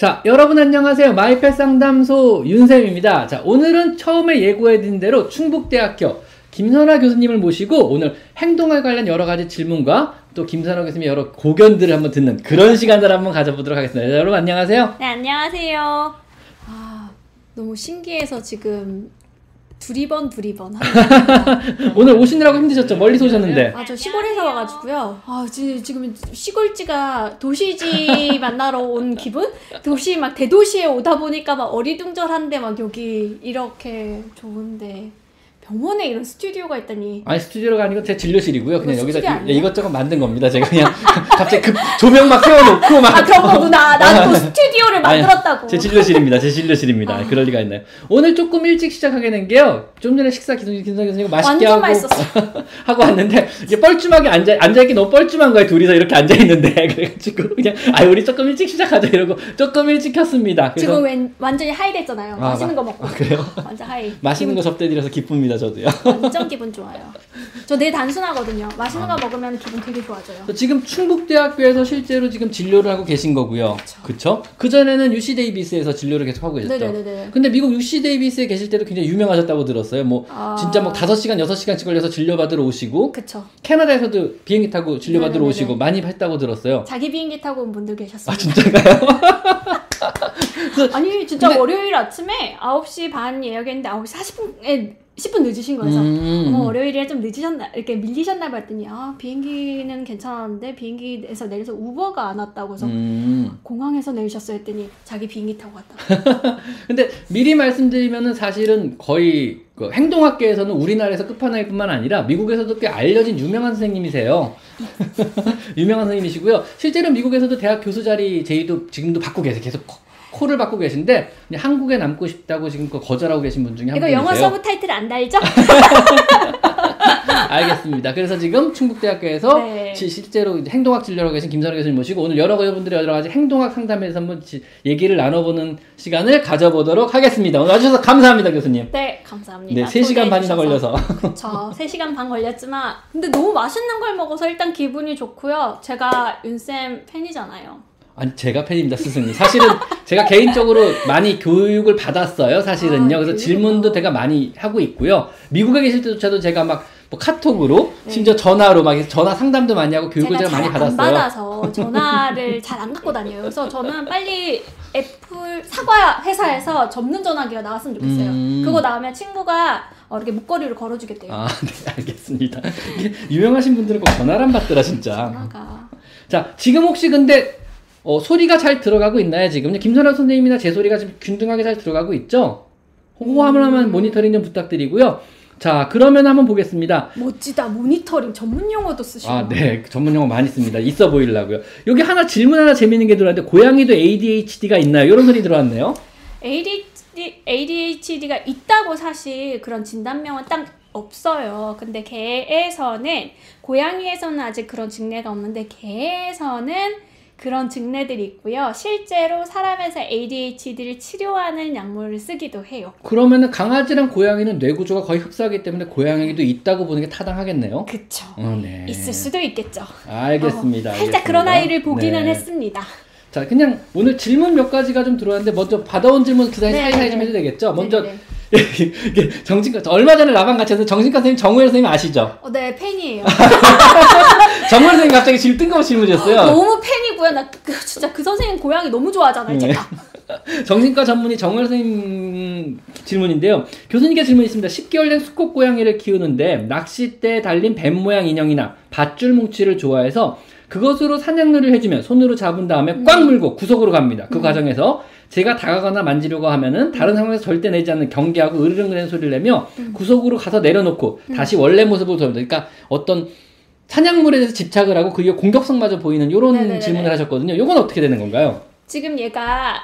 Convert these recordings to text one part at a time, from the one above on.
자, 여러분 안녕하세요. 마이펫 상담소 윤쌤입니다. 자, 오늘은 처음에 예고해드린 대로 충북대학교 김선아 교수님을 모시고 오늘 행동에 관련 여러 가지 질문과 또 김선아 교수님의 여러 고견들을 한번 듣는 그런 시간을 한번 가져보도록 하겠습니다. 여러분 안녕하세요. 네, 안녕하세요. 아, 너무 신기해서 지금 두리번 오늘 오시느라고 힘드셨죠? 멀리서 오셨는데. 아, 저 시골에서 와가지고요. 아, 지금 시골지가 도시지 만나러 온 기분? 도시 막 대도시에 오다 보니까 막 어리둥절한데 막 여기 이렇게 좋은데 병원에 이런 스튜디오가 있다니. 아니, 스튜디오가 아니고 제 진료실이고요. 그냥 여기서 이것저것 만든 겁니다. 제가 그냥 갑자기 급 조명 막 세워놓고 막. 아, 그런 거구나. 나도 스튜디오를 만들었다고. 아니, 제 진료실입니다. 아. 그럴 리가 있나요? 오늘 조금 일찍 시작하게 된 게요. 좀 전에 식사 김선아 교수님 맛있게 하고. 하고 왔는데 이게 뻘쭘하게 앉아있기 너무 뻘쭘한 거예요. 둘이서 이렇게 앉아있는데. 그래가지고 그냥 아, 우리 조금 일찍 시작하자 이러고 조금 일찍 켰습니다. 그래서 지금 완전히 하이 됐잖아요. 아, 맛있는 거 먹고. 아, 그래요? 완전 하이. 맛있는 거 접대드려서 기쁩니다. 저도요. 완전 기분 좋아요. 저 되게 단순하거든요. 맛있는 거 먹으면 기분 되게 좋아져요. 지금 충북대학교에서 실제로 지금 진료를 하고 계신 거고요. 그쵸? 그전에는 UC 데이비스에서 진료를 계속 하고 계셨죠? 네네네. 근데 미국 UC 데이비스에 계실 때도 굉장히 유명하셨다고 들었어요. 뭐 진짜 막 5시간, 6시간씩 걸려서 진료받으러 오시고. 그쵸. 캐나다에서도 비행기 타고 진료받으러 네네네네. 오시고 많이 했다고 들었어요. 자기 비행기 타고 온 분들 계셨어요. 아, 진짜인가요? 아니, 진짜 근데 월요일 아침에 9시 반 예약했는데 9시 40분에 10분 늦으신 거여서 월요일에 좀 늦으셨나 이렇게 밀리셨나 봤더니 아, 비행기는 괜찮았는데 비행기에서 내려서 우버가 안 왔다고 해서 공항에서 내리셨어요 했더니 자기 비행기 타고 갔다. 근데 미리 말씀드리면은 사실은 거의 그 행동학계에서는 우리나라에서 끝판왕일 뿐만 아니라 미국에서도 꽤 알려진 유명한 선생님이세요. 유명한 선생님이시고요. 실제로 미국에서도 대학 교수 자리 제의도 지금도 받고 계세요. 계속 콜을 받고 계신데 그냥 한국에 남고 싶다고 지금 거절하고 계신 분 중에 한 분이세요. 이거 영어 서브 타이틀 안 달죠? 알겠습니다. 그래서 지금 충북대학교에서 네. 실제로 행동학 진료하고 계신 김선아 교수님 모시고 오늘 여러분들이 여러 가지 행동학 상담에서 한번 얘기를 나눠보는 시간을 가져보도록 하겠습니다. 오늘 와주셔서 감사합니다, 교수님. 네, 감사합니다. 네, 3시간 반이나 걸려서. 그렇죠. 3시간 반 걸렸지만 근데 너무 맛있는 걸 먹어서 일단 기분이 좋고요. 제가 윤쌤 팬이잖아요. 아니, 제가 팬입니다, 스승님. 사실은 제가 개인적으로 많이 교육을 받았어요, 사실은요. 그래서 질문도 제가 많이 하고 있고요. 미국에 계실 때조차도 제가 막 뭐 카톡으로, 네. 심지어 전화로 막 전화 상담도 많이 하고 교육을 제가 많이 받았어요. 제가 잘 안 받아서 전화를 잘 안 갖고 다녀요. 그래서 저는 빨리 애플 사과 회사에서 접는 전화기가 나왔으면 좋겠어요. 그거 나오면 친구가 이렇게 목걸이를 걸어주겠대요. 아, 네, 알겠습니다. 유명하신 분들은 꼭 전화를 안 받더라, 진짜. 전화가. 자, 지금 혹시 근데 소리가 잘 들어가고 있나요, 지금? 김선아 선생님이나 제 소리가 지금 균등하게 잘 들어가고 있죠? 호감을 하면 모니터링 좀 부탁드리고요. 자, 그러면 한번 보겠습니다. 멋지다. 모니터링 전문 용어도 쓰시네요. 아, 네. 전문 용어 많이 씁니다. 있어 보이려고요. 여기 질문 하나 재밌는 게 들어왔는데 고양이도 ADHD가 있나요? 이런 소리 들어왔네요. ADHD가 있다고 사실 그런 진단명은 딱 없어요. 근데 개에서는, 고양이에서는 아직 그런 증례가 없는데 개에서는 그런 증례들이 있고요. 실제로 사람에서 ADHD를 치료하는 약물을 쓰기도 해요. 그러면은 강아지랑 고양이는 뇌구조가 거의 흡사하기 때문에 고양이도 있다고 보는 게 타당하겠네요. 그쵸. 네. 있을 수도 있겠죠. 알겠습니다. 살짝 그런 아이를 보기는 네. 했습니다. 자, 그냥 오늘 질문 몇 가지가 좀 들어왔는데 먼저 받아온 질문 그 사이 사이사이 좀 해도 되겠죠? 먼저 정신과, 얼마 전에 라방 같이 해서 정신과 선생님, 정우열 선생님 아시죠? 네, 팬이에요. 정우열 선생님 갑자기 지금 뜬금없이 질문 주셨어요. 너무 팬이고요. 나 진짜 그 선생님 고양이 너무 좋아하잖아요, 제가. 정신과 전문의 정우열 선생님 질문인데요. 교수님께 질문이 있습니다. 10개월 된 수컷 고양이를 키우는데 낚싯대에 달린 뱀 모양 인형이나 밧줄 뭉치를 좋아해서 그것으로 사냥놀이를 해주면 손으로 잡은 다음에 꽉 물고 구석으로 갑니다. 그 과정에서 제가 다가가거나 만지려고 하면은 다른 상황에서 절대 내지 않는 경계하고 으르렁거리는 소리를 내며 구석으로 가서 내려놓고 다시 원래 모습으로 돌아옵니다. 그러니까 어떤 사냥물에 대해서 집착을 하고 그 이후 공격성마저 보이는 이런 질문을 하셨거든요. 이건 어떻게 되는 건가요? 지금 얘가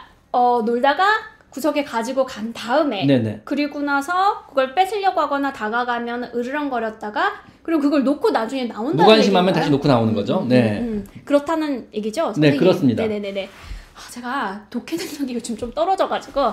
놀다가 구석에 가지고 간 다음에 네네. 그리고 나서 그걸 뺏으려고 하거나 다가가면 으르렁거렸다가 그리고 그걸 놓고 나중에 나온다는 무관심하면 다시 놓고 나오는 거죠. 네. 그렇다는 얘기죠? 선생님? 네, 그렇습니다. 네네네. 아, 제가 독해 능력이 요즘 좀 떨어져가지고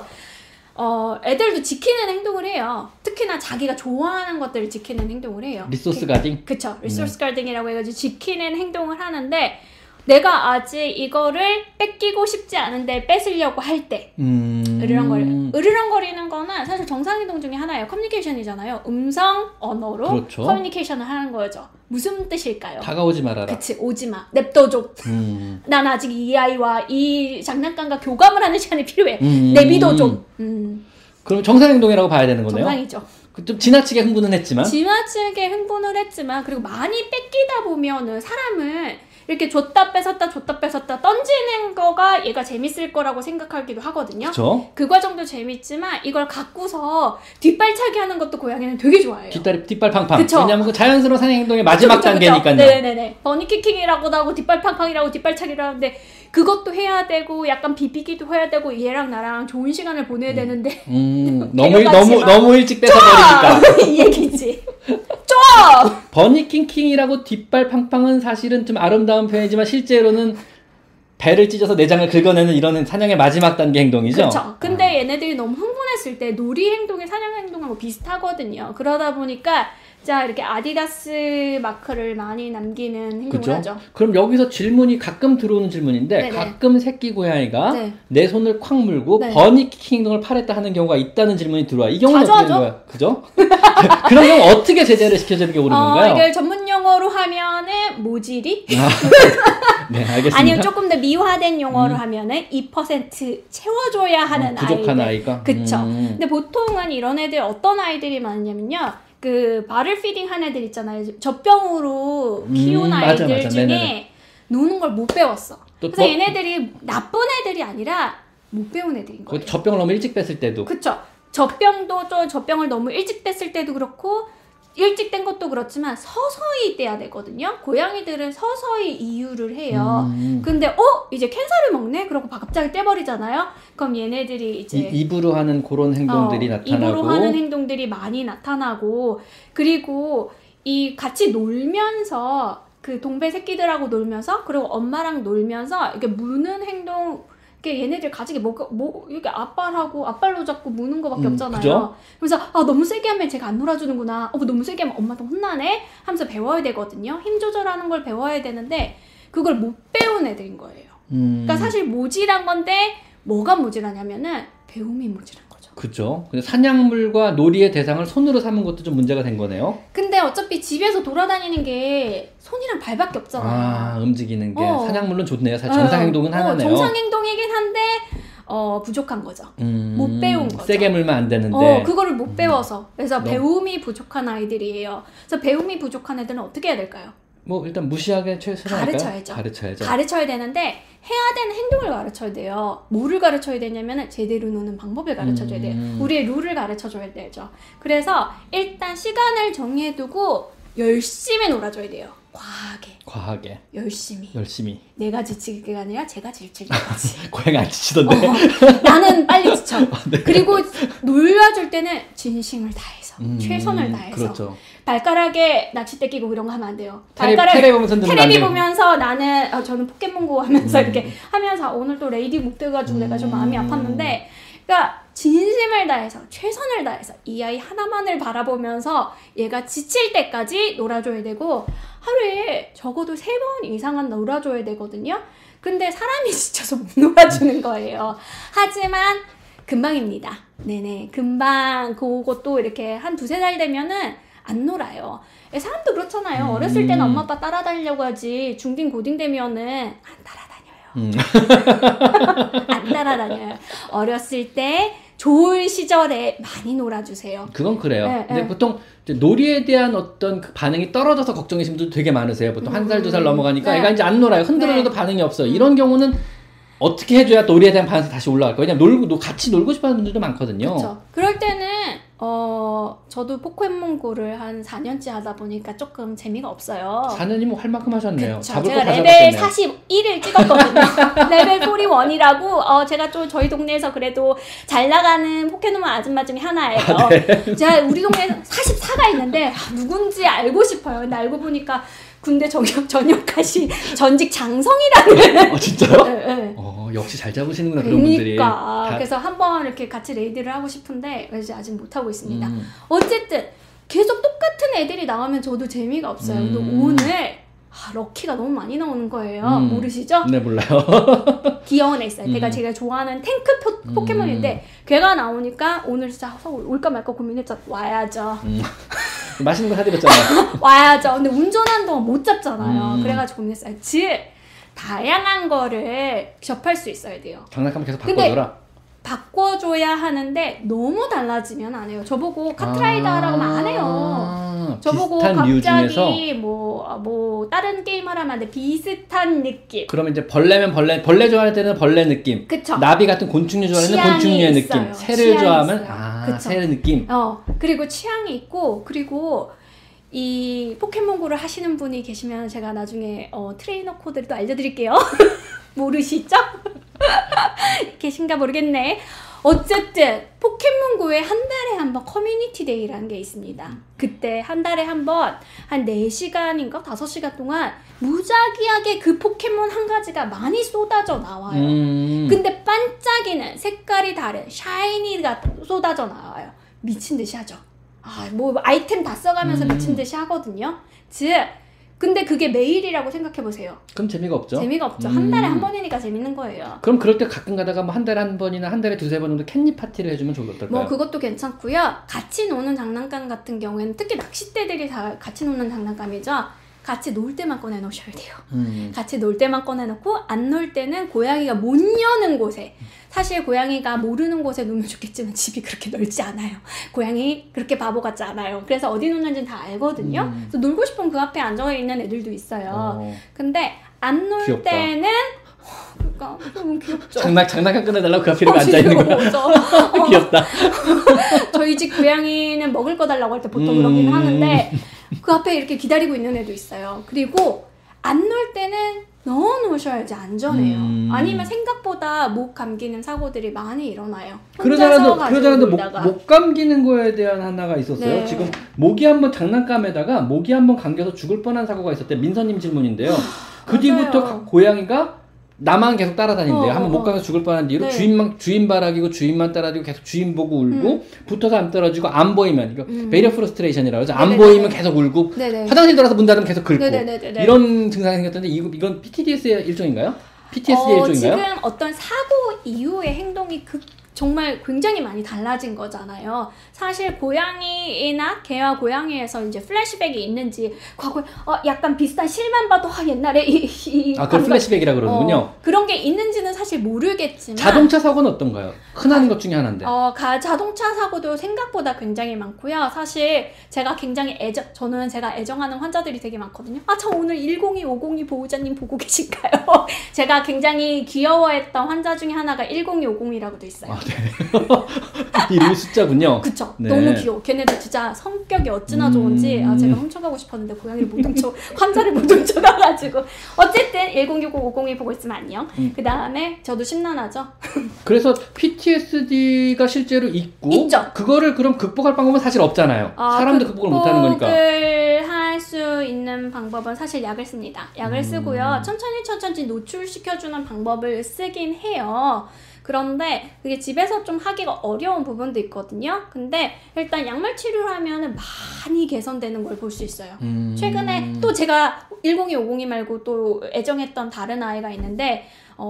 애들도 지키는 행동을 해요. 특히나 자기가 좋아하는 것들을 지키는 행동을 해요. 리소스 가딩? 그쵸. 리소스 가딩이라고 해가지고 지키는 행동을 하는데 내가 아직 이거를 뺏기고 싶지 않은데 뺏으려고 할 때 으르렁거리는 거는 사실 정상이동 중에 하나예요. 커뮤니케이션이잖아요. 음성 언어로 그렇죠. 커뮤니케이션을 하는 거죠. 무슨 뜻일까요? 다가오지 말아라. 그치, 오지마. 냅둬줘. 난 아직 이 아이와 이 장난감과 교감을 하는 시간이 필요해. 내비둬줘. 그럼 정상행동이라고 봐야 되는 거네요? 정상이죠. 좀 지나치게 흥분은 했지만? 지나치게 흥분을 했지만, 그리고 많이 뺏기다 보면은 사람을 이렇게 줬다 뺏었다 던지는 거가 얘가 재밌을 거라고 생각하기도 하거든요. 그쵸? 그 과정도 재밌지만 이걸 갖고서 뒷발차기 하는 것도 고양이는 되게 좋아해요. 뒷발 팡팡. 그쵸? 왜냐면 그 자연스러운 사냥행동의 마지막 단계니까요. 네네네. 버니키킹이라고도 하고 뒷발팡팡이라고 뒷발차기라고 하는데 그것도 해야 되고 약간 비비기도 해야 되고 얘랑 나랑 좋은 시간을 보내야 되는데 너무 일찍 뺏어버리니까 이 얘기지. 버니킹킹이라고 뒷발팡팡은 사실은 좀 아름다운 표현이지만 실제로는 배를 찢어서 내장을 긁어내는 이런 사냥의 마지막 단계 행동이죠. 그렇죠. 근데 얘네들이 너무 흥분했을 때 놀이 행동이 사냥 행동하고 비슷하거든요. 그러다 보니까 자 이렇게 아디다스 마크를 많이 남기는 행동을 그렇죠? 하죠. 그럼 여기서 질문이 가끔 들어오는 질문인데 네네. 가끔 새끼 고양이가 네. 내 손을 콱 물고 네. 버니킹 행동을 팔했다 하는 경우가 있다는 질문이 들어와. 이 경우는 어떻게 되는 거야? 그죠? 그런 경우 어떻게 제재를 시켜주는 게 옳은 건가요? 이걸 전문 용어로 하면은 모질이? 네, 알겠습니다. 아니면 조금 더 미화된 용어로 하면은 2% 채워줘야 하는 부족한 아이가? 그쵸. 근데 보통은 이런 애들 어떤 아이들이 많냐면요. 그 바를 피딩 한 애들 있잖아요. 젖병으로 키운 아이들 맞아. 중에 네네네. 노는 걸 못 배웠어. 그래서 얘네들이 나쁜 애들이 아니라 못 배운 애들인 거예요. 젖병을 너무 일찍 뺐을 때도. 그쵸. 젖병을 너무 일찍 뺐을 때도 그렇고 일찍 뗀 것도 그렇지만 서서히 떼야 되거든요. 고양이들은 서서히 이유를 해요. 근데 이제 캔사를 먹네? 그러고 갑자기 떼버리잖아요. 그럼 얘네들이 이제 입으로 하는 그런 행동들이 나타나고 입으로 하는 행동들이 많이 나타나고 그리고 이 같이 놀면서 그 동배 새끼들하고 놀면서 그리고 엄마랑 놀면서 이렇게 무는 행동 얘네들 가지게 이렇게 앞발하고 앞발로 잡고 무는 거밖에 없잖아요. 그죠? 그래서 아 너무 세게 하면 제가 안 놀아주는구나. 너무 세게 하면 엄마도 혼나네. 하면서 배워야 되거든요. 힘 조절하는 걸 배워야 되는데 그걸 못 배운 애들인 거예요. 그러니까 사실 모질한 건데 뭐가 모질하냐면은 배움이 모질한 거죠. 그죠. 근데 사냥물과 놀이의 대상을 손으로 삼은 것도 좀 문제가 된 거네요. 근데 어차피 집에서 돌아다니는 게 손이랑 발밖에 없잖아요. 아, 움직이는 게 사냥물은 좋네요. 사실 정상행동은 하나네요. 정상행동이긴 한데 부족한 거죠. 못 배운 거죠. 세게 물면 안 되는데 그거를 못 배워서 그래서 배움이 부족한 아이들이에요. 그래서 배움이 부족한 애들은 어떻게 해야 될까요? 뭐 일단 무시하게 최소한 가르쳐야 되는데 해야 되는 행동을 가르쳐야 돼요. 뭐를 가르쳐야 되냐면은 제대로 노는 방법을 가르쳐줘야 돼요. 우리의 룰을 가르쳐줘야 되죠. 그래서 일단 시간을 정해두고 열심히 놀아줘야 돼요. 과하게 열심히 내가 지치기가 아니라 제가 지칠 때까지. 고양이 안 지치던데 나는 빨리 지쳐. 네. 그리고 놀아줄 때는 진심을 다해서 최선을 다해서 그렇죠. 발가락에 낚싯대 끼고 이런 거 하면 안 돼요. 테레비 보면서 나는 저는 포켓몬고 하면서 이렇게 하면서 오늘 또 레이디 못 돼가지고 내가 좀 마음이 아팠는데 그러니까 진심을 다해서 최선을 다해서 이 아이 하나만을 바라보면서 얘가 지칠 때까지 놀아줘야 되고 하루에 적어도 3번 이상은 놀아줘야 되거든요. 근데 사람이 지쳐서 못 놀아주는 거예요. 하지만 금방입니다. 네네 금방 그것도 이렇게 한 2-3달 되면은 안 놀아요. 사람도 그렇잖아요. 어렸을 때는 엄마 아빠 따라다니려고 하지 중딩 고딩 되면은 안 따라다녀요. 안 따라다녀요. 어렸을 때 좋은 시절에 많이 놀아주세요. 그건 그래요. 네, 근데 보통 놀이에 대한 어떤 그 반응이 떨어져서 걱정이신 분도 되게 많으세요. 보통 1살, 2살 넘어가니까 네. 애가 이제 안 놀아요. 흔들어도 네. 반응이 없어요. 이런 경우는 어떻게 해줘야 놀이에 대한 반응이 다시 올라갈 거예요? 왜냐면 같이 놀고 싶어하는 분들도 많거든요. 그렇죠. 그럴 때는 저도 포켓몬고를 한 4년째 하다 보니까 조금 재미가 없어요. 4년이면 뭐 할 만큼 하셨네요. 그쵸, 잡을 제가 레벨 41을 찍었거든요. 레벨 41이라고 제가 좀 저희 동네에서 그래도 잘 나가는 포켓몬 아줌마 중에 하나예요. 아, 네. 제가 우리 동네에서 44가 있는데 누군지 알고 싶어요. 근데 알고 보니까 군대 전역하신 전직 장성이라는. 진짜요? 네, 네. 역시 잘 잡으시는구나. 그러니까, 그런 분들이. 그래서 한번 이렇게 같이 레이드를 하고 싶은데 아직 못하고 있습니다. 어쨌든 계속 똑같은 애들이 나오면 저도 재미가 없어요. 근데 오늘 아, 럭키가 너무 많이 나오는 거예요. 모르시죠? 네, 몰라요. 귀여운 애 있어요. 걔가 제가 좋아하는 탱크 포켓몬인데 걔가 나오니까 오늘 진짜 올까 말까 고민했죠. 와야죠. 맛있는 거 사드렸잖아요. 와야죠. 근데 운전하는 동안 못 잡잖아요. 그래가지고 고민했어요. 즉 다양한 거를 접할 수 있어야 돼요. 장난감 계속 바꿔줘라. 바꿔줘야 하는데 너무 달라지면 안 해요. 저보고 카트라이더라고 하면 안 해요. 저보고 갑자기 뭐 다른 게임 하라면 안 돼. 비슷한 느낌. 그러면 이제 벌레면 벌레 좋아할 때는 벌레 느낌. 그쵸. 나비 같은 곤충류 좋아할 때는 곤충류의 있어요. 느낌. 새를 좋아하면 새의 느낌. 그리고 취향이 있고, 그리고 이 포켓몬고를 하시는 분이 계시면 제가 나중에 트레이너 코드를 또 알려드릴게요. 모르시죠? 계신가 모르겠네. 어쨌든 포켓몬고에 한 달에 한 번 커뮤니티 데이라는 게 있습니다. 그때 한 달에 한 번 한 4시간인가 5시간 동안 무작위하게 그 포켓몬 한 가지가 많이 쏟아져 나와요. 근데 반짝이는 색깔이 다른 샤이니가 쏟아져 나와요. 미친 듯이 하죠. 뭐 아이템 다 써가면서 미친 듯이 하거든요. 즉 근데 그게 매일이라고 생각해보세요. 그럼 재미가 없죠. 재미가 없죠. 한 달에 한 번이니까 재밌는 거예요. 그럼 그럴 때 가끔 가다가 뭐 한 달에 한 번이나 한 달에 2~3번 정도 캣닙 파티를 해주면 좋을 것 같아요. 뭐 그것도 괜찮고요. 같이 노는 장난감 같은 경우에는 특히 낚싯대들이 다 같이 노는 장난감이죠. 같이 놀 때만 꺼내놓으셔야 돼요. 같이 놀 때만 꺼내놓고 안 놀 때는 고양이가 못 여는 곳에, 사실 고양이가 모르는 곳에 놓으면 좋겠지만 집이 그렇게 넓지 않아요. 고양이 그렇게 바보 같지 않아요. 그래서 어디 놓는지는 다 알거든요. 그래서 놀고 싶으면 그 앞에 앉아 있는 애들도 있어요. 근데 안 놀 때는 그러니까 너무 귀엽죠. 장난감 끊어달라고 그 앞에 앉아있는 거야. 귀엽다. 저희 집 고양이는 먹을 거 달라고 할 때 보통 그러긴 하는데 그 앞에 이렇게 기다리고 있는 애도 있어요. 그리고 안 놀 때는 넣어놓으셔야지 안전해요. 아니면 생각보다 목 감기는 사고들이 많이 일어나요. 그러더라도 목 감기는 거에 대한 하나가 있었어요. 네. 지금 모기 한번 장난감에다가 모기 한번 감겨서 죽을 뻔한 사고가 있었대. 민서님 질문인데요. 그 뒤부터 고양이가 나만 계속 따라다닌대요. 한번 못 가서 죽을 뻔한 뒤로. 네. 주인 바라기고 주인만 따라다니고 계속 주인 보고 울고 붙어서 안 떨어지고 안 보이면 베리어 프러스트레이션이라고 하죠. 안 보이면 계속 울고 화장실 들어가서 문 닫으면 계속 긁고 이런 증상이 생겼던데 이건 PTSD의 일종인가요? PTSD의 일종인가요? 지금 어떤 사고 이후의 행동이 정말 굉장히 많이 달라진 거잖아요. 사실 고양이나 개와 고양이에서 이제 플래시백이 있는지 과거에 약간 비슷한 실만 봐도 옛날에 그걸 플래시백이라 그러는군요. 그런 게 있는지는 사실 모르겠지만 자동차 사고는 어떤가요? 흔한 것 중에 하나인데. 자동차 사고도 생각보다 굉장히 많고요. 사실 제가 굉장히 제가 애정하는 환자들이 되게 많거든요. 저 오늘 102, 502 보호자님 보고 계신가요? 제가 굉장히 귀여워했던 환자 중에 하나가 102, 502이라고도 있어요. 네. 이름이 숫자군요. 그쵸. 네. 너무 귀여워. 걔네들 진짜 성격이 어찌나 좋은지 제가 훔쳐가고 싶었는데 고양이를 못 훔쳐 환자를 못 훔쳐가가지고 어쨌든 1069, 502 보고 있으면 안녕. 그 다음에 저도 심란하죠. 그래서 PTSD가 실제로 있고 있죠. 그거를 그럼 극복할 방법은 사실 없잖아요. 사람도 극복을 못하는 거니까. 극복을 할 수 있는 방법은 사실 약을 씁니다. 약을 쓰고요. 천천히 노출시켜주는 방법을 쓰긴 해요. 그런데 그게 집에서 좀 하기가 어려운 부분도 있거든요. 근데 일단 약물 치료를 하면 많이 개선되는 걸 볼 수 있어요. 최근에 또 제가 102, 502 말고 또 애정했던 다른 아이가 있는데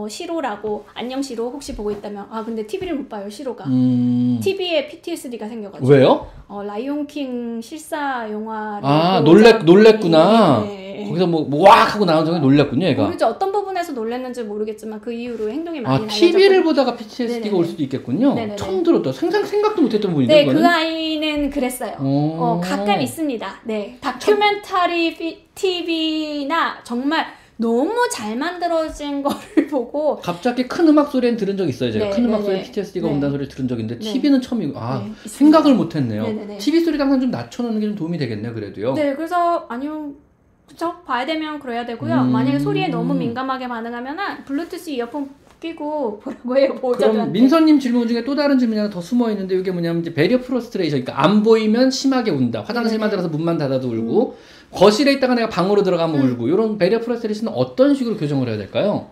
시로라고, 안녕 시로 혹시 보고 있다면 근데 TV를 못 봐요. 시로가 TV에 PTSD가 생겨가지고. 왜요? 라이온 킹 실사 영화를 놀랬구나. 네. 거기서 뭐 왁 하고 나온 적이 놀랬군요. 얘가 모르죠. 어떤 부분에서 놀랬는지 모르겠지만 그 이후로 행동이 많이 달라졌고 TV를 보다가 PTSD가 올 수도 있겠군요. 네네네. 처음 들었다. 생각도 못했던 분인데. 네, 그 아이는 그랬어요. 가끔 있습니다. 네, 다큐멘터리 TV나 정말 너무 잘 만들어진 거를 보고 갑자기 큰 음악 소리는 들은 적 있어요. 제가 큰 음악 소리에 PTSD가 온다는 소리를 들은 적인데 TV는 처음이고 생각을 못했네요. TV 소리를 항상 좀 낮춰놓는 게 좀 도움이 되겠네요. 그래도요. 네, 그래서 아니요. 그쵸? 봐야 되면 그래야 되고요. 만약에 소리에 너무 민감하게 반응하면은 블루투스 이어폰 끼고 보라고 해요. 그럼 민서님 질문 중에 또 다른 질문이 하나 더 숨어 있는데 이게 뭐냐면 이제 베리어 프러스트레이션. 그러니까 안 보이면 심하게 운다. 화장실만 들어서 문만 닫아도 울고. 거실에 있다가 내가 방으로 들어가면 울고 이런 베리어 프러스트레이션은 어떤 식으로 교정을 해야 될까요?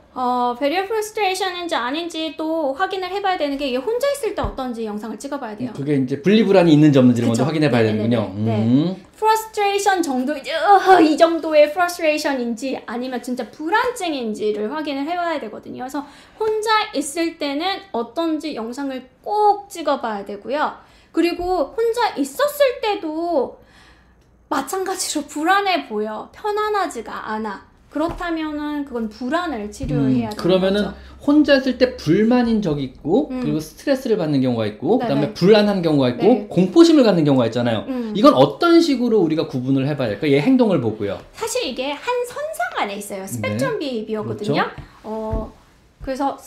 베리어 프러스트레이션인지 아닌지 또 확인을 해봐야 되는 게 이게 혼자 있을 때 어떤지 영상을 찍어봐야 돼요. 그게 이제 분리불안이 있는지 없는지를 그쵸? 먼저 확인해봐야 네네네. 되는군요. 네. 프러스트레이션 정도 이 정도의 프러스트레이션인지 아니면 진짜 불안증인지를 확인을 해봐야 되거든요. 그래서 혼자 있을 때는 어떤지 영상을 꼭 찍어봐야 되고요. 그리고 혼자 있었을 때도 마찬가지로 불안해 보여. 편안하지가 않아. 그렇다면은 그건 불안을 치료해야 되는 그러면은 거죠. 혼자 있을 때 불만인 적이 있고 그리고 스트레스를 받는 경우가 있고 네네. 그다음에 불안한 경우가 있고 네. 공포심을 갖는 경우가 있잖아요. 이건 어떤 식으로 우리가 구분을 해봐야 될까? 얘 행동을 보고요. 사실 이게 한 선상 안에 있어요. 스펙트럼 네. 비헤비어거든요. 그렇죠? 그래서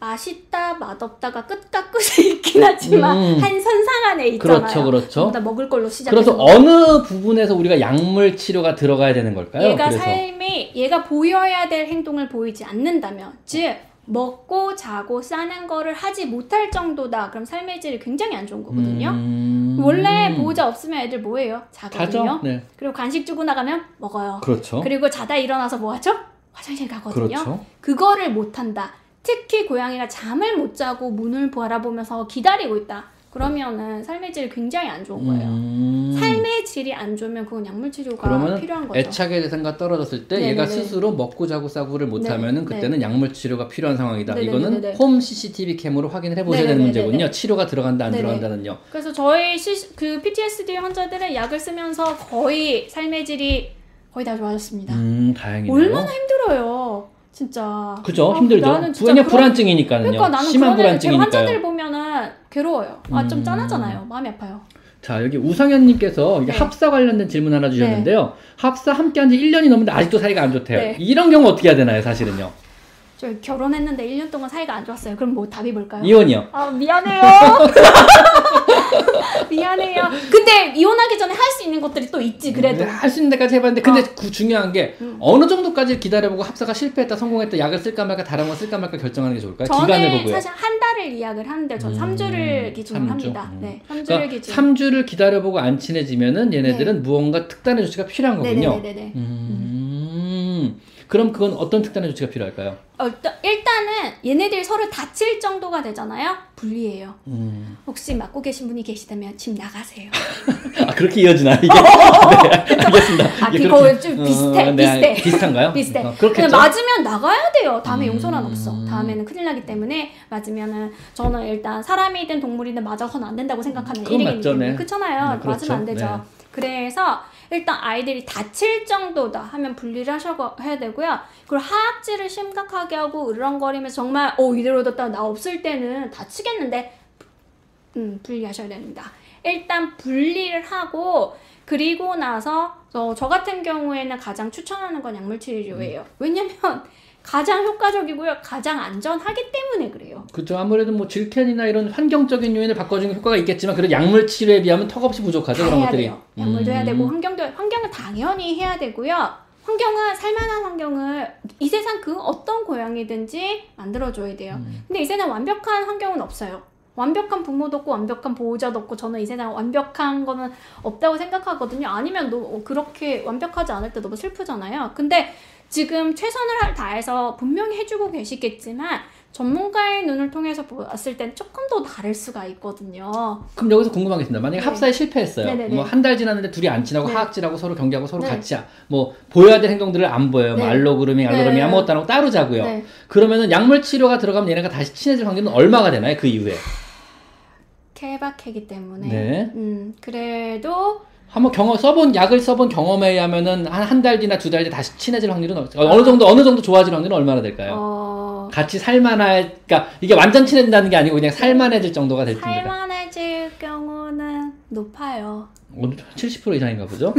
맛있다, 맛없다가 끝과 끝이 있긴 하지만 한 선상 안에 있잖아요. 그렇죠, 그렇죠. 먹을 걸로 시작해서 그래서 어느 부분에서 우리가 약물 치료가 들어가야 되는 걸까요? 얘가 그래서. 삶이 얘가 보여야 될 행동을 보이지 않는다면 즉 먹고 자고 싸는 거를 하지 못할 정도다. 그럼 삶의 질이 굉장히 안 좋은 거거든요. 원래 보호자 없으면 애들 뭐예요? 자거든요. 네. 그리고 간식 주고 나가면 먹어요. 그렇죠. 그리고 자다 일어나서 뭐하죠? 화장실 가거든요. 그렇죠. 그거를 못한다. 특히 고양이가 잠을 못 자고 문을 바라보면서 기다리고 있다. 그러면은 삶의 질이 굉장히 안 좋은 거예요. 삶의 질이 안 좋으면 그건 약물 치료가 필요한 거죠. 애착의 대상과 떨어졌을 때 네네네. 얘가 스스로 먹고 자고 싸구를 못하면은 그때는 네네. 약물 치료가 필요한 상황이다. 네네네네. 이거는 홈 CCTV 캠으로 확인을 해보셔야 네네네네. 되는 문제군요. 치료가 들어간다 안 네네. 들어간다는요. 그래서 저희 PTSD 환자들은 약을 쓰면서 거의 삶의 질이 거의 다 좋아졌습니다. 다행이네요. 얼마나 힘들어요. 진짜. 그죠? 힘들죠. 왜냐 불안증이니까요. 그러니까 나는 심한 불안증이니까요. 환자들 보면은 괴로워요. 아, 좀 짠하잖아요. 마음이 아파요. 자, 여기 우상현님께서 네. 합사 관련된 질문 하나 주셨는데요. 네. 합사 함께한 지 1년이 넘는데 아직도 사이가 안 좋대요. 네. 이런 경우 어떻게 해야 되나요, 사실은요? 저 결혼했는데 1년 동안 사이가 안 좋았어요. 그럼 뭐 답이 뭘까요? 이혼이요. 아, 미안해요. 미안해요. 근데 이혼하기 전에 할 수 있는 것들이 또 있지. 그래도 할 수 있는 데까지 해봤는데 근데 그 중요한 게 어느 정도까지 기다려보고 합사가 실패했다 성공했다 약을 쓸까 말까 다른 거 쓸까 말까 결정하는 게 좋을까요? 저는 기간을 보고요. 사실 한 달을 이약을 하는데 전 3주를 기준으로 3주? 합니다. 네, 3주를 그러니까 기준. 3주를 기다려보고 안 친해지면은 얘네들은 네. 무언가 특단의 조치가 필요한 거군요. 네네네네. 그럼 그건 어떤 특단의 조치가 필요할까요? 일단은 얘네들이 서로 다칠 정도가 되잖아요. 불리해요. 혹시 맞고 계신 분이 계시다면 집 나가세요. 아 그렇게 이어지나 이게? 네, 알겠습니다. 아 그거 좀 비슷해. 네, 비슷한가요? 비슷해. 그렇게 맞으면 나가야 돼요. 다음에 용서란 없어. 다음에는 큰일 나기 때문에 맞으면은 저는 일단 사람이든 동물이든 맞아서는 안 된다고 생각하는 일이기 때문에 그렇잖아요. 네, 그렇죠. 맞으면 안 되죠. 네. 그래서 일단 아이들이 다칠 정도다 하면 분리를 해야 되고요. 그리고 하악질을 심각하게 하고 으렁거리면서 정말 이대로 뒀다 나 없을 때는 다치겠는데 분리하셔야 됩니다. 일단 분리를 하고 그리고 나서 저 같은 경우에는 가장 추천하는 건 약물치료예요. 왜냐면 가장 효과적이고요. 가장 안전하기 때문에 그래요. 그렇죠. 아무래도 뭐 질캔이나 이런 환경적인 요인을 바꿔주는 효과가 있겠지만 그래도 약물 치료에 비하면 턱없이 부족하죠. 그런 것들이. 돼요. 약물도 해야 되고 환경을 당연히 해야 되고요. 환경은 살만한 환경을 이 세상 그 어떤 고양이든지 만들어줘야 돼요. 근데 이 세상 완벽한 환경은 없어요. 완벽한 부모도 없고 완벽한 보호자도 없고 저는 이 세상 완벽한 거는 없다고 생각하거든요. 아니면 그렇게 완벽하지 않을 때 너무 슬프잖아요. 근데 지금 최선을 다해서 분명히 해주고 계시겠지만 전문가의 눈을 통해서 봤을 땐 조금 더 다를 수가 있거든요. 그럼 여기서 궁금한 게 있습니다. 만약에 네. 합사에 실패했어요. 뭐 한 달 지났는데 둘이 안 친하고 네. 하악질하고 서로 경계하고 서로 네. 같이 뭐 보여야 될 행동들을 안 보여요. 네. 뭐 알로그루밍 네. 아무것도 안 하고 따로 자고요. 네. 그러면은 약물 치료가 들어가면 얘네가 다시 친해질 확률은 얼마가 되나요? 그 이후에? 케바케기 때문에 네. 그래도 한번 약을 써본 경험에 의하면은 한 달 뒤나 두 달 뒤 다시 친해질 확률은 어느 정도 좋아질 확률은 얼마나 될까요? 같이 살만할 그러니까 이게 완전 친해진다는 게 아니고 그냥 살만해질 정도가 될 텐데. 살만해질 경우는 높아요. 70% 이상인가 보죠?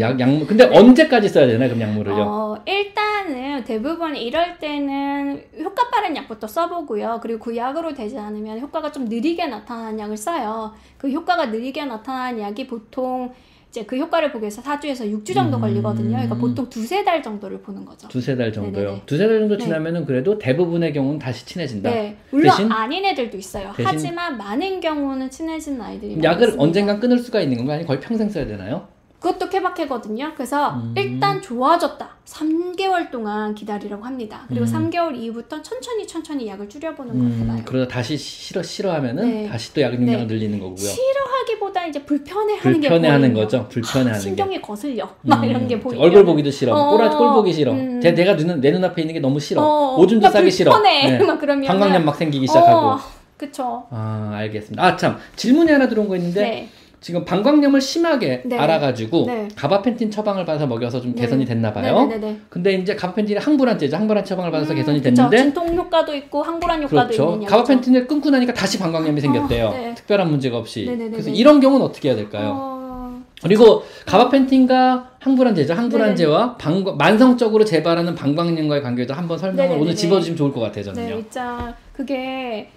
약물 근데 언제까지 써야 되나 그럼 약물을요? 일단은 대부분 이럴 때는 효과 빠른 약부터 써보고요. 그리고 그 약으로 되지 않으면 효과가 좀 느리게 나타나는 약을 써요. 그 효과가 느리게 나타나는 약이 보통 이제 그 효과를 보기 위해서 4주에서 6주 정도 걸리거든요. 그러니까 보통 두세 달 정도를 보는 거죠. 두세 달 정도요? 네네네. 두세 달 정도 지나면은 그래도 대부분의 경우는 다시 친해진다. 네. 물론 대신, 아닌 애들도 있어요. 하지만 많은 경우는 친해진 아이들이 많습니다. 약을 언젠간 끊을 수가 있는 건가요? 아니면 거의 평생 써야 되나요? 그것도 케바케거든요. 그래서 일단 좋아졌다 3개월 동안 기다리라고 합니다. 그리고 3개월 이후부터 천천히 약을 줄여보는 거예요. 그러다 다시 싫어하면은 네. 다시 또 약 용량을 늘리는 거고요. 싫어하기보다 이제 불편해하는 게 불편해하는 거죠. 불편해하는 신경이 게. 거슬려 막 이런 게 보이죠. 얼굴 보기도 싫어, 꼴 보기 싫어. 내가 내 눈앞에 있는 게 너무 싫어. 오줌도 싸기 불편해. 싫어. 네. 막 그러면 방광염 막 생기기 시작하고. 그쵸. 아 알겠습니다. 아 참 질문이 하나 들어온 거 있는데. 네. 지금 방광염을 심하게 네. 알아가지고 네. 가바펜틴 처방을 받아서 먹여서 좀 네. 개선이 됐나봐요. 근데 이제 가바펜틴이 항불안제죠. 항불안 처방을 받아서 개선이 됐는데 진통 효과도 있고 항불안 효과도 그렇죠. 있는 가바펜틴을 끊고 나니까 다시 방광염이 생겼대요. 네. 특별한 문제가 없이. 네네네네. 그래서 이런 경우는 어떻게 해야 될까요? 그리고 가바펜틴과 항불안제죠. 항불안제와 만성적으로 재발하는 방광염과의 관계도 한번 설명을 네네네네. 오늘 집어주시면 좋을 것 같아요. 저는요. 네, 진짜 그게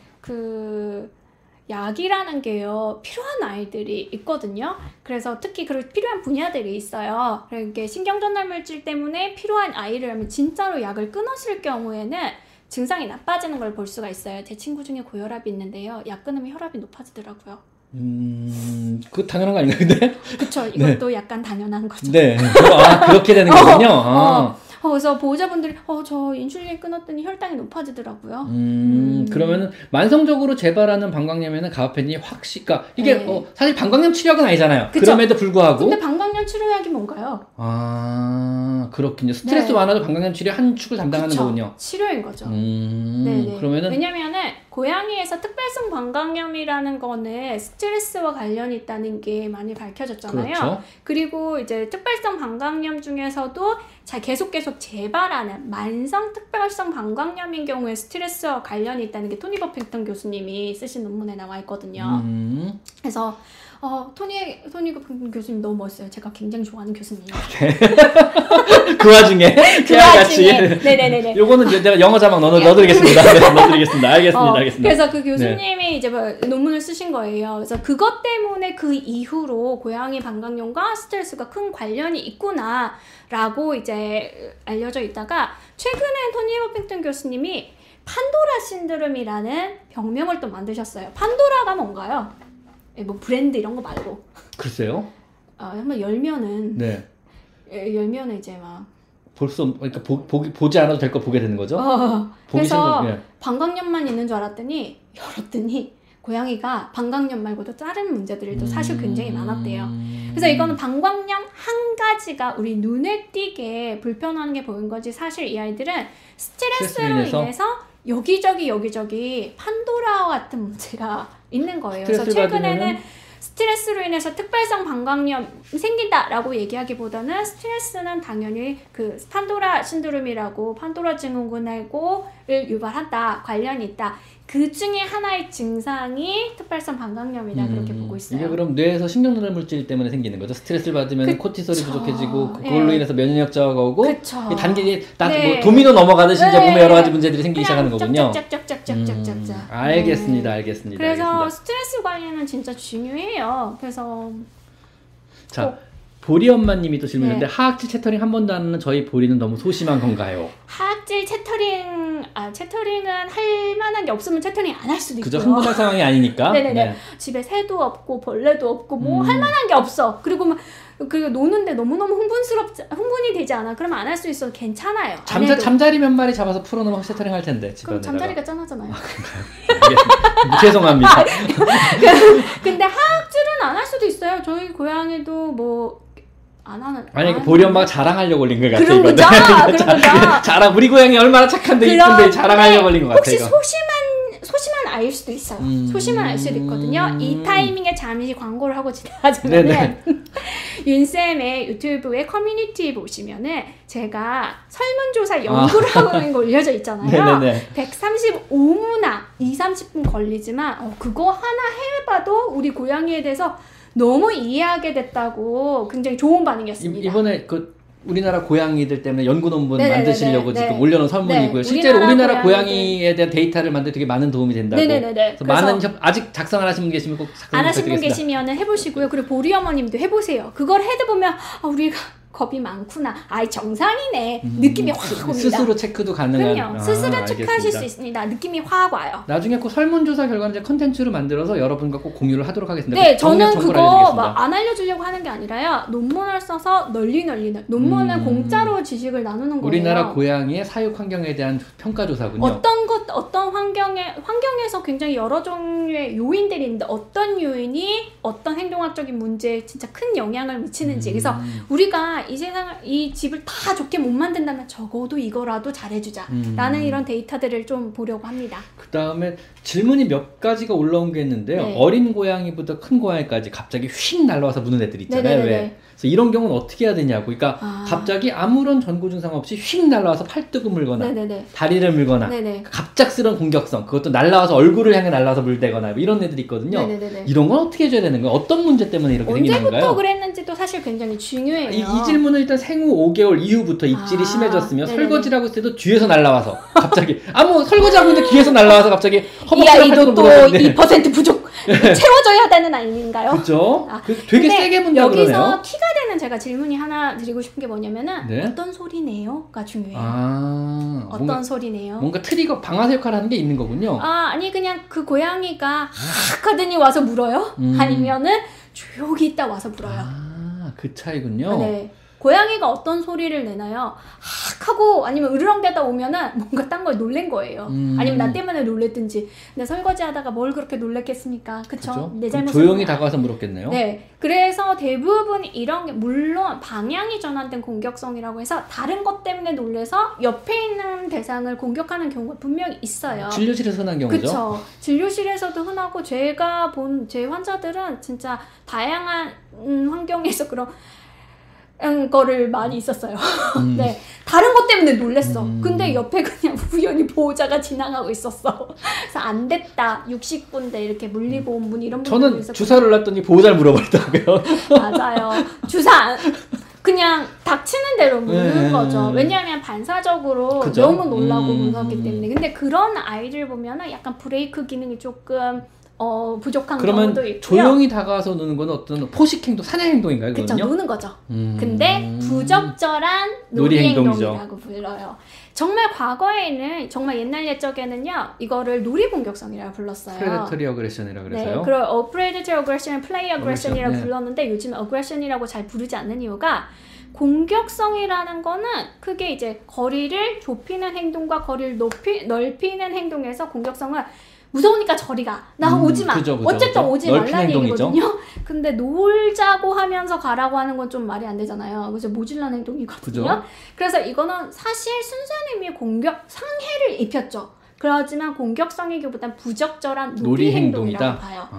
약이라는 게요 필요한 아이들이 있거든요. 그래서 특히 그 필요한 분야들이 있어요. 그러니까 신경전달물질 때문에 필요한 아이라면 진짜로 약을 끊으실 경우에는 증상이 나빠지는 걸 볼 수가 있어요. 제 친구 중에 고혈압이 있는데요, 약 끊으면 혈압이 높아지더라고요. 그거 당연한 거 아닌가 근데? 그쵸, 이것도 네. 약간 당연한 거죠. 네, 아 그렇게 되는 거군요. 그래서 보호자분들이 저 인슐린 끊었더니 혈당이 높아지더라고요. 그러면은 만성적으로 재발하는 방광염에는 가바펜틴이 확실히 이게 사실 방광염 치료약은 아니잖아요. 그쵸? 그럼에도 불구하고 근데 방광염 치료약이 뭔가요? 아 그렇군요. 스트레스 네. 완화도 방광염 치료 한 축을 담당하는 그쵸? 거군요. 치료인 거죠. 네네. 그러면은 왜냐면은 고양이에서 특별성 방광염이라는 거는 스트레스와 관련이 있다는 게 많이 밝혀졌잖아요. 그렇죠. 그리고 이제 특별성 방광염 중에서도 계속 재발하는 만성 특별성 방광염인 경우에 스트레스와 관련이 있다는 게 토니 버핑턴 교수님이 쓰신 논문에 나와 있거든요. 그래서 토니 교수님 너무 멋있어요. 제가 굉장히 좋아하는 교수님이에요. 그 와중에 제가 같이 네네네네. 요거는 내가 영어 자막 넣어드리겠습니다. 네, 넣어드리겠습니다. 알겠습니다. 그래서 그 교수님이 네. 이제 논문을 쓰신 거예요. 그래서 그것 때문에 그 이후로 고양이 방광염과 스트레스가 큰 관련이 있구나라고 이제 알려져 있다가 최근에 토니 버핑턴 교수님이 판도라 신드롬이라는 병명을 또 만드셨어요. 판도라가 뭔가요? 뭐 브랜드 이런 거 말고 글쎄요. 한번 열면은 네. 열면은 이제 막 볼 수 없 그러니까 보지 않아도 될 거 보게 되는 거죠. 그래서 예. 방광염만 있는 줄 알았더니 고양이가 방광염 말고도 다른 문제들이 또 사실 굉장히 많았대요. 그래서 이거는 방광염 한 가지가 우리 눈에 띄게 불편한 게 보인 거지 사실 이 아이들은 스트레스로 인해서 여기저기 판도라 같은 문제가 있는 거예요. 그래서 최근에는 스트레스로 인해서 특별성 방광염 생긴다라고 얘기하기보다는 스트레스는 당연히 그 판도라 신드롬이라고 판도라 증후군하고를 유발한다, 관련이 있다. 그 중에 하나의 증상이 특별성 방광염이다 그렇게 보고 있어요. 이게 그럼 뇌에서 신경전달 물질 때문에 생기는 거죠. 스트레스를 받으면 코티솔이 부족해지고 그걸로 네. 인해서 면역력 저하고 이 단계에 뭐 도미노 넘어가듯이 이제 몸에 여러 가지 문제들이 생기기 시작하는 거군요. 알겠습니다. 그래서 스트레스 관리는 진짜 중요해요. 그래서 자 보리 엄마님이 또 질문했는데 네. 하악질 채터링 한 번도 안 하는 저희 보리는 너무 소심한 건가요? 하악질 채터링 채터링은 할 만한 게 없으면 채터링 안 할 수도 있고요. 그죠, 흥분할 상황이 아니니까. 네네네. 네. 집에 새도 없고 벌레도 없고 뭐 할 만한 게 없어. 그리고 막 그리고 노는데 너무너무 흥분이 되지 않아. 그러면 안 할 수 있어도 괜찮아요. 잠자리 몇 마리 잡아서 풀어놓으면 채터링 할 텐데. 그럼 잠자리가 짠하잖아요. 죄송합니다. 근데 하악질은 안 할 수도 있어요. 저희 고양이도 뭐 안 하는. 아니 보리 엄마가 자랑하려고 올린 것 같아. 그런 거죠. 우리 고양이 얼마나 착한데 이쁜데 자랑하려고 올린 것 같아. 혹시 소심한 아이일 수도 있어요. 소심한 아이일 수도 있거든요. 이 타이밍에 잠시 광고를 하고 지나가자면은 윤쌤의 유튜브의 커뮤니티 보시면은 제가 설문조사 연구를 하고 있는 거 올려져 있잖아요. 135문화 20-30분 걸리지만 그거 하나 해봐도 우리 고양이에 대해서 너무 이해하게 됐다고 굉장히 좋은 반응이었습니다. 이번에 우리나라 고양이들 때문에 연구 논문 만드시려고 지금 올려놓은 설문이고요. 네. 실제로 우리나라 고양이에 대한 데이터를 만들 되게 많은 도움이 된다고. 그래서 많은 아직 작성 안 하신 분 계시면 꼭 작성 부탁드리겠습니다. 안 하신 분 계시면 해보시고요. 그리고 보리 어머님도 해보세요. 그걸 해도 보면 우리가 겁이 많구나, 아이 정상이네, 느낌이 확 옵니다. 스스로 체크도 가능한. 그럼요. 스스로 체크하실 수 있습니다. 느낌이 확 와요. 나중에 꼭 설문조사 결과는 이제 컨텐츠로 만들어서 여러분과 꼭 공유를 하도록 하겠습니다. 네, 저는 그거 막 안 알려주려고 하는 게 아니라요, 논문을 써서 널리 논문을 공짜로 지식을 나누는 거예요. 우리나라 고양이의 사육 환경에 대한 평가조사군요. 어떤 환경에서 굉장히 여러 종류의 요인들이 있는데 어떤 요인이 어떤 행동학적인 문제에 진짜 큰 영향을 미치는지. 그래서 우리가 이 세상을, 이 집을 다 좋게 못 만든다면 적어도 이거라도 잘해주자 라는 이런 데이터들을 좀 보려고 합니다. 그 다음에 질문이 몇 가지가 올라온 게 있는데요. 네. 어린 고양이부터 큰 고양이까지 갑자기 휙 날라와서 무는 애들 있잖아요. 왜? 그래서 이런 경우는 어떻게 해야 되냐고. 그러니까 갑자기 아무런 전고 증상 없이 휙 날라와서 팔뚝을 물거나 다리를 물거나 갑작스러운 공격성, 그것도 날라와서 얼굴을 향해 날라와서 물대거나 뭐 이런 애들이 있거든요. 네네네네. 이런 건 어떻게 해줘야 되는 거예요? 어떤 문제 때문에 이렇게 생기는 건가요? 언제부터 그랬는지도 사실 굉장히 중요해요. 이 질문은 일단 생후 5개월 이후부터 입질이 심해졌으며 설거지를 하고 있을 때도 뒤에서 날라와서 갑자기 아무 설거지하고 있는데 뒤에서 날라와서 갑자기 허벅지랑 팔뚝을 물었는데 이 아이도 또 2% 부족 채워줘야 되는 아닌가요? 그렇죠. 되게 세게 문다 그러네요. 여기서 키가 되는 제가 질문이 하나 드리고 싶은 게 뭐냐면은 어떤 소리네요가 중요해요. 어떤 소리네요. 뭔가 트리거 방아쇠 역할을 하는 게 있는 거군요. 아니 그냥 그 고양이가 악 하더니 와서 물어요? 아니면은 조용히 있다 와서 물어요? 그 차이군요. 네. 고양이가 어떤 소리를 내나요? 악 하고 아니면 으르렁대다 오면은 뭔가 딴 걸 놀란 거예요. 아니면 나 때문에 놀랬든지. 근데 설거지하다가 뭘 그렇게 놀랬겠습니까? 그쵸? 내 잘못은 조용히 다가와서 물었겠네요. 네. 그래서 대부분 이런 게 물론 방향이 전환된 공격성이라고 해서 다른 것 때문에 놀래서 옆에 있는 대상을 공격하는 경우가 분명히 있어요. 진료실에서 흔한 경우죠? 그렇죠. 진료실에서도 흔하고 제가 본 제 환자들은 진짜 다양한 환경에서 그런 거를 많이 있었어요. 네, 다른 것 때문에 놀랬어. 근데 옆에 그냥 우연히 보호자가 지나가고 있었어. 그래서 안 됐다, 60분대 이렇게 물리보험 문 이런 분들 저는 있었거든요. 주사를 놨더니 보호자를 물어버렸다고요. 맞아요. 주사 그냥 닥치는 대로 무는 거죠. 왜냐하면 반사적으로 그죠? 너무 놀라고 무섭기 때문에. 근데 그런 아이들 보면은 약간 브레이크 기능이 조금 부족한 경우도 있고요. 그러면 조용히 다가와서 노는 건 어떤 포식행동, 사냥행동인가요? 그렇죠. 노는 거죠. 근데 부적절한 놀이행동이라고 불러요. 정말 과거에는 정말 옛날 옛적에는요 이거를 놀이공격성이라고 불렀어요. Predatory Aggression이라고 그래서요. 네, 그리고 Predatory Aggression, Play Aggression이라고 불렀는데 요즘 Aggression이라고 잘 부르지 않는 이유가 공격성이라는 거는 크게 이제 거리를 좁히는 행동과 거리를 넓히는 행동에서 공격성은 무서우니까 저리가, 나 오지마, 어쨌든 오지 말라는 얘기거든요. 근데 놀자고 하면서 가라고 하는 건 좀 말이 안 되잖아요. 그래서 모질란 행동이거든요. 그죠? 그래서 이거는 사실 순수한 의미의 공격, 상해를 입혔죠. 그렇지만 공격성이기보단 부적절한 놀이 행동이라고 봐요.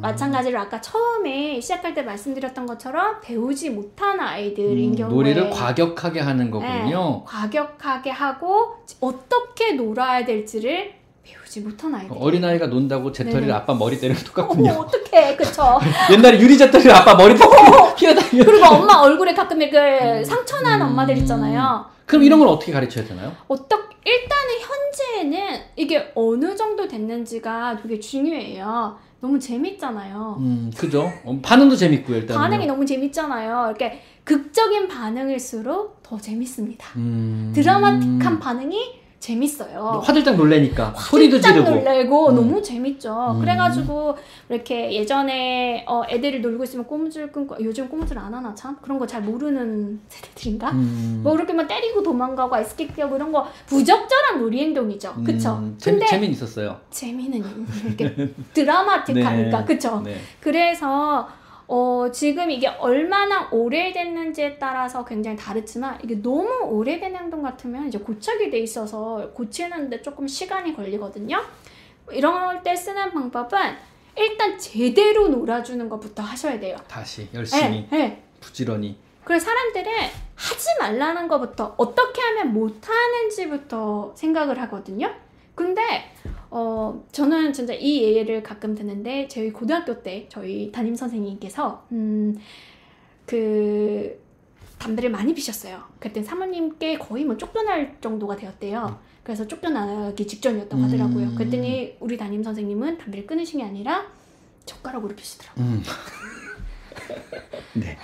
마찬가지로 아까 처음에 시작할 때 말씀드렸던 것처럼 배우지 못한 아이들인 경우에 놀이를 과격하게 하는 거군요. 네, 과격하게 하고 어떻게 놀아야 될지를 배우지 못한 아이들. 어린아이가 논다고 재떨이를 아빠 머리 때리면 똑같군요. 어떡해. 그쵸. 옛날에 유리 재떨이를 아빠 머리 때리면 그리고 엄마 얼굴에 가끔 그 상처난 엄마들 있잖아요. 그럼 이런 걸 어떻게 가르쳐야 되나요? 일단은 현재는 이게 어느 정도 됐는지가 되게 중요해요. 너무 재밌잖아요. 그죠? 반응도 재밌고요. 일단 반응이 너무 재밌잖아요. 이렇게 극적인 반응일수록 더 재밌습니다. 드라마틱한 반응이 재밌어요. 화들짝 놀래니까 소리도 지르고 화들짝 놀래고 너무 재밌죠. 그래가지고 이렇게 예전에 애들이 놀고 있으면 꼬무줄 끊고, 요즘 꼬무줄 안 하나 참? 그런 거 잘 모르는 세대들인가? 뭐 이렇게 막 때리고 도망가고 아이스케이트 하고 이런 거 부적절한 놀이 행동이죠. 그쵸? 근데 재미는 있었어요. 재미는 이렇게 드라마틱하니까. 네. 그쵸? 네. 그래서 지금 이게 얼마나 오래됐는지에 따라서 굉장히 다르지만 이게 너무 오래된 행동 같으면 이제 고착이 돼 있어서 고치는데 조금 시간이 걸리거든요. 이런 때 쓰는 방법은 일단 제대로 놀아주는 것부터 하셔야 돼요. 다시 열심히 부지런히. 그래서 사람들은 하지 말라는 것부터 어떻게 하면 못하는지부터 생각을 하거든요. 근데 저는 진짜 이 예를 가끔 듣는데 저희 고등학교 때 저희 담임 선생님께서 그 담배를 많이 피셨어요. 그때 사모님께 거의 뭐 쫓겨날 정도가 되었대요. 그래서 쫓겨나기 직전이었다고 하더라고요. 그랬더니 우리 담임 선생님은 담배를 끊으신 게 아니라 젓가락으로 피시더라고요. 네.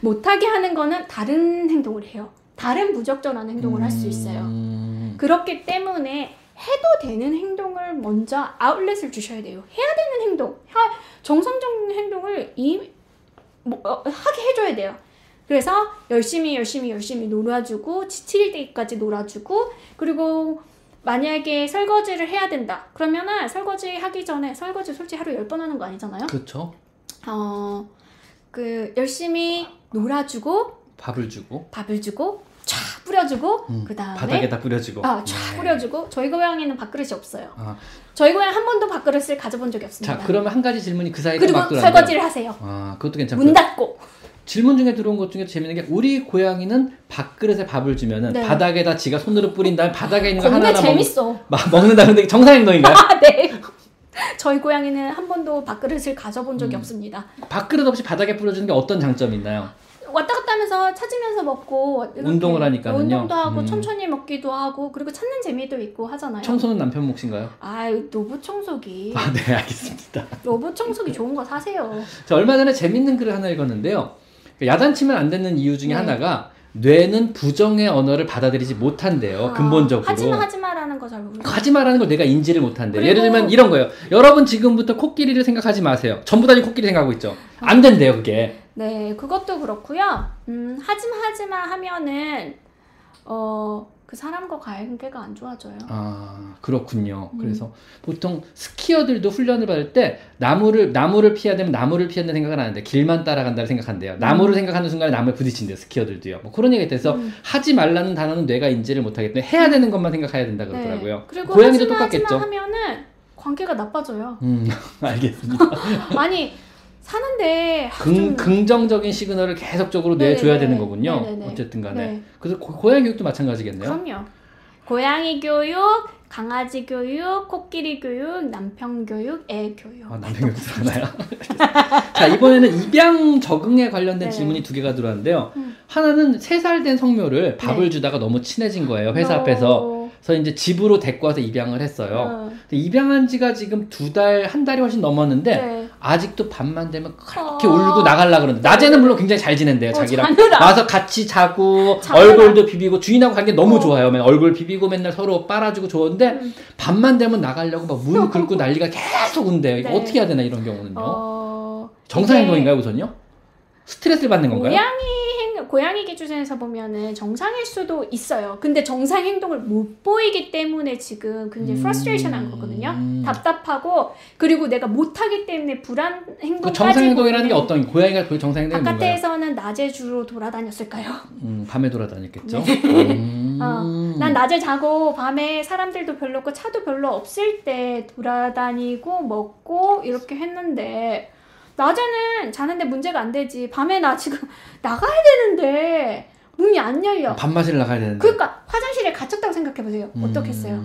못하게 하는 거는 다른 행동을 해요. 다른 무적절한 행동을 할 수 있어요. 그렇기 때문에 해도 되는 행동을 먼저 아웃렛을 주셔야 돼요. 해야 되는 행동, 정상적인 행동을 하게 해줘야 돼요. 그래서 열심히 놀아주고, 지칠 때까지 놀아주고, 그리고 만약에 설거지를 해야 된다 그러면은 설거지 하기 전에, 설거지 솔직히 하루 10번 하는 거 아니잖아요. 그렇죠. 열심히 놀아주고, 밥을 주고 촤 뿌려주고, 그 다음에 바닥에다 뿌려주고, 촤 뿌려주고. 저희 고양이는 밥그릇이 없어요. 저희 고양이 한 번도 밥그릇을 가져본 적이 없습니다. 자, 그러면 한 가지 질문이 그 사이에 그리고 설거지를 하세요. 그것도 괜찮고요. 문 닫고. 질문 중에 들어온 것 중에 재밌는 게, 우리 고양이는 밥그릇에 밥을 주면은, 네, 바닥에다 지가 손으로 뿌린 다음에 바닥에 있는 거 하나하나 먹는다는 게 정상행동인가요? 네. 저희 고양이는 한 번도 밥그릇을 가져본 적이 없습니다. 밥그릇 없이 바닥에 뿌려주는 게 어떤 장점이 있나요? 왔다 갔다 하면서 찾으면서 먹고, 운동을 하니까요. 운동도 하고, 천천히 먹기도 하고, 그리고 찾는 재미도 있고 하잖아요. 청소는 남편 몫인가요? 로봇 청소기. 네, 알겠습니다. 로봇 청소기 좋은 거 사세요. 저 얼마 전에 재밌는 글을 하나 읽었는데요. 야단치면 안 되는 이유 중에, 네, 하나가 뇌는 부정의 언어를 받아들이지 못한대요. 근본적으로. 하지마라는 거 잘 모르겠어요. 하지마라는 걸 내가 인지를 못한대요. 예를 들면 이런 거예요. 여러분 지금부터 코끼리를 생각하지 마세요. 전부 다 코끼리 생각하고 있죠. 안 된대요, 그게. 네, 그것도 그렇고요. 하지마 하면은 그 사람과 관계가 안 좋아져요. 그렇군요. 그래서 보통 스키어들도 훈련을 받을 때 나무를 피해야 되면 나무를 피한다는 생각은 안 하는데 길만 따라간다고 생각한대요. 나무를 생각하는 순간에 나무에 부딪힌대요, 스키어들도요. 뭐 그런 얘기가 돼서 하지 말라는 단어는 뇌가 인지를 못하기 때문에 해야 되는 것만 생각해야 된다 그러더라고요. 네. 그리고 고양이도 똑같겠죠. 하면은 관계가 나빠져요. 알겠습니다. 아니, 사는데 긍정적인 시그널을 계속적으로 뇌에 줘야 되는 거군요. 네네네. 어쨌든 간에. 네. 그래서 고양이 교육도 마찬가지겠네요. 그럼요. 고양이 교육, 강아지 교육, 코끼리 교육, 남편 교육, 애 교육. 남편 교육 들어가나요? 자, 이번에는 입양 적응에 관련된, 네, 질문이 두 개가 들어왔는데요. 하나는 3살 된 성묘를 밥을, 네, 주다가 너무 친해진 거예요, 회사 앞에서. 그래서 이제 집으로 데리고 와서 입양을 했어요. 근데 입양한 지가 지금 2달, 1달이 훨씬 넘었는데, 네, 아직도 밤만 되면 그렇게 울고 나가려고 그러는데, 낮에는 물론 굉장히 잘 지낸대요. 자기랑 자느라. 와서 같이 자고, 얼굴도 비비고, 주인하고 관계 너무 좋아요. 맨날 얼굴 비비고 맨날 서로 빨아주고 좋은데, 밤만 되면 나가려고 막 문 긁고 난리가 계속 온대요. 이거, 네, 어떻게 해야 되나, 이런 경우는요? 정상행동인가요, 우선요? 스트레스를 받는 건가요? 고양이 기준에서 보면은 정상일 수도 있어요. 근데 정상 행동을 못 보이기 때문에 지금 굉장히 프러스트레이션한 거거든요. 답답하고, 그리고 내가 못하기 때문에 불안 행동까지. 정상 행동이라는 게 어떤, 고양이가 정상 행동이 뭔가요? 바깥에서는 낮에 주로 돌아다녔을까요? 밤에 돌아다녔겠죠. 네. 난 낮에 자고 밤에 사람들도 별로 없고 차도 별로 없을 때 돌아다니고 먹고 이렇게 했는데, 낮에는 자는데 문제가 안 되지, 밤에 나 지금 나가야 되는데 문이 안 열려. 밤마실 나가야 되는데. 그러니까 화장실에 갇혔다고 생각해보세요. 어떻겠어요?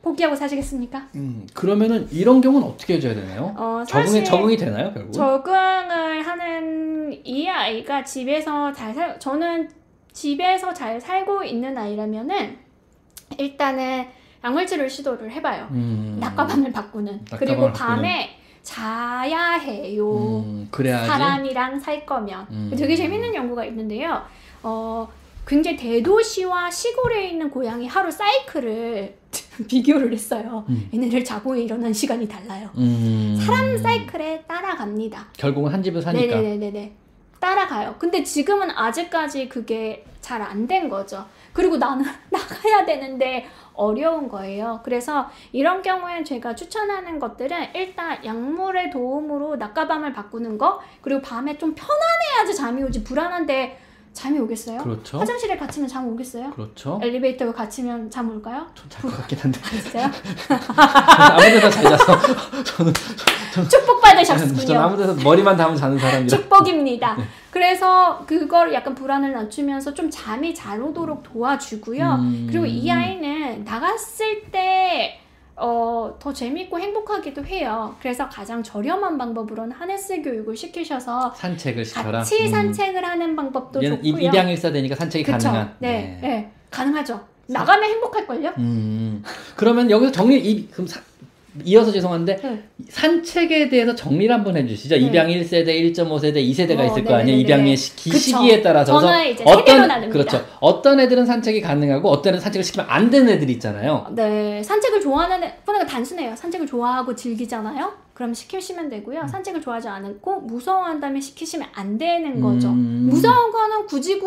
포기하고 사시겠습니까? 그러면은 이런 경우는 어떻게 해줘야 되나요? 적응이 되나요, 결국? 적응을 하는 이 아이가 집에서 저는 집에서 잘 살고 있는 아이라면은 일단은 약물치료를 시도를 해봐요. 낮과 밤을 바꾸는. 그리고 밤에 자야 해요. 그래야지. 사람이랑 살 거면. 되게 재밌는 연구가 있는데요. 굉장히 대도시와 시골에 있는 고양이 하루 사이클을 비교를 했어요. 얘네들 자고 일어난 시간이 달라요. 사람 사이클에 따라갑니다. 결국은 한 집에 사니까. 네네네네. 따라가요. 근데 지금은 아직까지 그게 잘 안 된 거죠. 그리고 나는 나가야 되는데 어려운 거예요. 그래서 이런 경우에 제가 추천하는 것들은 일단 약물의 도움으로 낮과 밤을 바꾸는 거, 그리고 밤에 좀 편안해야지 잠이 오지, 불안한데 잠이 오겠어요? 그렇죠. 화장실에 갇히면 잠 오겠어요? 그렇죠. 엘리베이터에 갇히면 잠 올까요? 좀 잘 것 같긴 한데. 아, 아무데나 잘 자서 저는 축복 받으셨군요. 저는 아무데서 머리만 담으면 자는 사람이라. 축복입니다. 네. 그래서 그걸 약간 불안을 낮추면서 좀 잠이 잘 오도록 도와주고요. 그리고 이 아이는 나갔을 때 더 재밌고 행복하기도 해요. 그래서 가장 저렴한 방법으로는 하네스 교육을 시키셔서 산책을 시켜라. 같이 산책을 하는 방법도 좋고요. 입양일사 되니까 산책이 그쵸? 가능한. 네. 네. 가능하죠. 나가면 행복할걸요? 그러면 여기서 정리, 이어서 죄송한데 네. 산책에 대해서 정리를 한번 해주시죠. 네. 입양 1세대, 1.5세대, 2세대가 있을 거 아니에요. 입양의 시기에 따라서 어떤, 그렇죠. 어떤 애들은 산책이 가능하고 어떤 애들은 산책을 시키면 안 되는 애들이 있잖아요. 네, 산책을 좋아하는 애, 보니까 단순해요. 산책을 좋아하고 즐기잖아요. 그럼 시키시면 되고요. 산책을 좋아하지 않고 무서워한다면 시키시면 안 되는 거죠. 무서운 거는 굳이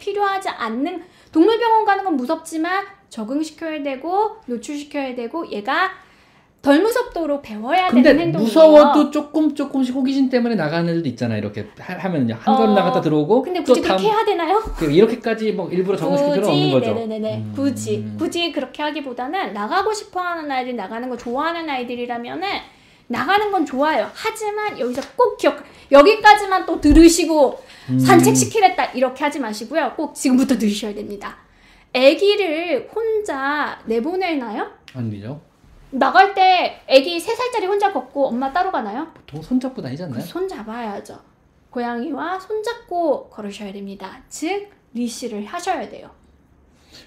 필요하지 않는, 동물병원 가는 건 무섭지만 적응시켜야 되고 노출시켜야 되고 얘가 덜 무섭도록 배워야 되는 행동이에요. 근데 무서워도 조금씩 호기심 때문에 나가는 애들도 있잖아요. 이렇게 하면요. 한 걸음 나갔다 들어오고. 근데 굳이 그렇게 해야 되나요? 이렇게까지 뭐 일부러 적응시킬 필요는 없는 거죠. 네네네. 굳이 그렇게 하기보다는 나가고 싶어하는 아이들, 나가는 거 좋아하는 아이들이라면은 나가는 건 좋아요. 하지만 여기서 꼭 여기까지만 또 들으시고 산책시키랬다 이렇게 하지 마시고요. 꼭 지금부터 들으셔야 됩니다. 아기를 혼자 내보내나요? 아니죠. 나갈 때 아기 3살짜리 혼자 걷고 엄마 따로 가나요? 보통 손잡고 다니지 않나요? 손잡아야죠. 고양이와 손잡고 걸으셔야 됩니다. 즉 리시를 하셔야 돼요.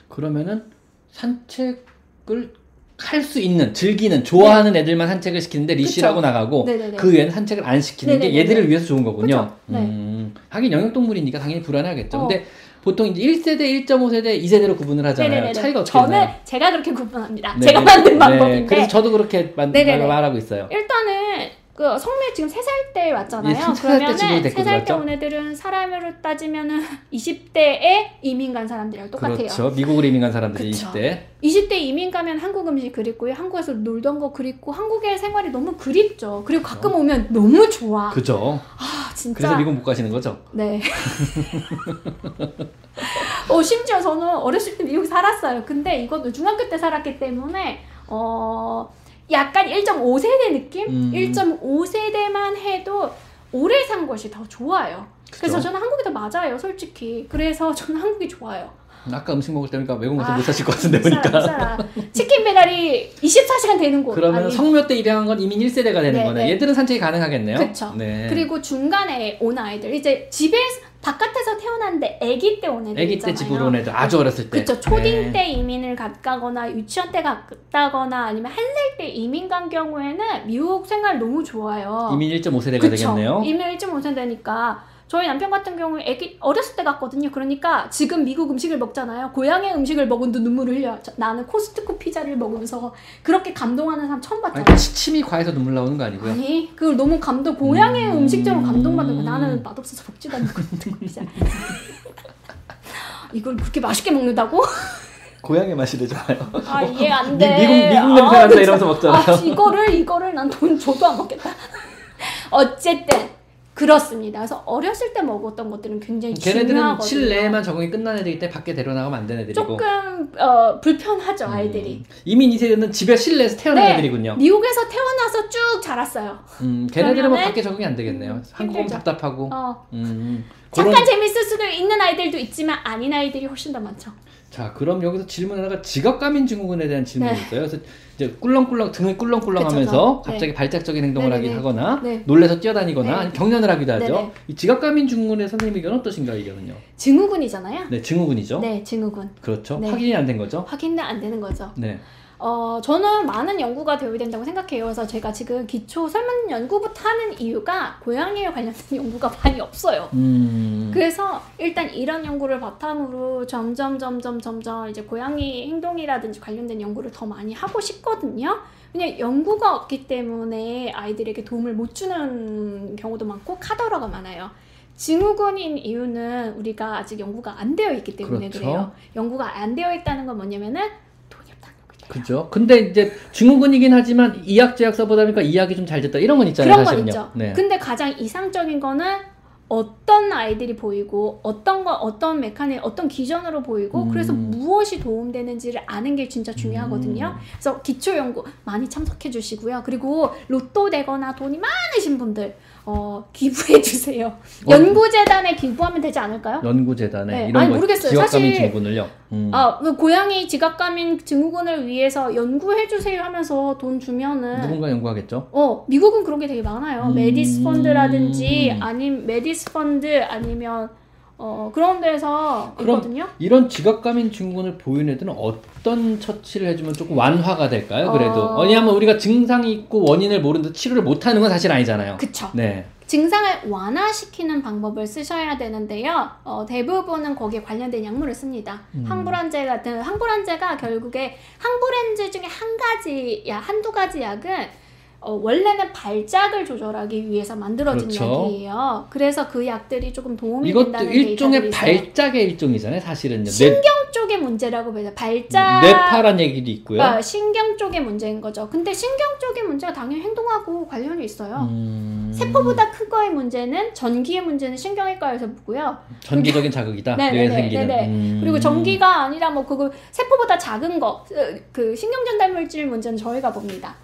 그러면은 산책을 할 수 있는, 즐기는, 좋아하는 네. 애들만 산책을 시키는데 리시라고 나가고 네네네. 그 외에는 산책을 안 시키는 네네네. 게 얘들을 위해서 좋은 거군요. 네. 하긴 영역동물이니까 당연히 불안하겠죠. 근데 보통 이제 1세대, 1.5세대, 2세대로 구분을 하잖아요. 네네네. 차이가 어떻게 저는 되나요? 제가 그렇게 구분합니다. 네네. 제가 만든 네. 방법인데 그래서 저도 그렇게 말하고 있어요. 일단은 그 성묘 지금 3살 때 왔잖아요. 예, 3살 그러면은 3살 때 온 애들은 사람으로 따지면은 20대에 이민 간 사람들이랑 똑같아요. 그렇죠. 미국으로 이민 간 사람들이 그쵸. 20대 이민 가면 한국 음식 그립고요. 한국에서 놀던 거 그립고 한국의 생활이 너무 그립죠. 그리고 가끔 그렇죠. 오면 너무 좋아. 그죠. 아 진짜. 그래서 미국 못 가시는 거죠? 네. 심지어 저는 어렸을 때 미국 살았어요. 근데 이것도 중학교 때 살았기 때문에 약간 1.5세대 느낌? 1.5세대만 해도 오래 산 것이 더 좋아요. 그쵸? 그래서 저는 한국이 더 맞아요, 솔직히. 그래서 저는 한국이 좋아요. 아까 음식 먹을 때니까 외국 가서 못 사실 것 같은데 보니까. 치킨 배달이 24시간 되는 곳. 그러면 아니, 성묘 때 입양한 건 이민 1세대가 되는 거네. 얘들은 산책이 가능하겠네요. 그렇죠. 네. 그리고 중간에 온 아이들. 이제 집에서 바깥에서 태어났는데 아기 때 온 애들 아기 있잖아요. 아기 때 집으로 온 애들. 아주 어렸을 때. 그렇죠. 초딩 네. 때 이민을 갔다거나 유치원 때 갔다거나 아니면 1살 때 이민 간 경우에는 미국 생활 너무 좋아요. 이민 1.5세대가 그쵸. 되겠네요. 이민 1.5세대니까. 저희 남편 같은 경우에 애기 어렸을 때 갔거든요. 그러니까 지금 미국 음식을 먹잖아요. 고향의 음식을 먹은도 눈물을 흘려요. 나는 코스트코 피자를 먹으면서 그렇게 감동하는 사람 처음 봤잖아요. 아니, 침이 과해서 눈물 나오는 거 아니고요? 아니, 그걸 너무 고향의 음식처럼 감동받는 거. 나는 맛없어서 먹지도 않는 코스트코 피자. 이걸 그렇게 맛있게 먹는다고? 고향의 맛이래잖아요. 아, 이해 안 돼. 미국 냄새 난다 이러면서 먹잖아요. 아, 이거를 난 돈 줘도 안 먹겠다. 어쨌든. 그렇습니다. 그래서 어렸을 때 먹었던 것들은 굉장히 중요하거든요. 걔네들은 실내에만 적응이 끝난 애들이기 때문에 밖에 데려나가면 안 되는 애들이고 조금 불편하죠 아이들이. 이민 2세대는 집에 실내에서 태어난 네, 애들이군요. 미국에서 태어나서 쭉 자랐어요. 걔네들은 뭐 밖에 적응이 안 되겠네요. 한국은 답답하고 잠깐 재밌을 수도 있는 아이들도 있지만 아닌 아이들이 훨씬 더 많죠. 자, 그럼 여기서 질문 하나가 지각가민증후군에 대한 질문이 네. 있어요. 그래서 이제 꿀렁꿀렁 등을 꿀렁꿀렁하면서 갑자기 네. 발작적인 행동을 네네네. 하거나 네. 놀래서 뛰어다니거나 네. 아니, 경련을 하기도 하죠. 네네. 이 지각가민증후군의 선생님 의견은 어떠신가요? 의견은요? 증후군이잖아요. 네, 증후군이죠. 네, 증후군. 그렇죠. 네. 확인이 안 된 거죠. 확인이 안 되는 거죠. 네. 저는 많은 연구가 되어야 된다고 생각해요. 그래서 제가 지금 기초 설문 연구부터 하는 이유가 고양이에 관련된 연구가 많이 없어요. 그래서 일단 이런 연구를 바탕으로 점점 이제 고양이 행동이라든지 관련된 연구를 더 많이 하고 싶거든요. 그냥 연구가 없기 때문에 아이들에게 도움을 못 주는 경우도 많고 카더라가 많아요. 증후군인 이유는 우리가 아직 연구가 안 되어 있기 때문에 그렇죠. 그래요. 연구가 안 되어 있다는 건 뭐냐면은 그죠. 근데 이제 증후군이긴 하지만 이약제약 써보다 보니까 이약이 좀 잘 됐다 이런 건 있잖아요. 그런 건 있죠. 네. 근데 가장 이상적인 거는 어떤 아이들이 보이고 어떤 거 어떤 메커니즘 어떤 기전으로 보이고 그래서 무엇이 도움되는지를 아는 게 진짜 중요하거든요. 그래서 기초 연구 많이 참석해 주시고요. 그리고 로또 되거나 돈이 많으신 분들 기부해 주세요. 연구재단에 기부하면 되지 않을까요? 연구재단에 네. 이런 아니, 거 모르겠어요. 지각가민 증후군을요? 아, 고양이 지각가민 증후군을 위해서 연구해 주세요 하면서 돈 주면은 누군가 연구하겠죠? 미국은 그런 게 되게 많아요. 메디스 펀드라든지 아니면 그런 데서 있거든요. 이런 지각감인 증후군을 보이는 애들은 어떤 처치를 해주면 조금 완화가 될까요? 그래도 왜냐하면 우리가 증상이 있고 원인을 모르는데 치료를 못하는 건 사실 아니잖아요. 그쵸. 네. 증상을 완화시키는 방법을 쓰셔야 되는데요. 대부분은 거기에 관련된 약물을 씁니다. 항불안제 같은, 항불안제가 결국에 항불안제 중에 한 가지, 한두 가지 약은 원래는 발작을 조절하기 위해서 만들어진 그렇죠. 약이에요. 그래서 그 약들이 조금 도움이 된다는 데이터들이 이것도 일종의 발작의 일종이잖아요. 사실은요. 신경 쪽의 문제라고 봐요. 발작. 뇌파란 얘기도 있고요. 신경 쪽의 문제인 거죠. 근데 신경 쪽의 문제가 당연히 행동하고 관련이 있어요. 세포보다 큰 거의 문제는 전기의 문제는 신경외과에서 보고요. 전기적인 자극이다. 뇌에 생기는. 그리고 전기가 아니라 뭐 그거 세포보다 작은 거 그 신경전달물질 문제는 저희가 봅니다.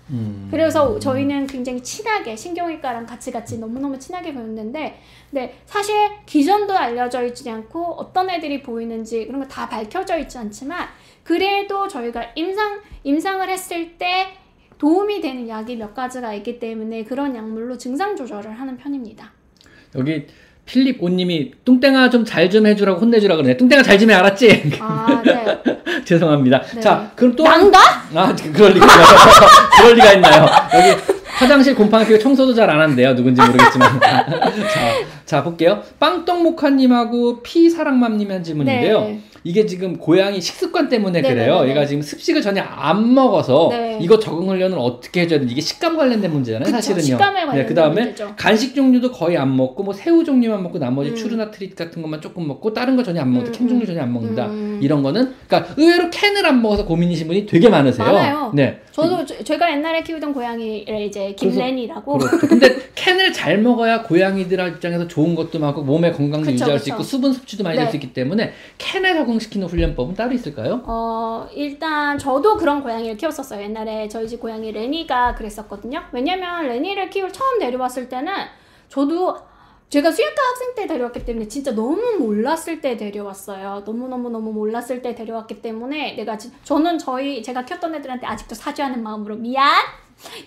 그래서 저희는 굉장히 친하게 신경외과랑 같이 너무너무 친하게 배웠는데, 근데 사실 기전도 알려져 있지 않고 어떤 애들이 보이는지 그런 거 다 밝혀져 있지 않지만 그래도 저희가 임상을 했을 때 도움이 되는 약이 몇 가지가 있기 때문에 그런 약물로 증상 조절을 하는 편입니다. 여기 필립오님이 뚱땡아 좀 잘 좀 해주라고 혼내주라고 그러네. 뚱땡아 잘 좀 해, 알았지? 아, 네. 죄송합니다. 네. 자, 그럼 또 난가? 아, 그럴 리가 그럴 리가 있나요? 여기 화장실 곰팡이가 청소도 잘 안 한대요. 누군지 모르겠지만. 자, 볼게요. 빵떡목화님하고 피사랑맘님 한 질문인데요. 네. 이게 지금 고양이 식습관 때문에 네네네. 그래요. 얘가 지금 습식을 전혀 안 먹어서 네. 이거 적응하려면 어떻게 해줘야 되는지 이게 식감 관련된 문제잖아요. 그쵸, 사실은요. 식감에 관련된 그 다음에 문제죠. 간식 종류도 거의 안 먹고 뭐 새우 종류만 먹고 나머지 추르나 트릿 같은 것만 조금 먹고 다른 거 전혀 안 먹는다. 캔 종류 전혀 안 먹는다. 이런 거는 그러니까 의외로 캔을 안 먹어서 고민이신 분이 되게 많으세요. 많아요. 네. 저도 제가 옛날에 키우던 고양이를 이제 김렌이라고. 근데 캔을 잘 먹어야 고양이들 입장에서 좋은 것도 많고 몸의 건강도 그쵸, 유지할 그쵸. 수 있고 수분 섭취도 많이 될 수 네. 있기 때문에 캔에 적응시키는 훈련법은 따로 있을까요? 일단 저도 그런 고양이를 키웠었어요. 옛날에 저희 집 고양이 레니가 그랬었거든요. 왜냐면 레니를 처음 데려왔을 때는 저도 제가 수의과 학생 때 데려왔기 때문에 진짜 너무 몰랐을 때 데려왔어요. 너무너무너무 몰랐을 때 데려왔기 때문에 저는 제가 키웠던 애들한테 아직도 사죄하는 마음으로 미안!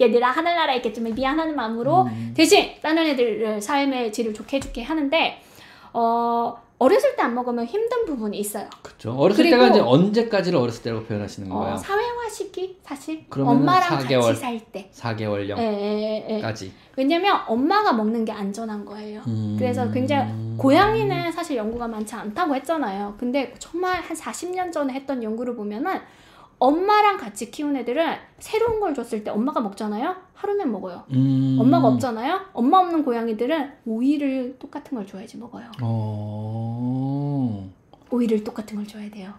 얘들아 하늘나라에 있겠지만 미안하는 마음으로 대신 다른 애들을 삶의 질을 좋게 해줄게 하는데 어렸을 때 안 먹으면 힘든 부분이 있어요. 그렇죠. 어렸을 때가 이제 언제까지를 어렸을 때라고 표현하시는 거예요? 사회화 시기 사실 엄마랑 4개월, 같이 살 때 4개월령까지. 왜냐면 엄마가 먹는 게 안전한 거예요. 그래서 굉장히 고양이는 사실 연구가 많지 않다고 했잖아요. 근데 정말 한 40년 전에 했던 연구를 보면은 엄마랑 같이 키운 애들은 새로운 걸 줬을 때 엄마가 먹잖아요? 하루면 먹어요. 엄마가 없잖아요? 엄마 없는 고양이들은 오이를 똑같은 걸 줘야지 먹어요. 오이를 똑같은 걸 줘야 돼요.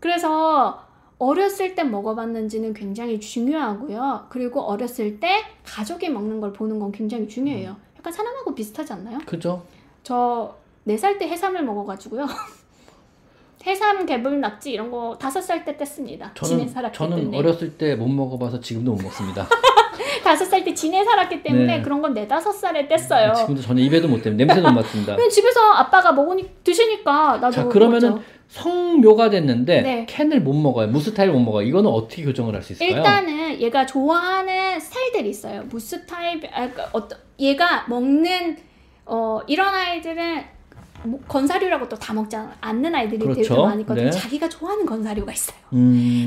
그래서 어렸을 때 먹어봤는지는 굉장히 중요하고요. 그리고 어렸을 때 가족이 먹는 걸 보는 건 굉장히 중요해요. 약간 사람하고 비슷하지 않나요? 그죠. 저 4살 때 해삼을 먹어가지고요. 해삼, 개불, 낙지 이런 거 5살 때 뗐습니다. 진해 살았기 때문에. 저는 어렸을 때 못 먹어봐서 지금도 못 먹습니다. 5살 때 진해 살았기 때문에 네. 그런 건 4~5살에 뗐어요. 지금도 전혀 입에도 못 떼요. 냄새도 못 맡습니다. 집에서 아빠가 드시니까 나도. 자, 그러면은 먹죠. 성묘가 됐는데 네. 캔을 못 먹어요. 무스타일 못 먹어요. 이거는 어떻게 교정을 할 수 있을까요? 일단은 얘가 좋아하는 스타일들이 있어요. 무스타일, 얘가 먹는 이런 아이들은 건사료라고 또 다 먹지 않는 아이들이 그렇죠. 되게 많거든요. 네. 자기가 좋아하는 건사료가 있어요.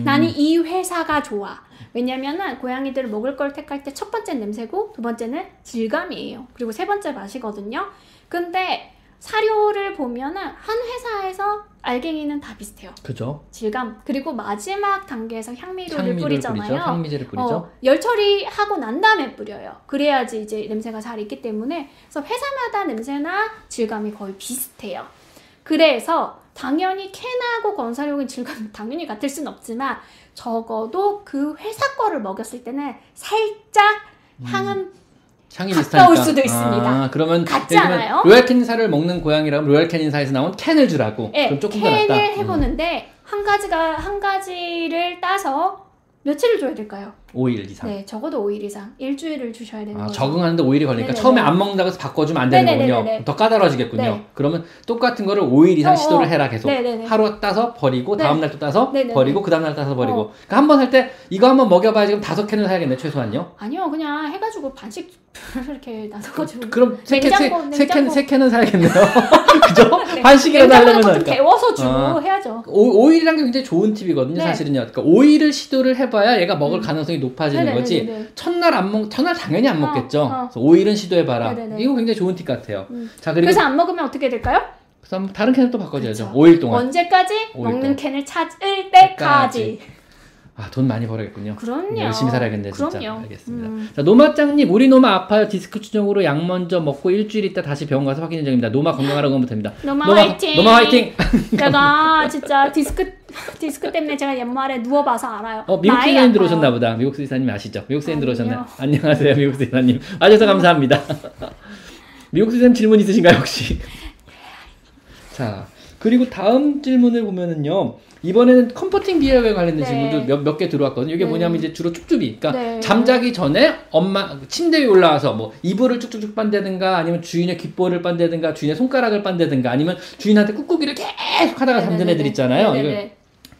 나는 이 회사가 좋아. 왜냐면은 고양이들을 먹을 걸 택할 때 첫 번째는 냄새고 두 번째는 질감이에요. 그리고 세 번째 맛이거든요. 근데 사료를 보면은 한 회사에서 알갱이는 다 비슷해요. 그죠. 질감. 그리고 마지막 단계에서 향미료를 뿌리잖아요. 향미제를 뿌리죠. 열처리하고 난 다음에 뿌려요. 그래야지 이제 냄새가 잘 있기 때문에. 그래서 회사마다 냄새나 질감이 거의 비슷해요. 그래서 당연히 캔하고 건사료는 질감이 당연히 같을 순 없지만 적어도 그 회사 거를 먹였을 때는 살짝 향은 향이 가까울 비슷하니까. 수도 있습니다. 그러면 같지 않아요? 로얄캐닌사를 먹는 고양이라면 로얄캐닌사에서 나온 캔을 주라고. 네, 그럼 조금 캔을 더 낫다. 해보는데 한 가지를 따서 며칠을 줘야 될까요? 5일 이상. 네, 적어도 5일 이상. 일주일을 주셔야 되는 거죠. 적응하는데 5일이 걸리니까 네네네. 처음에 안 먹는다고 해서 바꿔주면 안 되는 거군요. 더 까다로워지겠군요. 네. 그러면 똑같은 거를 5일 이상 시도를 해라 계속. 네네네. 하루 따서 버리고 네. 다음날 또 따서 네네네. 버리고 그 다음날 따서 버리고. 그러니까 한 번 할 때 이거 한번 먹여봐야 지금 5캔을 사야겠네 최소한요? 아니요. 그냥 해가지고 반씩 이렇게 나눠가지고 그럼 세 캔은 사야겠네요. 그죠? 반씩이라도 하려면 좀 데워서 주고 해야죠. 5일이란 게 굉장히 좋은 팁이거든요. 네. 사실은요. 그러니까 5일을 시도를 해봐야 얘가 먹을 가능성이 높아지는 네네네네. 거지. 네네. 첫날 당연히 안 먹겠죠. 그래서 5일은 시도해봐라. 네네네. 이거 굉장히 좋은 팁 같아요. 자, 그리고 그래서 안 먹으면 어떻게 될까요? 그래서 다른 캔을 또 바꿔줘야죠. 그렇죠. 5일 동안. 언제까지? 5일 먹는 동안. 캔을 찾을 때까지. 아, 돈 많이 벌어야겠군요. 그럼요. 열심히 살아야겠네 진짜. 그럼요. 알겠습니다. 자, 노마짱님, 우리 노마 아파요. 디스크 추정으로 약 먼저 먹고 일주일 있다 다시 병원 가서 확인 중입니다. 노마 건강하라고 하면 됩니다. 노마 화이팅. 노마 화이팅. 제가 진짜 디스크 때문에 제가 연말에 누워봐서 알아요. 미국 선생님 들어오셨나 보다. 미국 선생님 아시죠? 미국 선생님 들어오셨나요? 안녕하세요, 미국 선생님. 와주셔서 감사합니다. 미국 선생님 질문 있으신가요 혹시? 자, 그리고 다음 질문을 보면은요. 이번에는 컴포팅 비해어에 관련된 질문도 몇 개 들어왔거든요. 이게 뭐냐면 이제 주로 쭉쭉이. 그러니까 잠자기 전에 엄마 침대 위에 올라와서 뭐 이불을 쭉쭉쭉 빤다든가 아니면 주인의 귓볼을 빤다든가 주인의 손가락을 빤다든가 아니면 주인한테 꾹꾹이를 계속 하다가 잠든 애들 있잖아요. 이걸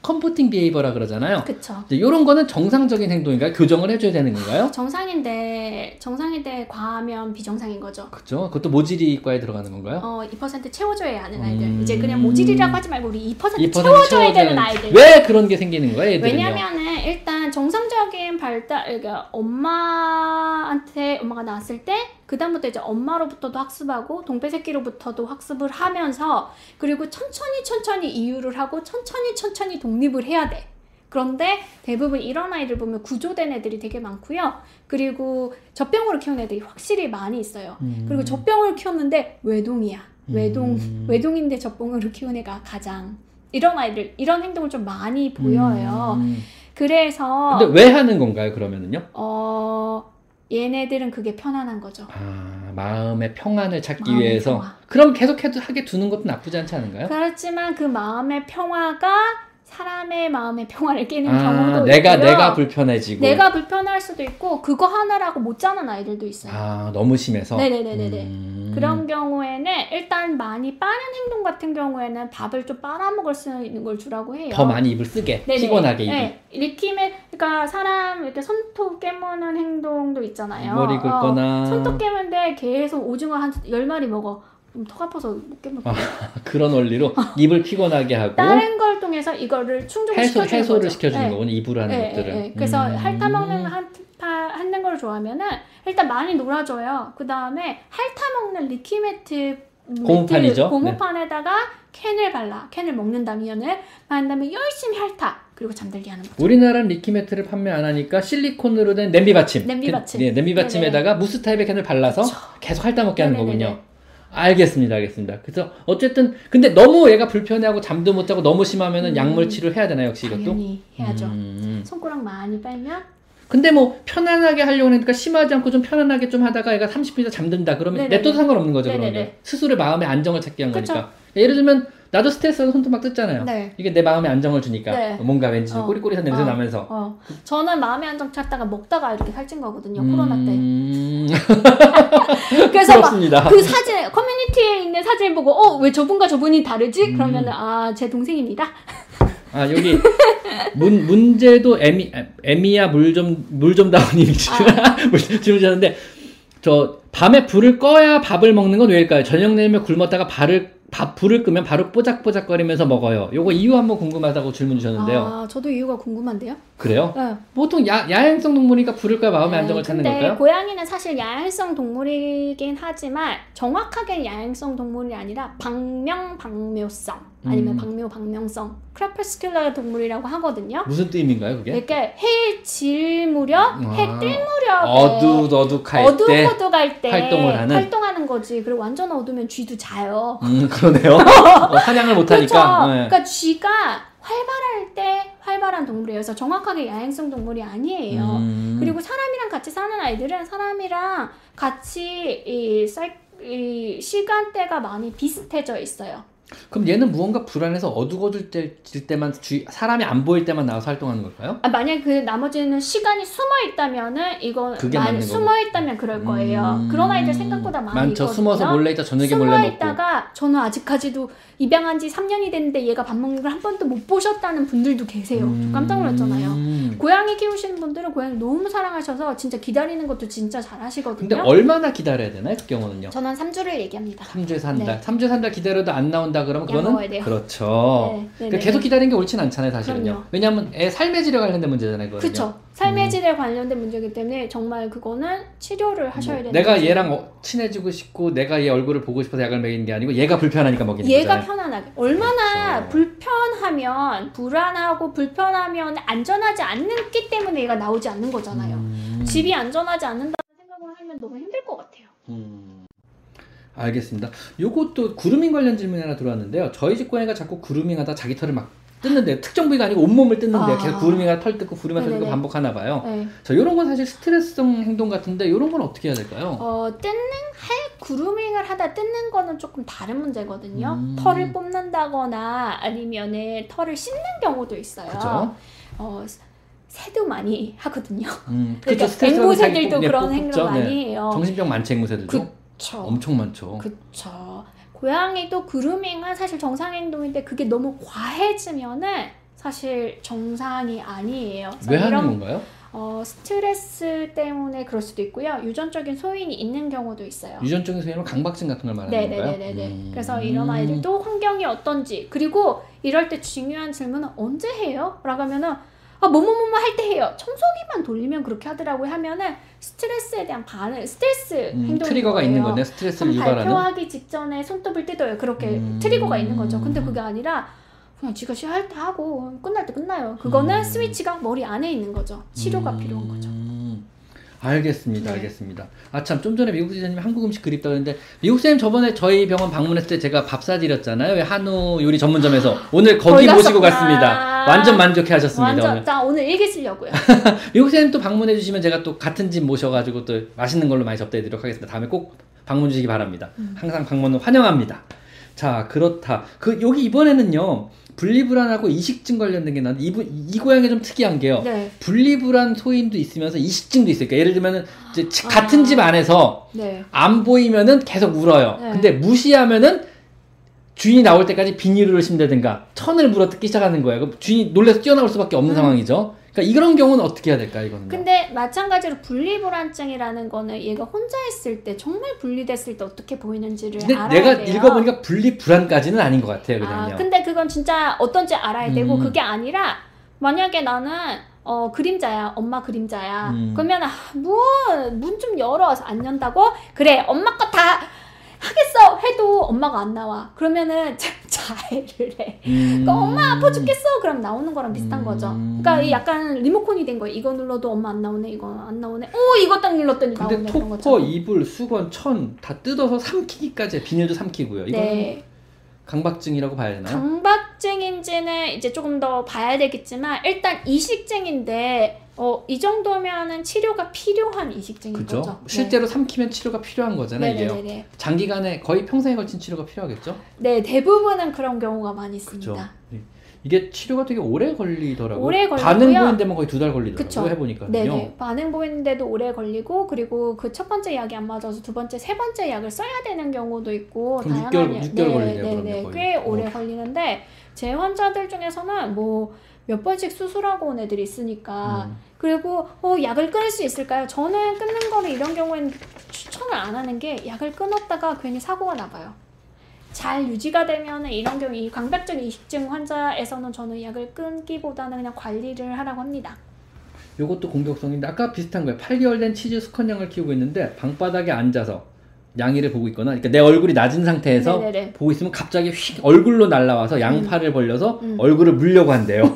컴포팅 비해이버라 그러잖아요. 그쵸. 이런 거는 정상적인 행동인가요? 교정을 해줘야 되는 건가요? 정상인데 과하면 비정상인 거죠. 그죠. 그것도 모질이과에 들어가는 건가요? 2% 채워줘야 하는 아이들. 이제 그냥 모질이라고 하지 말고 우리 2% 채워줘야 되는 아이들. 왜 그런 게 생기는 거예요, 얘들은요? 왜냐면은 일단 정상적인 발달, 그러니까 엄마가 낳았을 때 그다음부터 이제 엄마로부터도 학습하고 동배 새끼로부터도 학습을 하면서 그리고 천천히 이유를 하고 천천히 독립을 해야 돼. 그런데 대부분 이런 아이들 보면 구조된 애들이 되게 많고요. 그리고 젖병으로 키운 애들이 확실히 많이 있어요. 그리고 젖병으로 키웠는데 외동이야. 외동인데 젖병으로 키운 애가 가장 이런 아이들, 이런 행동을 좀 많이 보여요. 그래서 근데 왜 하는 건가요, 그러면은요? 얘네들은 그게 편안한 거죠. 아, 마음의 평안을 찾기 위해서. 평화. 그럼 계속 하게 두는 것도 나쁘지 않지 않은가요? 그렇지만 그 마음의 평화가 사람의 마음의 평화를 깨는 경우도 있고요. 내가 불편해지고. 내가 불편할 수도 있고 그거 하나라고 못 자는 아이들도 있어요. 아, 너무 심해서? 네네네네. 그런 경우에는 일단 많이 빠른 행동 같은 경우에는 밥을 좀 빨아먹을 수 있는 걸 주라고 해요. 더 많이 입을 쓰게? 네네. 피곤하게 입을? 네. 그러니까 사람 이렇게 손톱 깨무는 행동도 있잖아요. 머리 긁거나. 손톱 깨는데 계속 오징어 한 10마리 먹어. 그럼 턱 아파서 못 깨먹고. 그런 원리로 입을 피곤하게 하고 다른 걸 통해서 이거를 충족시켜주는 거죠. 해소를 시켜주는 거군요. 입으로 하는 것들은. 그래서 핥아먹는 하는 걸 좋아하면은 일단 많이 놀아줘요. 그 다음에 핥아먹는 리퀴매트 고무판에다가 캔을 발라. 캔을 먹는다면 면을 한 다음에 열심히 핥아. 그리고 잠들게 하는 거죠. 우리나라는 리퀴매트를 받침 안 하니까 실리콘으로 된 냄비받침. 냄비받침에다가 무스 타입의 캔을 발라서 계속 핥아먹게 하는 거군요. 알겠습니다. 그래서 어쨌든 근데 너무 얘가 불편해하고 잠도 못 자고 너무 심하면은 약물 치료를 해야 되나요? 역시 이것도? 당연히 해야죠. 손가락 많이 빨면? 근데 뭐 편안하게 하려고 하니까 심하지 않고 좀 편안하게 좀 하다가 얘가 30분 이상 잠든다. 그러면 냅둬도 상관없는 거죠. 그러면 스스로의 마음의 안정을 찾게 한 거니까. 예를 들면 나도 스트레스로 손톱 막 뜯잖아요. 이게 내 마음의 안정을 주니까 뭔가 왠지 꼬리꼬리한 냄새 나면서. 저는 마음의 안정 찾다가 먹다가 이렇게 살찐 거거든요. 코로나 때. 그래서 막 그 사진 커뮤니티에 있는 사진을 보고 왜 저분과 저분이 다르지? 그러면 제 동생입니다. 여기 문제도 에미야 물 좀 다오님 질문 주셨는데 저 밤에 불을 꺼야 밥을 먹는 건 왜일까요? 저녁 내면 굶었다가 불을 끄면 바로 뽀짝뽀짝거리면서 먹어요. 요거 이유 한번 궁금하다고 질문 주셨는데요. 저도 이유가 궁금한데요. 그래요? 네. 보통 야행성 동물이니까 불을 꺼야 마음의 안정을 찾는 걸까요? 고양이는 사실 야행성 동물이긴 하지만 정확하게 야행성 동물이 아니라 방명성 아니면 방명성 크레퍼스큘러 동물이라고 하거든요. 무슨 뜻인가요 그게? 이렇게 해 질 무렵, 해 뜰 무렵에 어둑어둑할 때 활동하는 거지. 그리고 완전 어두면 쥐도 자요. 그러네요. 사냥을 못하니까. 그렇죠. 그러니까 쥐가 활발할 때 활발한 동물이에요. 그래서 정확하게 야행성 동물이 아니에요. 그리고 사람이랑 같이 사는 아이들은 사람이랑 같이 시간대가 많이 비슷해져 있어요. 그럼 얘는 무언가 불안해서 어두워질 때만 사람이 안 보일 때만 나와서 활동하는 걸까요? 아, 만약에 그 나머지는 시간이 숨어있다면은 이건 숨어있다면 그럴 거예요. 그런 아이들 생각보다 많이 있거든요. 숨어서 몰래 있다 저녁에 몰래 먹고 있다가 저는 아직까지도 입양한 지 3년이 됐는데 얘가 밥 먹는 걸 한 번도 못 보셨다는 분들도 계세요. 깜짝 놀랐잖아요. 고양이 키우시는 분들은 고양이 너무 사랑하셔서 진짜 기다리는 것도 진짜 잘 하시거든요. 근데 얼마나 기다려야 되나요? 그 경우는요? 저는 3주를 얘기합니다. 3주에서 한 달. 네. 3주에서 한 달 기다려도 안 나온다 그러면 그거는 그렇죠. 네. 그러니까 계속 기다리는 게 옳진 않잖아요, 사실은요. 그럼요. 왜냐하면 애 삶의 질에 관련된 문제잖아요, 그거는요. 그렇죠. 삶의 질에 관련된 문제이기 때문에 정말 그거는 치료를 하셔야 되는 내가 거죠. 얘랑 친해지고 싶고 내가 얘 얼굴을 보고 싶어서 약을 먹이는 게 아니고 얘가 불편하니까 먹이는 거잖아요. 얘가 편안하게. 얼마나 그렇죠. 불편하면 불안하고 불편하면 안전하지 않기 때문에 얘가 나오지 않는 거잖아요. 집이 안전하지 않는다는 생각을 하면 너무 힘들 것 같아요. 알겠습니다. 요것도 구루밍 관련 질문이 하나 들어왔는데요. 저희 집 고양이가 자꾸 구루밍하다 자기 털을 막 뜯는데 특정 부위가 아니고 온몸을 뜯는데 계속 구루밍하다 털 뜯고 구루밍하다 털 뜯고 반복하나 봐요. 네. 자, 요런 건 사실 스트레스성 행동 같은데 요런 건 어떻게 해야 될까요? 구루밍을 하다 뜯는 거는 조금 다른 문제거든요. 털을 뽑는다거나 아니면은 털을 씻는 경우도 있어요. 그렇죠? 새도 많이 하거든요. 그러니까 앵무새들도 그런 행동 많이 해요. 정신병 많지 앵무새들도? 그쵸. 엄청 많죠. 그쵸. 고양이도 그루밍은 사실 정상 행동인데 그게 너무 과해지면은 사실 정상이 아니에요. 왜 하는 건가요? 스트레스 때문에 그럴 수도 있고요. 유전적인 소인이 있는 경우도 있어요. 유전적인 소인은 강박증 같은 걸 말하는 건가요? 네네네. 그래서 이런 아이들도 환경이 어떤지 그리고 이럴 때 중요한 질문은 언제 해요? 라고 하면은 아, 뭐뭐뭐뭐 할 때 해요. 청소기만 돌리면 그렇게 하더라고요. 하면은 스트레스에 대한 반응, 스트레스 행동이 트리거가 거예요. 있는 거네. 스트레스를 유발하는. 발표하기 직전에 손톱을 뜯어요. 그렇게 트리거가 있는 거죠. 근데 그게 아니라 그냥 지가 쉬할 때 하고 끝날 때 끝나요. 그거는 스위치가 머리 안에 있는 거죠. 치료가 필요한 거죠. 알겠습니다. 네. 알겠습니다. 아, 참, 좀 전에 미국 선생님이 한국 음식 그립다 그랬는데 미국 선생님 저번에 저희 병원 방문했을 때 제가 밥 사드렸잖아요. 한우 요리 전문점에서. 오늘 거기 모시고 갔습니다. 완전 만족해 하셨습니다. 완전, 나 오늘 일기 쓰려고요. 미국 선생님 또 방문해 주시면 제가 또 같은 집 모셔가지고 또 맛있는 걸로 많이 접대해 드리도록 하겠습니다. 다음에 꼭 방문 주시기 바랍니다. 항상 방문은 환영합니다. 자, 그렇다. 여기 이번에는요. 분리불안하고 이식증 관련된 게 나는데 이 고양이 좀 특이한 게요. 네. 분리불안 소인도 있으면서 이식증도 있어요. 그러니까 예를 들면은 이제 같은 집 안에서 안 보이면은 계속 울어요. 네. 근데 무시하면은 주인이 나올 때까지 비닐을 심다든가 천을 물어뜯기 시작하는 거예요. 그럼 주인이 놀라서 뛰어나올 수밖에 없는 상황이죠. 그러니까 이런 경우는 어떻게 해야 될까요? 이거는 근데 마찬가지로 분리불안증이라는 거는 얘가 혼자 있을 때 정말 분리됐을 때 어떻게 보이는지를 알아야 돼요. 근데 내가 읽어보니까 분리불안까지는 아닌 것 같아요. 그냥요. 아, 근데 그건 진짜 어떤지 알아야 되고 그게 아니라 만약에 나는 그림자야. 엄마 그림자야. 그러면 문 좀 열어. 안 연다고? 그래. 엄마 거 다 하겠어 해도 엄마가 안 나와. 그러면은 자해를 해. 그러니까 엄마 아파 죽겠어 그럼 나오는 거랑 비슷한 거죠. 그러니까 약간 리모컨이 된 거예요. 이거 눌러도 엄마 안 나오네. 이거 안 나오네. 오 이거 딱 눌렀더니 나오네. 근데 토퍼, 거잖아. 이불, 수건, 천 다 뜯어서 삼키기까지 해요. 비닐도 삼키고요. 이건 강박증이라고 봐야 되나요? 강박증인지는 이제 조금 더 봐야 되겠지만 일단 이식증인데 이 정도면은 치료가 필요한 이식증인 거죠. 실제로 삼키면 치료가 필요한 거잖아요. 이게요. 장기간에 거의 평생에 걸친 치료가 필요하겠죠? 네, 대부분은 그런 경우가 많이 있습니다. 그쵸? 이게 치료가 되게 오래 걸리더라고요. 오래 걸리고요. 반응 보이는데만 거의 2달 걸리더라고요. 그쵸. 해보니까요. 네네. 반응 보이는데도 오래 걸리고 그리고 그 첫 번째 약이 안 맞아서 두 번째, 세 번째 약을 써야 되는 경우도 있고 그럼 다양한 6개월 걸리네요. 네네. 꽤 오래 걸리는데 제 환자들 중에서는 뭐 몇 번씩 수술하고 온 애들이 있으니까 그리고 약을 끊을 수 있을까요? 저는 끊는 거를 이런 경우에는 추천을 안 하는 게 약을 끊었다가 괜히 사고가 나봐요. 잘 유지가 되면 이런 경우 이 강박증 이식증 환자에서는 저는 약을 끊기보다는 그냥 관리를 하라고 합니다. 요것도 공격성인데 아까 비슷한 거예요. 8개월 된 치즈 수컷냥을 키우고 있는데 방바닥에 앉아서 양이를 보고 있거나 그러니까 내 얼굴이 낮은 상태에서 보고 있으면 갑자기 휙 얼굴로 날아와서 양팔을 벌려서 얼굴을 물려고 한대요.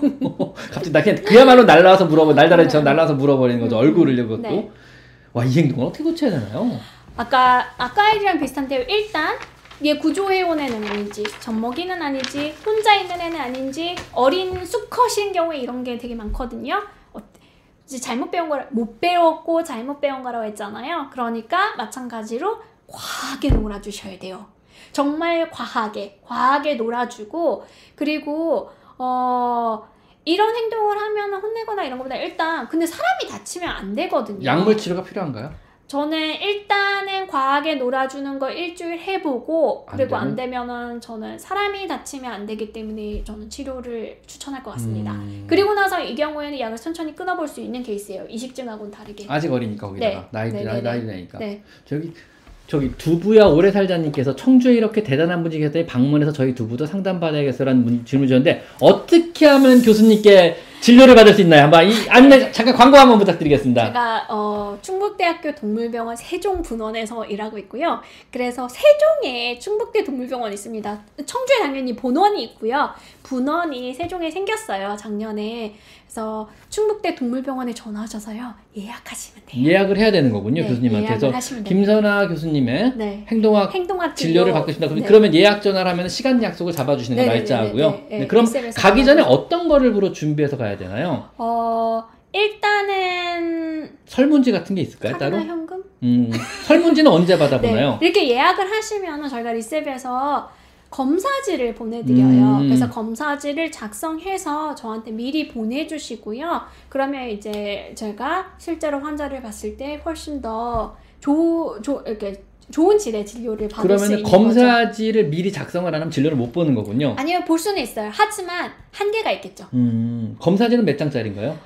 갑자기 나 그냥 그야말로 날아와서 날다리처럼 날아와서 물어버리는 거죠. 얼굴을 물려고. 와, 이 행동은 어떻게 고쳐야 되나요? 아까 애들이랑 비슷한데요. 일단 얘 구조해온 애는 아닌지, 젖먹이는 아닌지, 혼자 있는 애는 아닌지, 어린 수컷인 경우에 이런 게 되게 많거든요. 이제 잘못 배운 거라, 못 배웠고 잘못 배운 거라고 했잖아요. 그러니까 마찬가지로 과하게 놀아주셔야 돼요. 정말 과하게 놀아주고, 그리고 이런 행동을 하면 혼내거나 이런 것보다 일단, 근데 사람이 다치면 안 되거든요. 약물 치료가 필요한가요? 저는 일단은 과하게 놀아주는 거 일주일 해보고, 그리고 안 되면은 저는 사람이 다치면 안 되기 때문에 저는 치료를 추천할 것 같습니다. 그리고 나서 이 경우에는 약을 천천히 끊어볼 수 있는 케이스예요. 이식증하고는 다르게. 아직 어리니까 거기다가. 네. 나이니까. 네. 저기 두부야 오래 살자님께서 청주에 이렇게 대단한 분이 계셨더니 방문해서 저희 두부도 상담받아야겠어라는 질문 주셨는데, 어떻게 하면 교수님께 진료를 받을 수 있나요? 한번 안내, 잠깐 광고 한번 부탁드리겠습니다. 제가 충북대학교 동물병원 세종분원에서 일하고 있고요. 그래서 세종에 충북대 동물병원이 있습니다. 청주에 당연히 본원이 있고요. 분원이 세종에 생겼어요, 작년에. 그래서 충북대 동물병원에 전화하셔서요, 예약하시면 돼요. 예약을 해야 되는 거군요, 네, 교수님한테서. 김선아 교수님의 네. 행동학 진료를 받으신다. 네. 그러면 예약 전화를 하면 시간 약속을 잡아주시는 거 날짜하고요. 네, 그럼 가기 전에 어떤 거를 보러 준비해서 가야 되나요? 일단은 설문지 같은 게 있을까요? 따로? 현금? 설문지는 언제 받아보나요? 네. 이렇게 예약을 하시면 저희가 리셉에서 검사지를 보내드려요. 그래서 검사지를 작성해서 저한테 미리 보내주시고요. 그러면 이제 제가 실제로 환자를 봤을 때 훨씬 더 이렇게 좋은 질의 진료를 받을 수 있는 거죠. 그러면 검사지를 미리 작성을 안 하면 진료를 못 보는 거군요. 아니요, 볼 수는 있어요. 하지만 한계가 있겠죠. 검사지는 몇 장짜리인가요?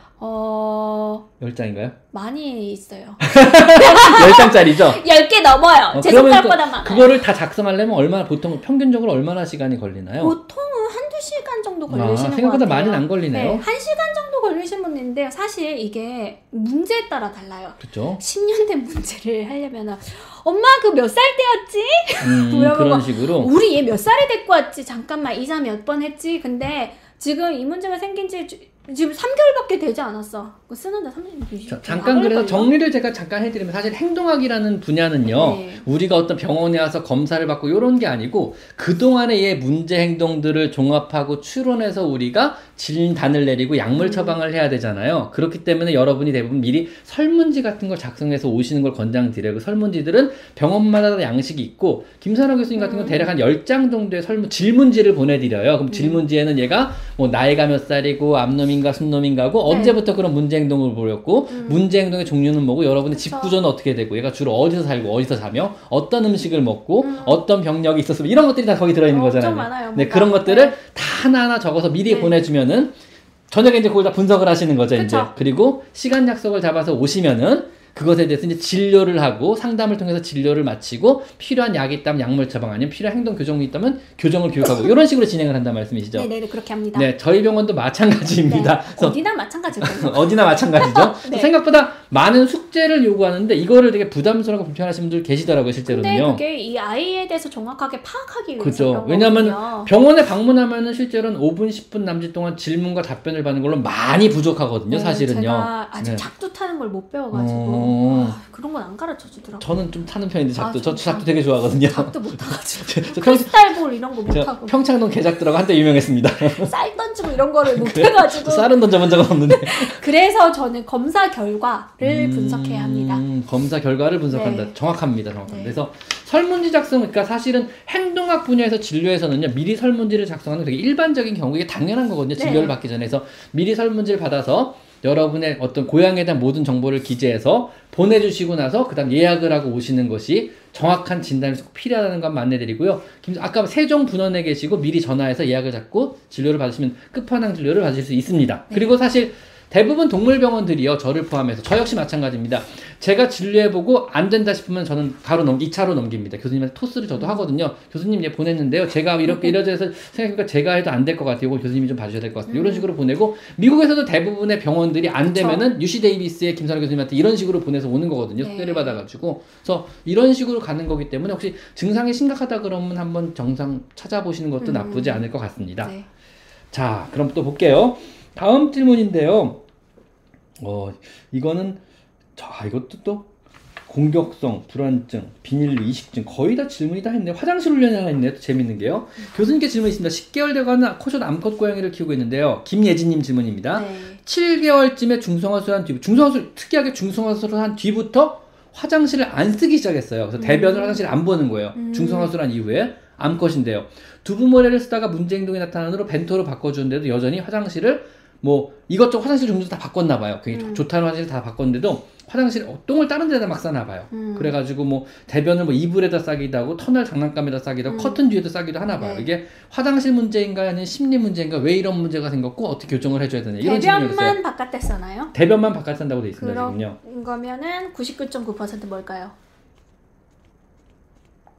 10장인가요? 많이 있어요. 10장짜리죠? 10개 넘어요. 제 손가락보다만. 그거를 다 작성하려면 얼마나, 보통 평균적으로 얼마나 시간이 걸리나요? 보통은 1~2시간 정도 걸리시는 것 같아요. 생각보다 많이는 안 걸리네요. 네, 1시간 정도 걸리신 분인데, 사실 이게 문제에 따라 달라요. 그렇죠. 10년 된 문제를 하려면, 엄마 그 몇 살 때였지? 그런 식으로. 우리 얘 몇 살에 데리고 왔지? 잠깐만, 이사 몇 번 했지? 근데 지금 이 문제가 생긴 지 지금 3개월밖에 되지 않았어. 쓰는데 3개월. 잠깐, 그래서 정리를 제가 잠깐 해드리면, 사실 행동학이라는 분야는요, 네. 우리가 어떤 병원에 와서 검사를 받고 이런 게 아니고, 그동안의 얘 문제 행동들을 종합하고 추론해서 우리가 진단을 내리고 약물 처방을 해야 되잖아요. 그렇기 때문에 여러분이 대부분 미리 설문지 같은 걸 작성해서 오시는 걸 권장드려요. 그 설문지들은 병원마다 양식이 있고, 김선아 교수님 같은 건 대략 한 10장 정도의 질문지를 보내드려요. 그럼 질문지에는 얘가 뭐 나이가 몇 살이고, 암놈인가 순놈인가고, 네. 언제부터 그런 문제 행동을 보였고, 문제 행동의 종류는 뭐고, 여러분의 집 구조는 어떻게 되고, 얘가 주로 어디서 살고 어디서 자며, 어떤 음식을 먹고, 어떤 병력이 있었으면, 이런 것들이 다 거기 들어있는 거잖아요. 많아요, 네, 그런 것들을 다 하나하나 적어서 미리 네. 보내주면은 저녁에 이제 그걸 다 분석을 하시는 거죠. 그쵸? 이제 그리고 시간 약속을 잡아서 오시면은 그것에 대해서 이제 진료를 하고, 상담을 통해서 진료를 마치고, 필요한 약이 있다면 약물 처방, 아니면 필요한 행동 교정이 있다면 교정을 교육하고, 이런 식으로 진행을 한단 말씀이시죠? 네네, 그렇게 합니다. 네, 저희 병원도 마찬가지입니다. 네, 그래서 어디나 마찬가지죠. 네. 생각보다 많은 숙제를 요구하는데, 이거를 되게 부담스러워하고 불편하신 분들 계시더라고요, 실제로는요. 근데 그게 이 아이에 대해서 정확하게 파악하기 위해서. 그죠. 왜냐하면 병원에 방문하면은 실제로는 5분, 10분 남짓 동안 질문과 답변을 받는 걸로 많이 부족하거든요, 네, 사실은요. 제가 아직 작두 타는 걸 못 배워가지고. 아, 그런 건 안 가르쳐 주더라고요. 저는 좀 타는 편인데, 작두. 저 작두 되게 좋아하거든요. 작두 못 타가지고. 크리스탈볼 이런 거 못 타고. 평창동 개작두라고 한때 유명했습니다. 쌀 던지고 이런 거를 못 해가지고. 쌀은 던져본 적은 없는데. 그래서 저는 검사 결과를 분석해야 합니다. 검사 결과를 분석한다. 네. 정확합니다. 네. 그래서 설문지 작성, 그러니까 사실은 행동학 분야에서 진료에서는요, 미리 설문지를 작성하는 되게 일반적인 경우, 이게 당연한 거거든요. 진료를 네. 받기 전에. 그래서 미리 설문지를 받아서 여러분의 어떤 고향에 대한 모든 정보를 기재해서 보내주시고 나서 그 다음 예약을 하고 오시는 것이 정확한 진단이 필요하다는 건 안내드리고요. 아까 세종 분원에 계시고 미리 전화해서 예약을 잡고 진료를 받으시면 끝판왕 진료를 받으실 수 있습니다. 네. 그리고 사실 대부분 동물병원들이요, 저를 포함해서, 저 역시 마찬가지입니다. 제가 진료해보고 안 된다 싶으면 저는 바로 2차로 넘깁니다. 교수님한테 토스를 저도 하거든요. 교수님 얘 보냈는데요, 제가 이렇게 이러저러해서 생각해보니까 제가 해도 안 될 것 같아요. 이걸 교수님이 좀 봐주셔야 될 것 같아요. 이런 식으로 보내고, 미국에서도 대부분의 병원들이 안 되면은 UC 데이비스의 김선아 교수님한테 이런 식으로 보내서 오는 거거든요. 소개를 받아가지고. 그래서 이런 식으로 가는 거기 때문에, 혹시 증상이 심각하다 그러면 한번 정상 찾아보시는 것도 나쁘지 않을 것 같습니다. 네. 자, 그럼 또 볼게요. 다음 질문인데요. 이거는, 자, 이것도 또 공격성, 불안증, 비닐류, 이식증, 거의 다 질문이 다 했네요. 화장실 훈련이 하나 있네요. 또 재밌는 게요. 교수님께 질문이 있습니다. 10개월 돼가는 코숏 암컷 고양이를 키우고 있는데요. 김예진님 질문입니다. 네. 7개월쯤에 중성화술한 뒤, 특이하게 중성화술한 뒤부터 화장실을 안 쓰기 시작했어요. 그래서 대변을 화장실에 안 보는 거예요. 중성화술한 이후에. 암컷인데요. 두부모래를 쓰다가 문제행동이 나타난 후로 벤토로 바꿔주는데도 여전히 화장실을 뭐 이것저것 화장실 종류도 다 바꿨나봐요. 굉장히 좋다는 화장실 다 바꿨는데도 화장실 똥을 다른 데다 막 싸나봐요. 그래가지고 뭐 대변을 뭐 이불에다 싸기도 하고 터널 장난감에다 싸기도 하고 커튼 뒤에다 싸기도 하나봐요. 네. 이게 화장실 문제인가 아니면 심리 문제인가 왜 이런 문제가 생겼고 어떻게 교정을 해줘야 되냐 이런 질문이었어요. 대변만 바깥에 싸나요? 대변만 바깥에 싼다고 돼 있습니다. 지금요. 그런 거면은 99.9% 뭘까요?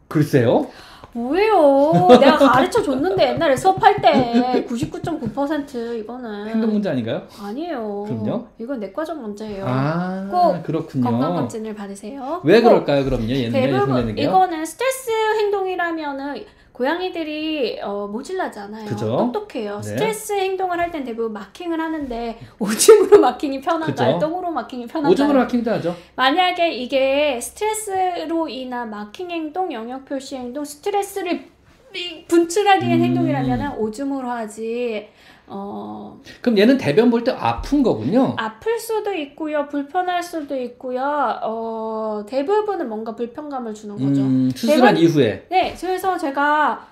글쎄요. 뭐예요? 내가 가르쳐줬는데 옛날에 수업할 때 99.9% 이거는 행동 문제 아닌가요? 아니에요. 그럼요? 이건 내과적 문제예요. 아, 꼭 그렇군요. 건강검진을 받으세요. 왜 그럴까요? 그럼요. 대부분 이거는 스트레스 행동이라면은 고양이들이 모질라잖아요. 그죠? 똑똑해요. 네. 스트레스 행동을 할 땐 대부분 마킹을 하는데 오줌으로 마킹이 편한가요? 똥으로 마킹이 편한가요? 오줌으로 마킹도 하죠. 만약에 이게 스트레스로 인한 마킹 행동, 영역 표시 행동, 스트레스를 분출하기 위한 행동이라면 오줌으로 하지. 그럼 얘는 대변 볼 때 아픈 거군요. 아플 수도 있고요, 불편할 수도 있고요. 대부분은 뭔가 불편감을 주는 거죠. 수술한 이후에. 네, 그래서 제가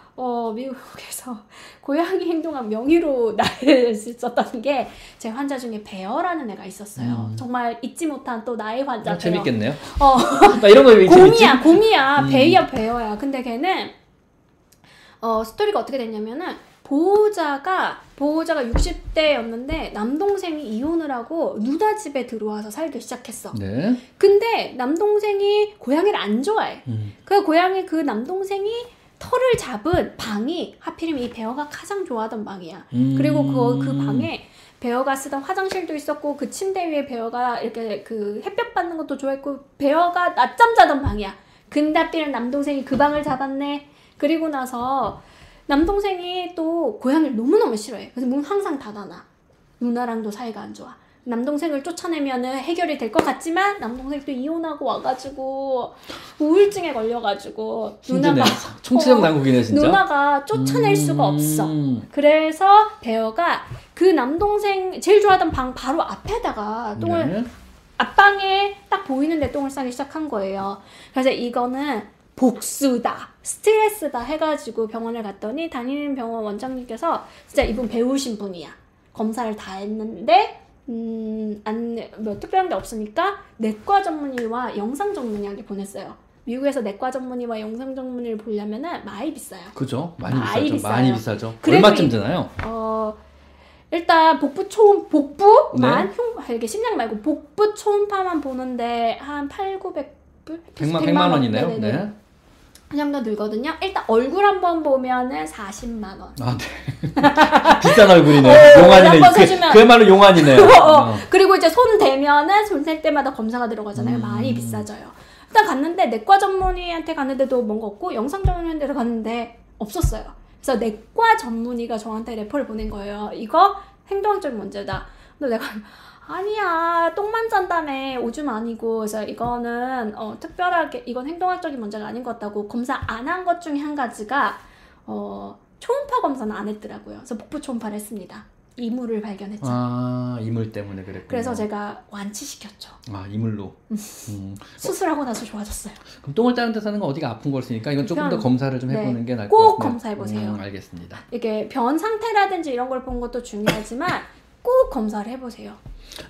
미국에서 고양이 행동학 명의로 나를 썼던 게 제 환자 중에 베어라는 애가 있었어요. 정말 잊지 못한 또 나의 환자. 아, 재밌겠네요. 나 이런 거 왜 곰이야, 곰이야, 베이야, 베어야. 근데 걔는 스토리가 어떻게 됐냐면은. 보호자가 60대였는데 남동생이 이혼을 하고 누나 집에 들어와서 살기 시작했어. 네. 근데 남동생이 고양이를 안 좋아해. 그 남동생이 털을 잡은 방이 하필이면 이 베어가 가장 좋아하던 방이야. 그리고 그 방에 베어가 쓰던 화장실도 있었고 그 침대 위에 베어가 이렇게 그 햇볕 받는 것도 좋아했고 베어가 낮잠 자던 방이야. 근데 하필이면 남동생이 그 방을 잡았네. 그리고 나서 남동생이 또 고양이를 너무너무 싫어해. 그래서 문 항상 닫아놔. 누나랑도 사이가 안 좋아. 남동생을 쫓아내면은 해결이 될 것 같지만 남동생이 또 이혼하고 와가지고 우울증에 걸려가지고 누나가 총체적 난국이네 진짜. 누나가 쫓아낼 수가 없어. 그래서 베어가 그 남동생 제일 좋아하던 방 바로 앞에다가 똥을 앞방에 딱 보이는데 똥을 싸기 시작한 거예요. 그래서 이거는 복수다, 스트레스다 해가지고 병원을 갔더니 다니는 병원 원장님께서 진짜 이분 배우신 분이야. 검사를 다 했는데 뭐 특별한 게 없으니까 내과 전문의와 영상 전문의한테 보냈어요. 미국에서 내과 전문의와 영상 전문의를 보려면은 많이 비싸요. 그죠? 많이 비싸죠. 얼마쯤 드나요? 일단 복부 초음파만 이게 심장 말고 복부 초음파만 보는데 한 800~900불? 100만 원이네요. 네. 그 정도 들거든요. 일단 얼굴 한번 보면은 40만 원. 아, 네. 비싼 얼굴이네요. 용안이네. 그야말로 용안이네요. 그리고 이제 손 대면은 손 댈 때마다 검사가 들어가잖아요. 많이 비싸져요. 일단 갔는데 내과 전문의한테 갔는데도 뭔가 없고 영상 전문의한테 갔는데 없었어요. 그래서 내과 전문의가 저한테 레퍼를 보낸 거예요. 이거 행동학적 문제다. 근데 내가 아니야, 똥만 짠다며, 오줌 아니고. 그래서 이거는 특별하게 이건 행동학적인 문제가 아닌 것 같다고. 검사 안 한 것 중에 한 가지가 초음파 검사는 안 했더라고요. 그래서 복부 초음파를 했습니다. 이물을 발견했죠. 아, 이물 때문에 그랬군요. 그래서 제가 완치시켰죠. 아, 이물로. 수술하고 나서 좋아졌어요. 그럼 똥을 따는 데 사는 건 어디가 아픈 걸 쓰니까 이건 조금 더 검사를 좀 해보는 게 나을 것 같아요. 꼭 검사해보세요. 알겠습니다. 이게 변 상태라든지 이런 걸 본 것도 중요하지만 꼭 검사를 해보세요.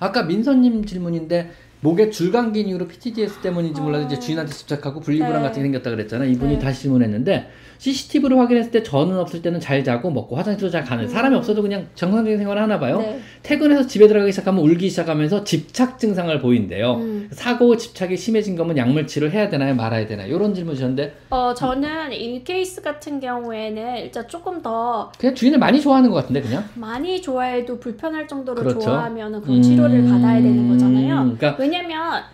아까 민선님 질문인데 목에 줄감긴 이후로 PTSD 때문인지 몰라도 이제 주인한테 집착하고 분리불안 같은 게 생겼다 그랬잖아요. 이분이 다시 질문했는데 CCTV로 확인했을 때 저는 없을 때는 잘 자고 먹고 화장실도 잘 가는 사람이 없어도 그냥 정상적인 생활을 하나 봐요. 네. 퇴근해서 집에 들어가기 시작하면 울기 시작하면서 집착 증상을 보인대요. 사고 집착이 심해진 거면 약물치료를 해야 되나요 말아야 되나요 이런 질문 주셨는데 저는 이 케이스 같은 경우에는 일단 조금 더 그냥 주인을 많이 좋아하는 것 같은데 그냥 많이 좋아해도 불편할 정도로 그렇죠. 좋아하면 그런 치료를 받아야 되는 거잖아요. 그러니까 왜냐면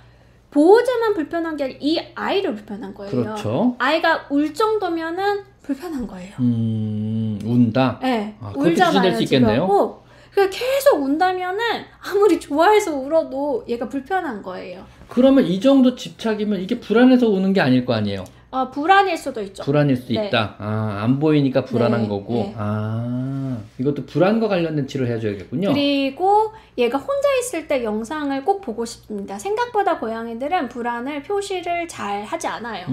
보호자만 불편한 게 아니라 이 아이를 불편한 거예요. 그렇죠. 아이가 울 정도면은 불편한 거예요. 운다? 네. 아, 울잖아요. 지금. 계속 운다면은 아무리 좋아해서 울어도 얘가 불편한 거예요. 그러면 이 정도 집착이면 이게 불안해서 우는 게 아닐 거 아니에요? 불안일 수도 있죠. 불안일 수도 있다. 아, 안 보이니까 불안한 거고. 네. 아, 이것도 불안과 관련된 치료를 해줘야겠군요. 그리고 얘가 혼자 있을 때 영상을 꼭 보고 싶습니다. 생각보다 고양이들은 불안을 표시를 잘 하지 않아요.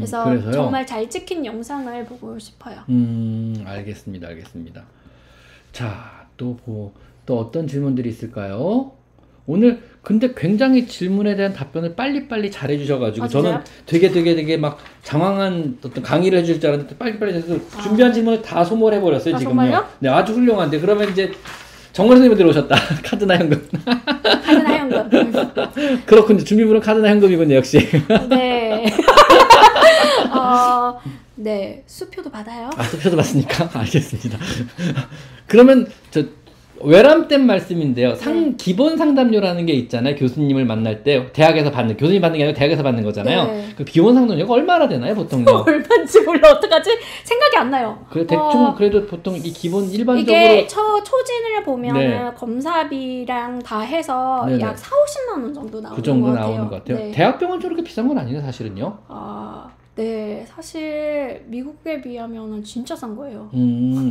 그래서요? 정말 잘 찍힌 영상을 보고 싶어요. 알겠습니다. 알겠습니다. 자, 또 어떤 질문들이 있을까요? 오늘 근데 굉장히 질문에 대한 답변을 빨리빨리 잘 해주셔가지고 저는 되게 막 장황한 어떤 강의를 해줄 줄 알았는데 빨리빨리 해서 준비한 질문을 다 소모를 해버렸어요. 지금요. 정말요? 네, 아주 훌륭한데 그러면 이제 정원 선생님이 들어오셨다. 카드나 현금. 카드나 현금. 그렇군요. 준비물은 카드나 현금이군요. 역시. 네. 네. 수표도 받아요. 아, 수표도 받습니까? 알겠습니다. 그러면 저 외람된 말씀인데요. 기본 상담료라는 게 있잖아요. 교수님을 만날 때 대학에서 받는, 교수님 받는 게 아니라 대학에서 받는 거잖아요. 네. 그 기본 상담료가 얼마나 되나요, 보통요? 얼마인지 몰라. 어떡하지? 생각이 안 나요. 그래, 대충 그래도 보통 이 기본 일반적으로 이게 초진을 보면 네. 검사비랑 다 해서 네네. 약 4, 50만 원 정도 나오는 것 같아요. 그 정도 나오는 것 같아요. 네. 대학병원 저렇게 비싼 건 아니에요, 사실은요. 네, 사실 미국에 비하면 진짜 싼 거예요.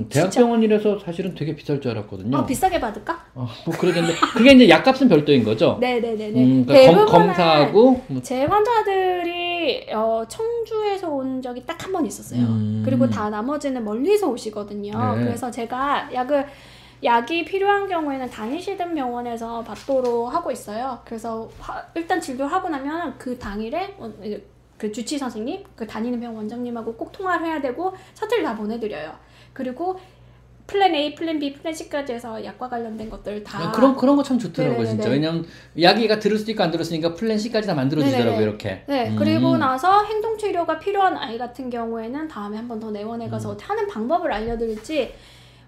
대학병원이라서 사실은 되게 비쌀 줄 알았거든요. 비싸게 받을까? 뭐 그러겠는데 그게 이제 약값은 별도인 거죠? 네네네네. 그러니까 검사하고 제 환자들이 청주에서 온 적이 딱 한 번 있었어요. 그리고 다 나머지는 멀리서 오시거든요. 네. 그래서 제가 약이 필요한 경우에는 다니시던 병원에서 받도록 하고 있어요. 그래서 일단 진료하고 나면 그 당일에 그 주치 선생님, 그 다니는 병 원장님하고 꼭 통화를 해야 되고 셔틀 다 보내드려요. 그리고 플랜 A, 플랜 B, 플랜 C까지 해서 약과 관련된 것들 다 그런 거 참 좋더라고요. 네네네. 진짜 왜냐면 약이가 들을 수도 있고 안 들을 수 있으니까 플랜 C까지 다 만들어주더라고요. 네네네. 이렇게 네 그리고 나서 행동치료가 필요한 아이 같은 경우에는 다음에 한 번 더 내원에 가서 하는 방법을 알려드릴지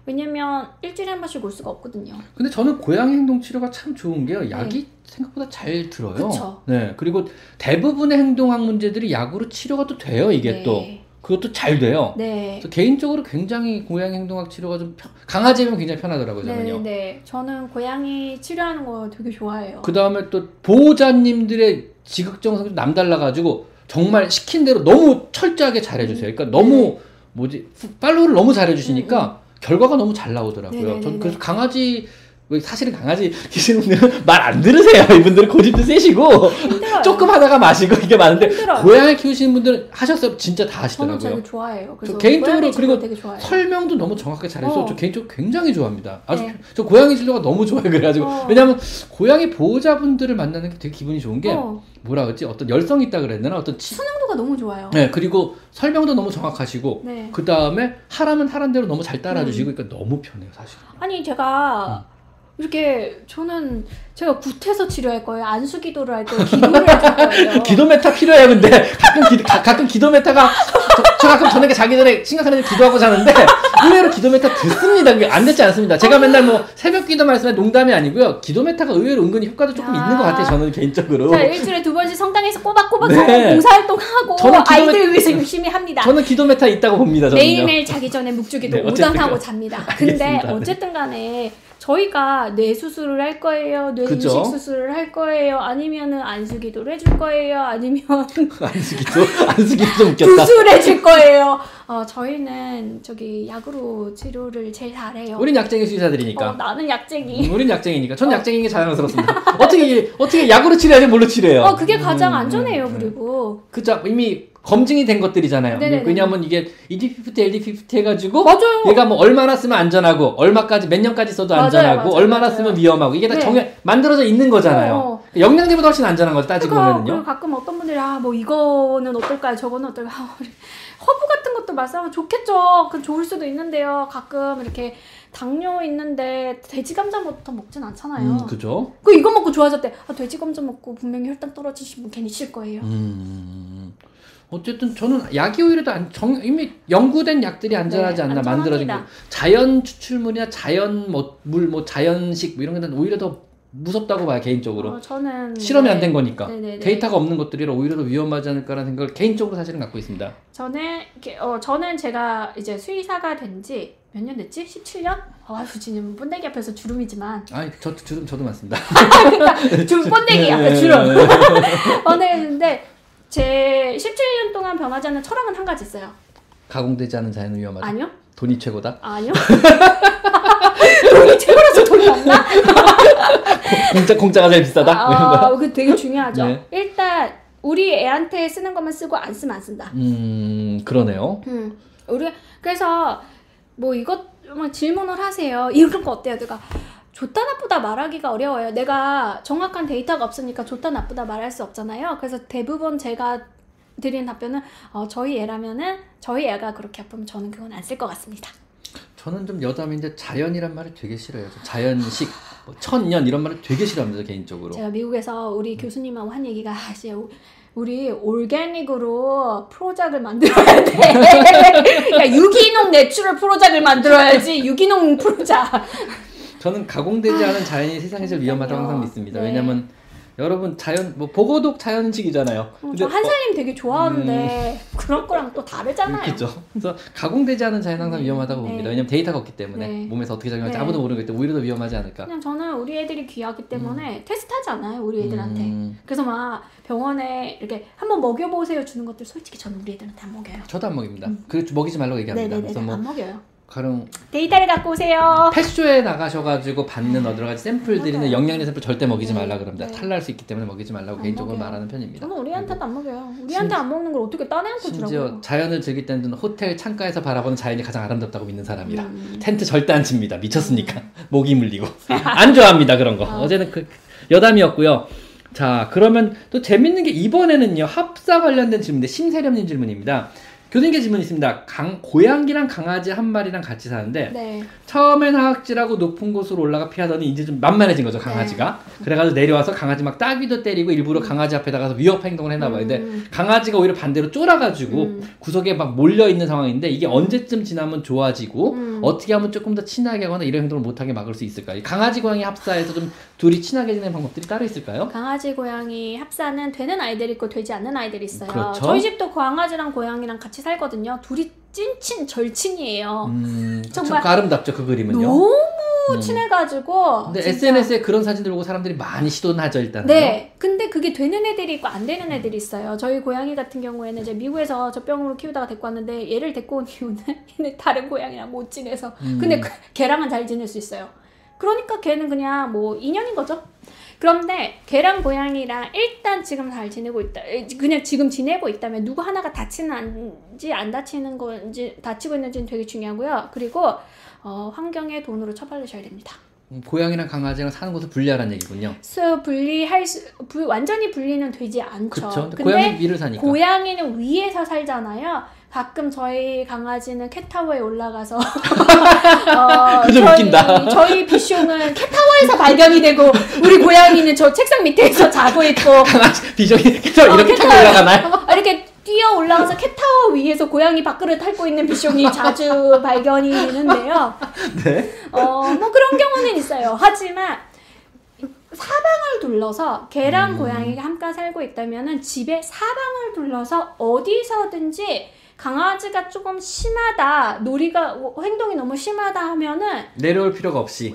왜냐면 일주일에 한 번씩 올 수가 없거든요. 근데 저는 고양이 행동치료가 참 좋은 게요. 약이 네. 생각보다 잘 들어요. 그쵸? 네. 그리고 대부분의 행동학 문제들이 약으로 치료가 또 돼요. 이게 네. 또 그것도 잘 돼요. 네. 그래서 개인적으로 굉장히 고양이 행동학 치료가 좀 강아지면 굉장히 편하더라고요. 저는요. 네. 저는 고양이 치료하는 거 되게 좋아해요. 그 다음에 또 보호자님들의 지극정성이 좀 남달라가지고 정말 시킨 대로 너무 철저하게 잘해주세요. 그러니까 너무 팔로우를 너무 잘해주시니까 결과가 너무 잘 나오더라고요. 전 그래서 강아지 사실은 강아지 키우시는 말 안 들으세요. 이분들은 고집도 세시고 조금 하다가 마시고 이게 많은데 힘들어요. 고양이 키우시는 분들은 하셨어요. 진짜 다 하시더라고요. 저는 되게 좋아해요. 그래서 저 개인적으로 그리고 되게 좋아해요. 설명도 너무 정확하게 잘해서 저 개인적으로 굉장히 좋아합니다. 아주 네. 저 고양이 진료가 너무 좋아요. 그래가지고 왜냐하면 고양이 보호자분들을 만나는 게 되게 기분이 좋은 게 뭐라 그랬지? 어떤 열성이 있다 그랬나? 어떤 순응도가 너무 좋아요. 네, 그리고 설명도 너무 정확하시고 네. 그 다음에 하라면 하란 대로 너무 잘 따라주시고 그러니까 너무 편해요, 사실. 아니 제가 이렇게 제가 굿해서 치료할 거예요. 안수기도를 할 거예요. 기도를 할 거예요. 기도 메타 필요해요. 근데 가끔 기도 메타가 저 가끔 저녁에 자기 전에 심각하는데 기도하고 자는데 의외로 기도 메타 듣습니다. 그게 안 듣지 않습니다. 제가 맨날 뭐 새벽 기도 말씀에 농담이 아니고요. 기도 메타가 의외로 은근히 효과도 조금 있는 것 같아요. 저는 개인적으로. 자, 일주일에 2번씩 성당에서 꼬박꼬박 네. 봉사활동하고 아이들 위해서 열심히 합니다. 저는 기도 메타 있다고 봅니다. 저는요. 매일매일 자기 전에 묵주기도 네, 5단하고 잡니다. 근데 알겠습니다. 어쨌든 간에 저희가 뇌수술을 할 거예요. 뇌이식수술을 할 거예요. 아니면 안수기도를 해줄 거예요. 아니면 안수기도 좀 웃겼다. 수술을 해줄 거예요. 저희는 약으로 치료를 제일 잘해요. 우린 약쟁이 수의사들이니까. 나는 약쟁이. 우린 약쟁이니까. 전 약쟁이인 게 자랑스럽습니다. 어떻게 약으로 치료하지 뭘로 치료해요? 그게 가장 안전해요. 그리고 이미 검증이 된 것들이잖아요. 네네네. 왜냐하면 이게 ED50, LD50 해가지고 맞아요. 얘가 뭐 얼마나 쓰면 안전하고 얼마까지 몇 년까지 써도 안전하고 얼마나 쓰면 위험하고 이게 다 만들어져 있는 거잖아요. 영양제보다 훨씬 안전한 거죠. 따지고 보면은요. 그리고 가끔 어떤 분들이 뭐 이거는 어떨까요? 저거는 어떨까요? 허브 같은 것도 마사면 좋겠죠. 그 좋을 수도 있는데요. 가끔 이렇게 당뇨 있는데 돼지 감자부터 먹진 않잖아요. 그죠? 이거 먹고 좋아졌대. 돼지 감자 먹고 분명히 혈당 떨어지시면 괜히 칠 거예요. 어쨌든 저는 약이 오히려 이미 연구된 약들이 안전하지 않나 만들어진 거 자연 추출물이나 자연 물 자연식 이런 게 오히려 더 무섭다고 봐요 개인적으로. 저는 실험이 안 된 거니까 데이터가 없는 것들이라 오히려 더 위험하지 않을까라는 생각을 개인적으로 사실은 갖고 있습니다. 저는 제가 이제 수의사가 된 지 몇 년 됐지? 17년? 지금 뻔데기 앞에서 주름이지만. 주름 저도 많습니다. 주름 뻔데기 앞에 주름. 근데 제 17년 동안 변하지 않는 철학은 한 가지 있어요. 가공되지 않은 자연은 위험하다. 아니요. 돈이 최고다. 아니요. 돈이 최고라서 돈이 없나? 공짜가 제일 비싸다. 되게 중요하죠. 일단 우리 애한테 쓰는 것만 쓰고 안 쓰면 안 쓴다. 그러네요. 우리 그래서 뭐 이것 질문을 하세요. 이런 거 어때요? 내가 좋다 나쁘다 말하기가 어려워요. 내가 정확한 데이터가 없으니까 좋다 나쁘다 말할 수 없잖아요. 그래서 대부분 제가 드린 답변은 저희 애라면은 저희 애가 그렇게 아프면 저는 그건 안 쓸 것 같습니다. 저는 좀 여담인데 자연이란 말을 되게 싫어요. 자연식, 뭐 천년 이런 말을 되게 싫어합니다. 개인적으로. 제가 미국에서 우리 교수님하고 한 얘기가 우리 올게닉으로 프로작을 만들어야 돼. 그러니까 유기농 내추럴 프로작을 만들어야지. 유기농 프로작. 저는 가공되지 않은 자연이 세상에 제일 위험하다고 항상 믿습니다. 네. 왜냐면 여러분 자연 뭐 보고독 자연식이잖아요. 근데 한살님 되게 좋아하는데 그런 거랑 또 다르잖아요. 그렇죠. 그래서 가공되지 않은 자연 항상 위험하다고 봅니다. 왜냐면 데이터가 없기 때문에 몸에서 어떻게 작용할지 아무도 모르기 때문에 오히려 더 위험하지 않을까. 그냥 저는 우리 애들이 귀하기 때문에 테스트하지 않아요. 우리 애들한테. 그래서 막 병원에 이렇게 한번 먹여보세요 주는 것들 솔직히 저는 우리 애들한테 안 먹여요. 저도 안 먹입니다. 그 먹이지 말라고 얘기합니다. 네네네. 그래서 뭐 안 먹여요. 가령 데이터를 갖고 오세요. 펫쇼에 나가셔가지고 받는 여러 가지 샘플들이나 영양제 샘플 절대 먹이지 말라 그럽니다. 탈날 수 있기 때문에 먹이지 말라고 개인적으로 말하는 편입니다. 저는 우리한테도 안 먹여요. 우리한테 안 먹는 걸 어떻게 딴 애한테 주라고요. 심지어 자연을 즐길 때는 저는 호텔 창가에서 바라보는 자연이 가장 아름답다고 믿는 사람이라 텐트 절대 안 칩니다. 미쳤으니까. 모기 물리고. 안 좋아합니다. 그런 거. 어제는 그 여담이었고요. 자, 그러면 또 재밌는 게 이번에는요. 합사 관련된 질문인데 심세렴님 질문입니다. 교수님께 질문이 있습니다. 고양이랑 강아지 한 마리랑 같이 사는데 처음엔 하악질하고 높은 곳으로 올라가 피하더니 이제 좀 만만해진 거죠, 강아지가. 그래가지고 내려와서 강아지 막 따귀도 때리고 일부러 강아지 앞에 나가서 위협 행동을 했나 봐요. 근데 강아지가 오히려 반대로 쫄아가지고 구석에 막 몰려있는 상황인데 이게 언제쯤 지나면 좋아지고 어떻게 하면 조금 더 친하게 하거나 이런 행동을 못하게 막을 수 있을까요? 강아지 고양이 합사에서 좀 둘이 친하게 지내는 방법들이 따로 있을까요? 강아지 고양이 합사는 되는 아이들이 있고 되지 않는 아이들이 있어요. 그렇죠? 저희 집도 강아지랑 고양이랑 같이 살거든요. 둘이 찐친 절친이에요. 정말 아름답죠. 그 그림은요. 너무 친해가지고. 근데 진짜. SNS에 그런 사진들 보고 사람들이 많이 시도는 하죠, 일단은. 네. 근데 그게 되는 애들이 있고 안 되는 애들이 있어요. 저희 고양이 같은 경우에는 제가 미국에서 젖병으로 키우다가 데리고 왔는데 얘를 데리고 온 이유는 얘는 다른 고양이랑 못 지내서. 근데 걔랑은 잘 지낼 수 있어요. 그러니까 걔는 그냥 뭐 인연인 거죠. 그런데 걔랑 고양이랑 일단 지금 잘 지내고 있다. 그냥 지금 지내고 있다면 누구 하나가 다치는지 안 다치는 건지 다치고 있는지는 되게 중요하고요. 그리고 환경에 돈으로 처벌하셔야 됩니다. 고양이랑 강아지랑 사는 것을 분리하라는 얘기군요. 완전히 분리는 되지 않죠. 그쵸? 근데 고양이는 위를 사니까. 고양이는 위에서 살잖아요. 가끔 저희 강아지는 캣타워에 올라가서 그좀 웃긴다. 저희 비숑은 캣타워에서 발견이 되고 우리 고양이는 저 책상 밑에서 자고 있고. 강아지 비숑이 캣타워 이렇게 타고 올라가나요? 이렇게 뛰어 올라가서 캣타워 위에서 고양이 밖으로 핥고 있는 비숑이 자주 발견이 되는데요. 네. 뭐 그런 경우는 있어요. 하지만 사방을 둘러서 개랑 고양이가 함께 살고 있다면은 집에 사방을 둘러서 어디서든지 강아지가 조금 심하다, 행동이 너무 심하다 하면은 내려올 필요가 없이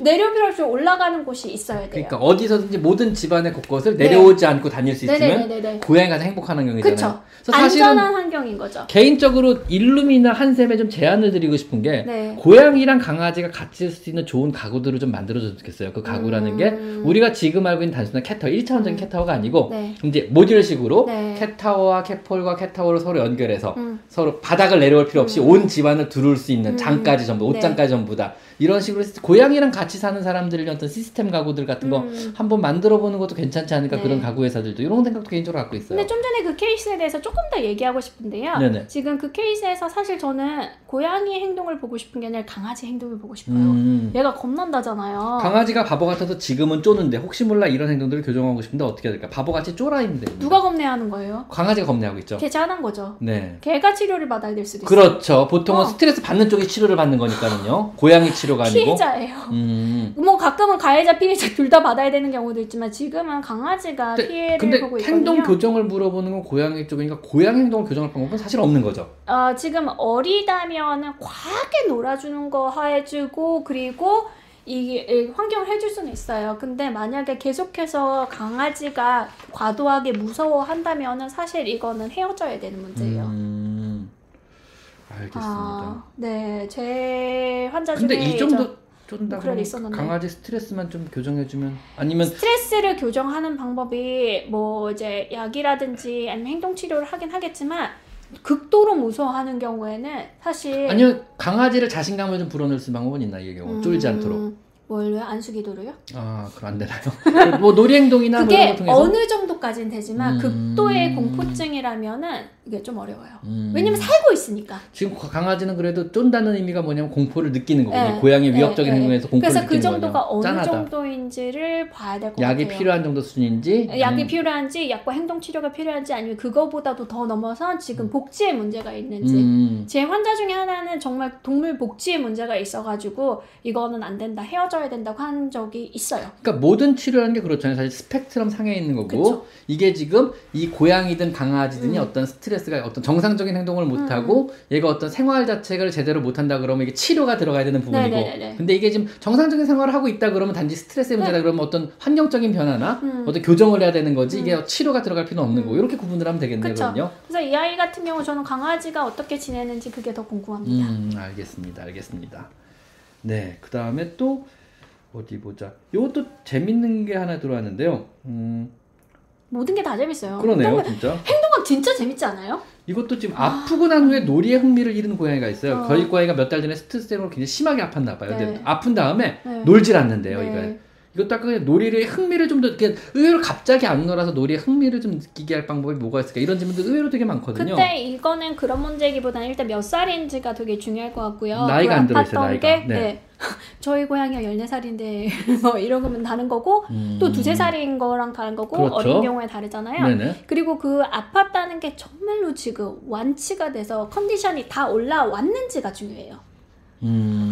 올라가는 곳이 있어야 돼요. 그러니까 어디서든지 모든 집안의 곳곳을 내려오지 않고 다닐 수 있으면 고양이가 가장 행복한 환경이잖아요. 그쵸. 그래서 안전한 환경인 거죠. 개인적으로 일룸이나 한샘에 좀 제안을 드리고 싶은 게 고양이랑 강아지가 같이 쓸 수 있는 좋은 가구들을 좀 만들어줬으면 좋겠어요. 그 가구라는 게 우리가 지금 알고 있는 단순한 캣타워, 1차원적인 캣타워가 아니고 이제 모듈식으로 캣타워와 캣폴과 캣타워를 서로 연결해서 서로 바닥을 내려올 필요 없이 온 집안을 두를 수 있는 장까지 전부, 옷장까지 전부 다 이런 식으로 고양이랑 같이 사는 사람들의 어떤 시스템 가구들 같은 거 한번 만들어 보는 것도 괜찮지 않을까. 그런 가구 회사들도 이런 생각도 개인적으로 갖고 있어요. 근데 좀 전에 그 케이스에 대해서 조금 더 얘기하고 싶은데요. 네네. 지금 그 케이스에서 사실 저는 고양이의 행동을 보고 싶은 게 아니라 강아지 행동을 보고 싶어요. 얘가 겁난다잖아요. 강아지가 바보 같아서 지금은 쪼는데 혹시 몰라 이런 행동들을 교정하고 싶은데 어떻게 해야 될까? 바보같이 쫄아 있는데 누가 겁내하는 거예요? 강아지가 겁내하고 있죠. 걔 자난 거죠. 네. 걔가 치료를 받아야 될 수도 있어요. 그렇죠. 보통은 스트레스 받는 쪽이 치료를 받는 거니까요. 고양이 치료가 아니고 피해자예요. 뭐 가끔은 가해자 피해자 둘 다 받아야 되는 경우도 있지만 지금은 강아지가 피해를 보고 있거든요. 행동 교정을 물어보는 건 고양이 쪽이니까 고양이 행동을 교정할 방법은 사실 없는 거죠. 지금 어리다면은 과하게 놀아주는 거 해주고 그리고 이 환경을 해줄 수는 있어요. 근데 만약에 계속해서 강아지가 과도하게 무서워한다면은 사실 이거는 헤어져야 되는 문제예요. 알겠습니다. 네, 제 환자 중에 근데 이 정도 쫀다. 그래 있었는데 강아지 스트레스만 좀 교정해주면 아니면 스트레스를 교정하는 방법이 뭐 이제 약이라든지 아니면 행동치료를 하긴 하겠지만 극도로 무서워하는 경우에는 사실 아니요 강아지를 자신감을 좀 불어넣을 수 있는 방법은 있나 이 경우 쫄지 않도록. 뭘요? 안수기도로요? 아, 그럼 안 되나요? 뭐 놀이행동이나 그게 뭐 이런 거 통해서? 어느 정도까지는 되지만 극도의 공포증이라면은 이게 좀 어려워요. 왜냐면 살고 있으니까. 지금 강아지는 그래도 쫀다는 의미가 뭐냐면 공포를 느끼는 거거든요. 네. 고양이의 위협적인 행동에서 공포를 느끼는 거죠. 그래서 그 정도가 거군요. 어느 짠하다. 정도인지를 봐야 될 것 같아요. 약이 필요한 정도 수준인지? 약이 필요한지, 약과 행동치료가 필요한지 아니면 그거보다도 더 넘어서 지금 복지에 문제가 있는지. 제 환자 중에 하나는 정말 동물 복지에 문제가 있어가지고 이거는 안 된다, 헤어져 해야 된다고 한 적이 있어요. 그러니까 모든 치료라는 게 그렇잖아요. 사실 스펙트럼 상에 있는 거고 그쵸? 이게 지금 이 고양이든 강아지든이 어떤 스트레스가 어떤 정상적인 행동을 못하고 얘가 어떤 생활 자체를 제대로 못한다 그러면 이게 치료가 들어가야 되는 부분이고 네네네네. 근데 이게 지금 정상적인 생활을 하고 있다 그러면 단지 스트레스의 문제다 그러면 어떤 환경적인 변화나 어떤 교정을 해야 되는 거지 이게 치료가 들어갈 필요는 없는 거고 이렇게 구분을 하면 되겠네요. 그럼요. 그래서 이 아이 같은 경우 저는 강아지가 어떻게 지내는지 그게 더 궁금합니다. 알겠습니다. 알겠습니다. 네, 그 다음에 또 어디 보자. 요것도 재밌는 게 하나 들어왔는데요. 모든 게 다 재밌어요. 그러네요, 진짜. 행동학 진짜 재밌지 않아요? 이것도 지금 아프고 난 후에 놀이에 흥미를 잃은 고양이가 있어요. 저희 고양이가 몇 달 전에 스트레스로 굉장히 심하게 아팠나 봐요. 네. 근데 아픈 다음에 놀질 않는데요, 네. 이것도 아까 놀이에 흥미를 좀 더 이렇게 의외로 갑자기 안 놀아서 놀이에 흥미를 좀 느끼게 할 방법이 뭐가 있을까 이런 질문도 의외로 되게 많거든요. 그때 이거는 그런 문제기보다는 일단 몇 살인지가 되게 중요할 것 같고요. 나이가 안 들어있어요. 나이가. 네. 네. 저희 고양이가 14살인데 뭐 이런 거면 다른 거고 또 2-3살인 거랑 다른 거고 그렇죠. 어린 경우에 다르잖아요. 네네. 그리고 그 아팠다는 게 정말로 지금 완치가 돼서 컨디션이 다 올라왔는지가 중요해요.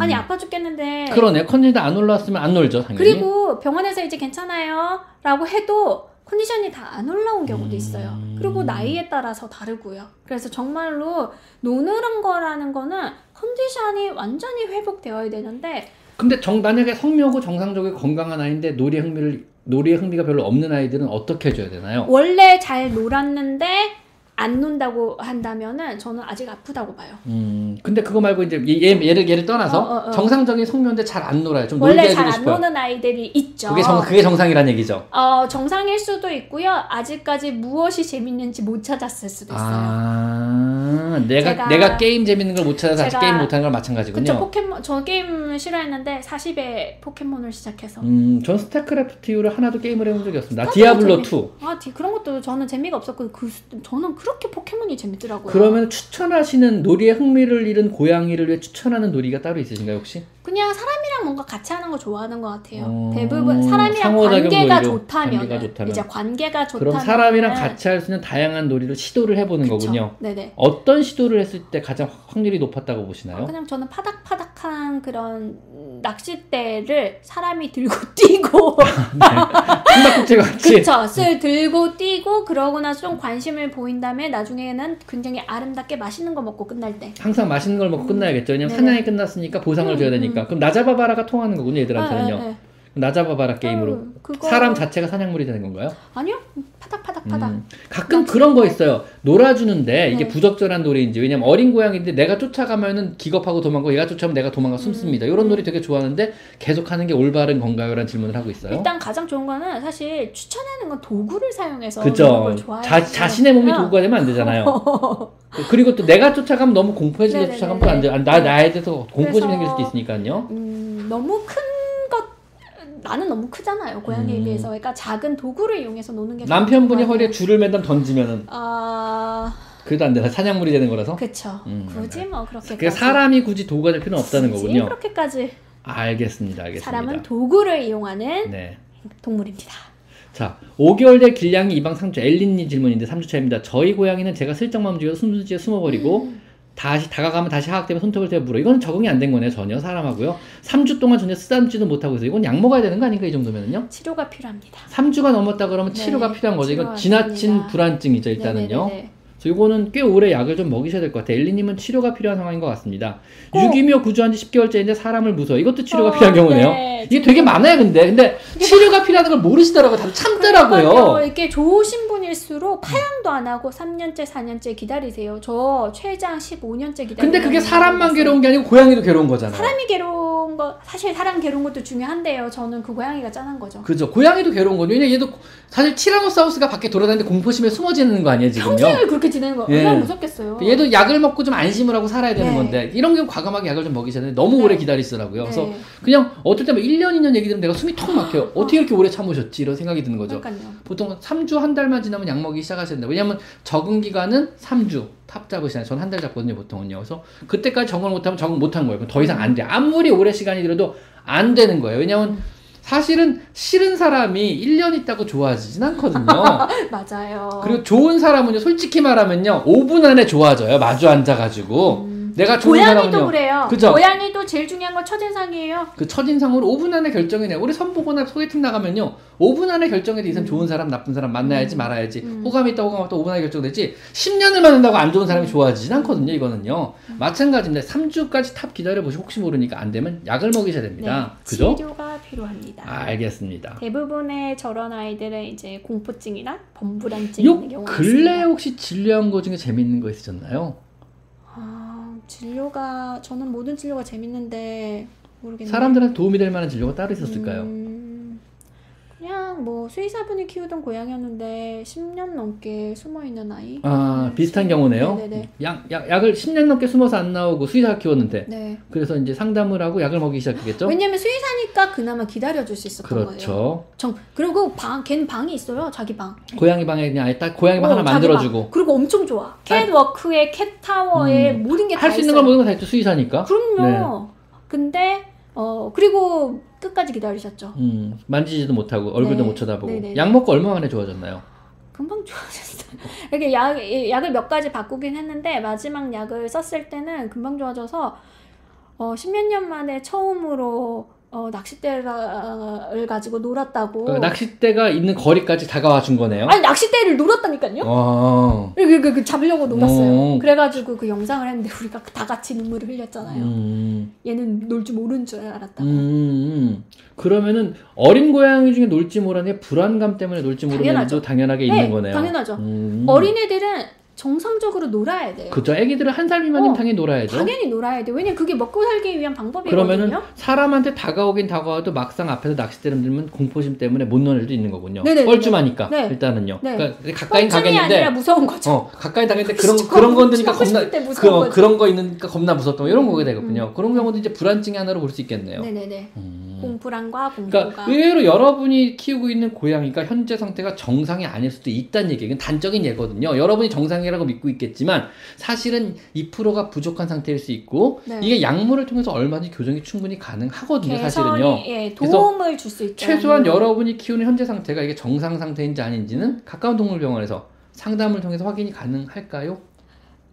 아니 아파 죽겠는데 그러네 컨디션이 안 올라왔으면 안 놀죠 당연히. 그리고 병원에서 이제 괜찮아요 라고 해도 컨디션이 다 안 올라온 경우도 있어요. 그리고 나이에 따라서 다르고요. 그래서 정말로 노는 거라는 거는 컨디션이 완전히 회복되어야 되는데 근데 만약에 성묘고 정상적인 건강한 아이인데 놀이의 흥미가 별로 없는 아이들은 어떻게 해줘야 되나요? 원래 잘 놀았는데 안 논다고 한다면은 저는 아직 아프다고 봐요. 근데 그거 말고 이제 얘를 떠나서 정상적인 성묘인데 잘 안 놀아요. 좀 원래 잘 안 노는 아이들이 있죠. 그게 정상이란 얘기죠. 정상일 수도 있고요. 아직까지 무엇이 재밌는지 못 찾았을 수도 있어요. 내가 게임 재밌는 걸 못 찾아서 아직 게임 못하는 걸 마찬가지군요. 그쵸, 포켓몬 저 게임 싫어했는데 40에 포켓몬을 시작해서. 전 스타크래프트 이후로 하나도 게임을 해본 적이 없습니다. 디아블로 2. 그런 것도 저는 재미가 없었고 저는 그렇게 포켓몬이 재밌더라고요. 그러면 추천하시는 놀이에 흥미를 잃은 고양이를 위해 추천하는 놀이가 따로 있으신가요 혹시? 그냥 사람이랑 뭔가 같이 하는 거 좋아하는 것 같아요. 대부분 사람이랑 관계가 좋다면 이제 관계가 좋다면 그럼 사람이랑 같이 할 수 있는 다양한 놀이를 시도를 해보는 그쵸. 거군요. 네네. 어떤 시도를 했을 때 가장 확률이 높았다고 보시나요? 그냥 저는 파닥파닥한 그런 낚싯대를 사람이 들고 뛰고 숨바꼭질 같이 그쵸. 들고 뛰고 그러고 나서 좀 관심을 보인 다음에 나중에는 굉장히 아름답게 맛있는 거 먹고 끝날 때 항상 맛있는 걸 먹고 끝나야겠죠. 왜냐면 사냥이 끝났으니까 보상을 줘야 되니까 그럼 나 잡아봐라가 통하는 거군요 얘들한테는요. 나 잡아봐라 게임으로 그거... 사람 자체가 사냥물이 되는 건가요? 아니요 파닥파닥 가끔 그런 거 있어요. 놀아주는데 이게 부적절한 놀이인지 왜냐면 어린 고양이인데 내가 쫓아가면은 기겁하고 도망가고 얘가 쫓아오면 내가 도망가 숨습니다. 이런 놀이 되게 좋아하는데 계속하는 게 올바른 건가요? 라는 질문을 하고 있어요. 일단 가장 좋은 거는 사실 추천하는 건 도구를 사용해서 그런 걸 좋아해요. 자신의 몸이 도구가 되면 안 되잖아요. 그리고 또 내가 쫓아가면 너무 공포해지면서 쫓아가면 또 안 돼요. 나에 대해서 공포심이 생길 수도 있으니까요. 너무 큰 나는 너무 크잖아요 고양이에 비해서. 그러니까 작은 도구를 이용해서 노는 게 남편분이 허리에 줄을 맨날 던지면은 그래도 안 되나 사냥물이 되는 거라서. 그렇죠. 굳이 뭐 그렇게까지. 그러니까 사람이 굳이 도구가 될 필요는 없다는 거군요. 그렇게까지. 알겠습니다. 사람은 도구를 이용하는 동물입니다. 자, 5개월 된 길냥이 이방 상주 엘린님 질문인데 3주차입니다. 저희 고양이는 제가 슬쩍만 움직여서 숨소리에 숨어버리고 다시 다가가면 다시 하악되면 손톱을 대고 물어. 이건 적응이 안 된 거네요. 전혀 사람하고요. 3주 동안 전혀 쓰담지도 못하고 있어요. 이건 약 먹어야 되는 거 아닌가 이 정도면은요? 치료가 필요합니다. 3주가 넘었다 그러면 치료가 필요한 거죠. 이건 지나친 불안증이죠 일단은요. 요거는 꽤 오래 약을 좀 먹이셔야 될 것 같아요. 엘리님은 치료가 필요한 상황인 것 같습니다. 유기묘 구조한 지 10개월째인데 사람을 무서워. 이것도 치료가 필요한 경우네요. 네, 이게 되게 많아요, 근데 치료가 필요한 걸 모르시더라고요. 다들 참더라고요. 그러니까요. 이렇게 좋으신 분일수록 파양도 안 하고 3년째, 4년째 기다리세요. 저 최장 15년째 기다리세요. 근데 그게 사람만 괴로운 게 아니고 고양이도 괴로운 거잖아요. 사람이 괴로운 거, 사실 사람 괴로운 것도 중요한데요. 저는 그 고양이가 짠한 거죠. 그죠. 고양이도 괴로운 거죠. 왜냐면 얘도 사실 티라노사우루스가 밖에 돌아다니는데 공포심에 숨어지는 거 아니에요, 지금요? 평생을 그렇게 지내는 거. 얼마나 무섭겠어요. 얘도 약을 먹고 좀 안심을 하고 살아야 되는 건데 이런 경우 과감하게 약을 좀 먹이셔야 되는데 너무 오래 기다리시더라고요. 그래서 그냥 어떨 때 뭐 1년, 2년 얘기 들으면 내가 숨이 턱 막혀요. 어떻게 이렇게 오래 참으셨지? 이런 생각이 드는 거죠. 그러니까요. 보통 3주, 한 달만 지나면 약 먹이기 시작하셔야 된다. 왜냐면 적응 기간은 3주. 탑 잡으시나요? 전 한 달 잡거든요, 보통은요. 그래서 그때까지 적응을 못하면 적응 못한 거예요. 그럼 더 이상 안 돼. 아무리 오래 시간이 들어도 안 되는 거예요. 왜냐면 사실은 싫은 사람이 1년 있다고 좋아지진 않거든요. 맞아요. 그리고 좋은 사람은요, 솔직히 말하면요, 5분 안에 좋아져요. 마주 앉아가지고. 내가 좋은 고양이도 사람은요. 그래요. 그죠? 고양이도 제일 중요한 건 첫인상이에요. 그 첫인상으로 5분 안에 결정이 내요. 우리 선보거나 소개팅 나가면요, 5분 안에 결정해도 이 사람 좋은 사람, 나쁜 사람 만나야지 말아야지. 호감이 있다, 호감 없다 5분 안에 결정되지 10년을 만난다고 안 좋은 사람이 좋아지진 않거든요, 이거는요. 마찬가지입니다. 3주까지 탑 기다려보시고 혹시 모르니까 안 되면 약을 먹이셔야 됩니다. 네, 그죠? 치료가 필요합니다. 알겠습니다. 대부분의 저런 아이들의 이제 공포증이나 범불안증이 있는 경우가 있습니다. 근래에 혹시 진료한 거 중에 재밌는 거 있으셨나요? 진료가, 저는 모든 진료가 재밌는데 모르겠네요. 사람들한테 도움이 될 만한 진료가 따로 있었을까요? 그냥 뭐 수의사분이 키우던 고양이였는데 10년 넘게 숨어있는 아이. 아, 비슷한 경우네요. 네네네. 약을 10년 넘게 숨어서 안 나오고 수의사가 키웠는데. 네. 그래서 이제 상담을 하고 약을 먹이기 시작했겠죠? 왜냐면 수의사니까 그나마 기다려줄 수 있었던 거예요. 그렇죠. 그리고 걔는 방이 있어요. 자기 방. 고양이 방에 그냥 아예 딱 고양이 방 하나 만들어주고. 방. 그리고 엄청 좋아. 캣워크에 캣타워에 모든 게 다 있어요. 할 수 있는 걸 모든 거 다 했죠, 수의사니까. 그럼요. 네. 근데 그리고 끝까지 기다리셨죠. 만지지도 못하고 얼굴도 못 쳐다보고. 네네네. 약 먹고 얼마 만에 좋아졌나요? 금방 좋아졌어요. 이렇게 약을 몇 가지 바꾸긴 했는데 마지막 약을 썼을 때는 금방 좋아져서 십몇 년 만에 처음으로 낚싯대를 가지고 놀았다고. 그러니까 낚싯대가 있는 거리까지 다가와 준 거네요? 아니, 낚싯대를 놀았다니까요? 잡으려고 놀았어요. 그래가지고 그 영상을 했는데 우리가 다 같이 눈물을 흘렸잖아요. 얘는 놀 줄 모르는 줄 알았다고. 그러면은 어린 고양이 중에 놀지 모르는 불안감 때문에 놀지 모르는 도 당연하게 있는 거네요. 당연하죠. 어린애들은 정상적으로 놀아야 돼요. 그죠. 애기들은 한 살 미만이면 당연히 놀아야죠. 당연히 놀아야 돼요. 왜냐면 그게 먹고 살기 위한 방법이거든요. 그러면은 사람한테 다가오긴 다가와도 막상 앞에서 낚싯대를 들면 공포심 때문에 못 노는 애도 있는 거군요. 네네네. 뻘쭘하니까. 네. 일단은요. 네. 그러니까 가까이 가겠는데 아니라 무서운 거죠. 가까이 당했는데 그런 건 드니까 겁나 그런 거 있으니까 겁나 무섭다. 이런 거게 되거든요. 그런 경우도 이제 불안증의 하나로 볼 수 있겠네요. 네네네. 공포랑과 공포가. 그러니까 의외로 여러분이 키우고 있는 고양이가 현재 상태가 정상이 아닐 수도 있다는 얘기예요. 이건 단적인 예거든요. 여러분이 정상이라고 믿고 있겠지만 사실은 2%가 부족한 상태일 수 있고 이게 약물을 통해서 얼마든지 교정이 충분히 가능하거든요. 사실은요. 도움을 줄 수 있죠. 최소한 여러분이 키우는 현재 상태가 이게 정상 상태인지 아닌지는 가까운 동물병원에서 상담을 통해서 확인이 가능할까요?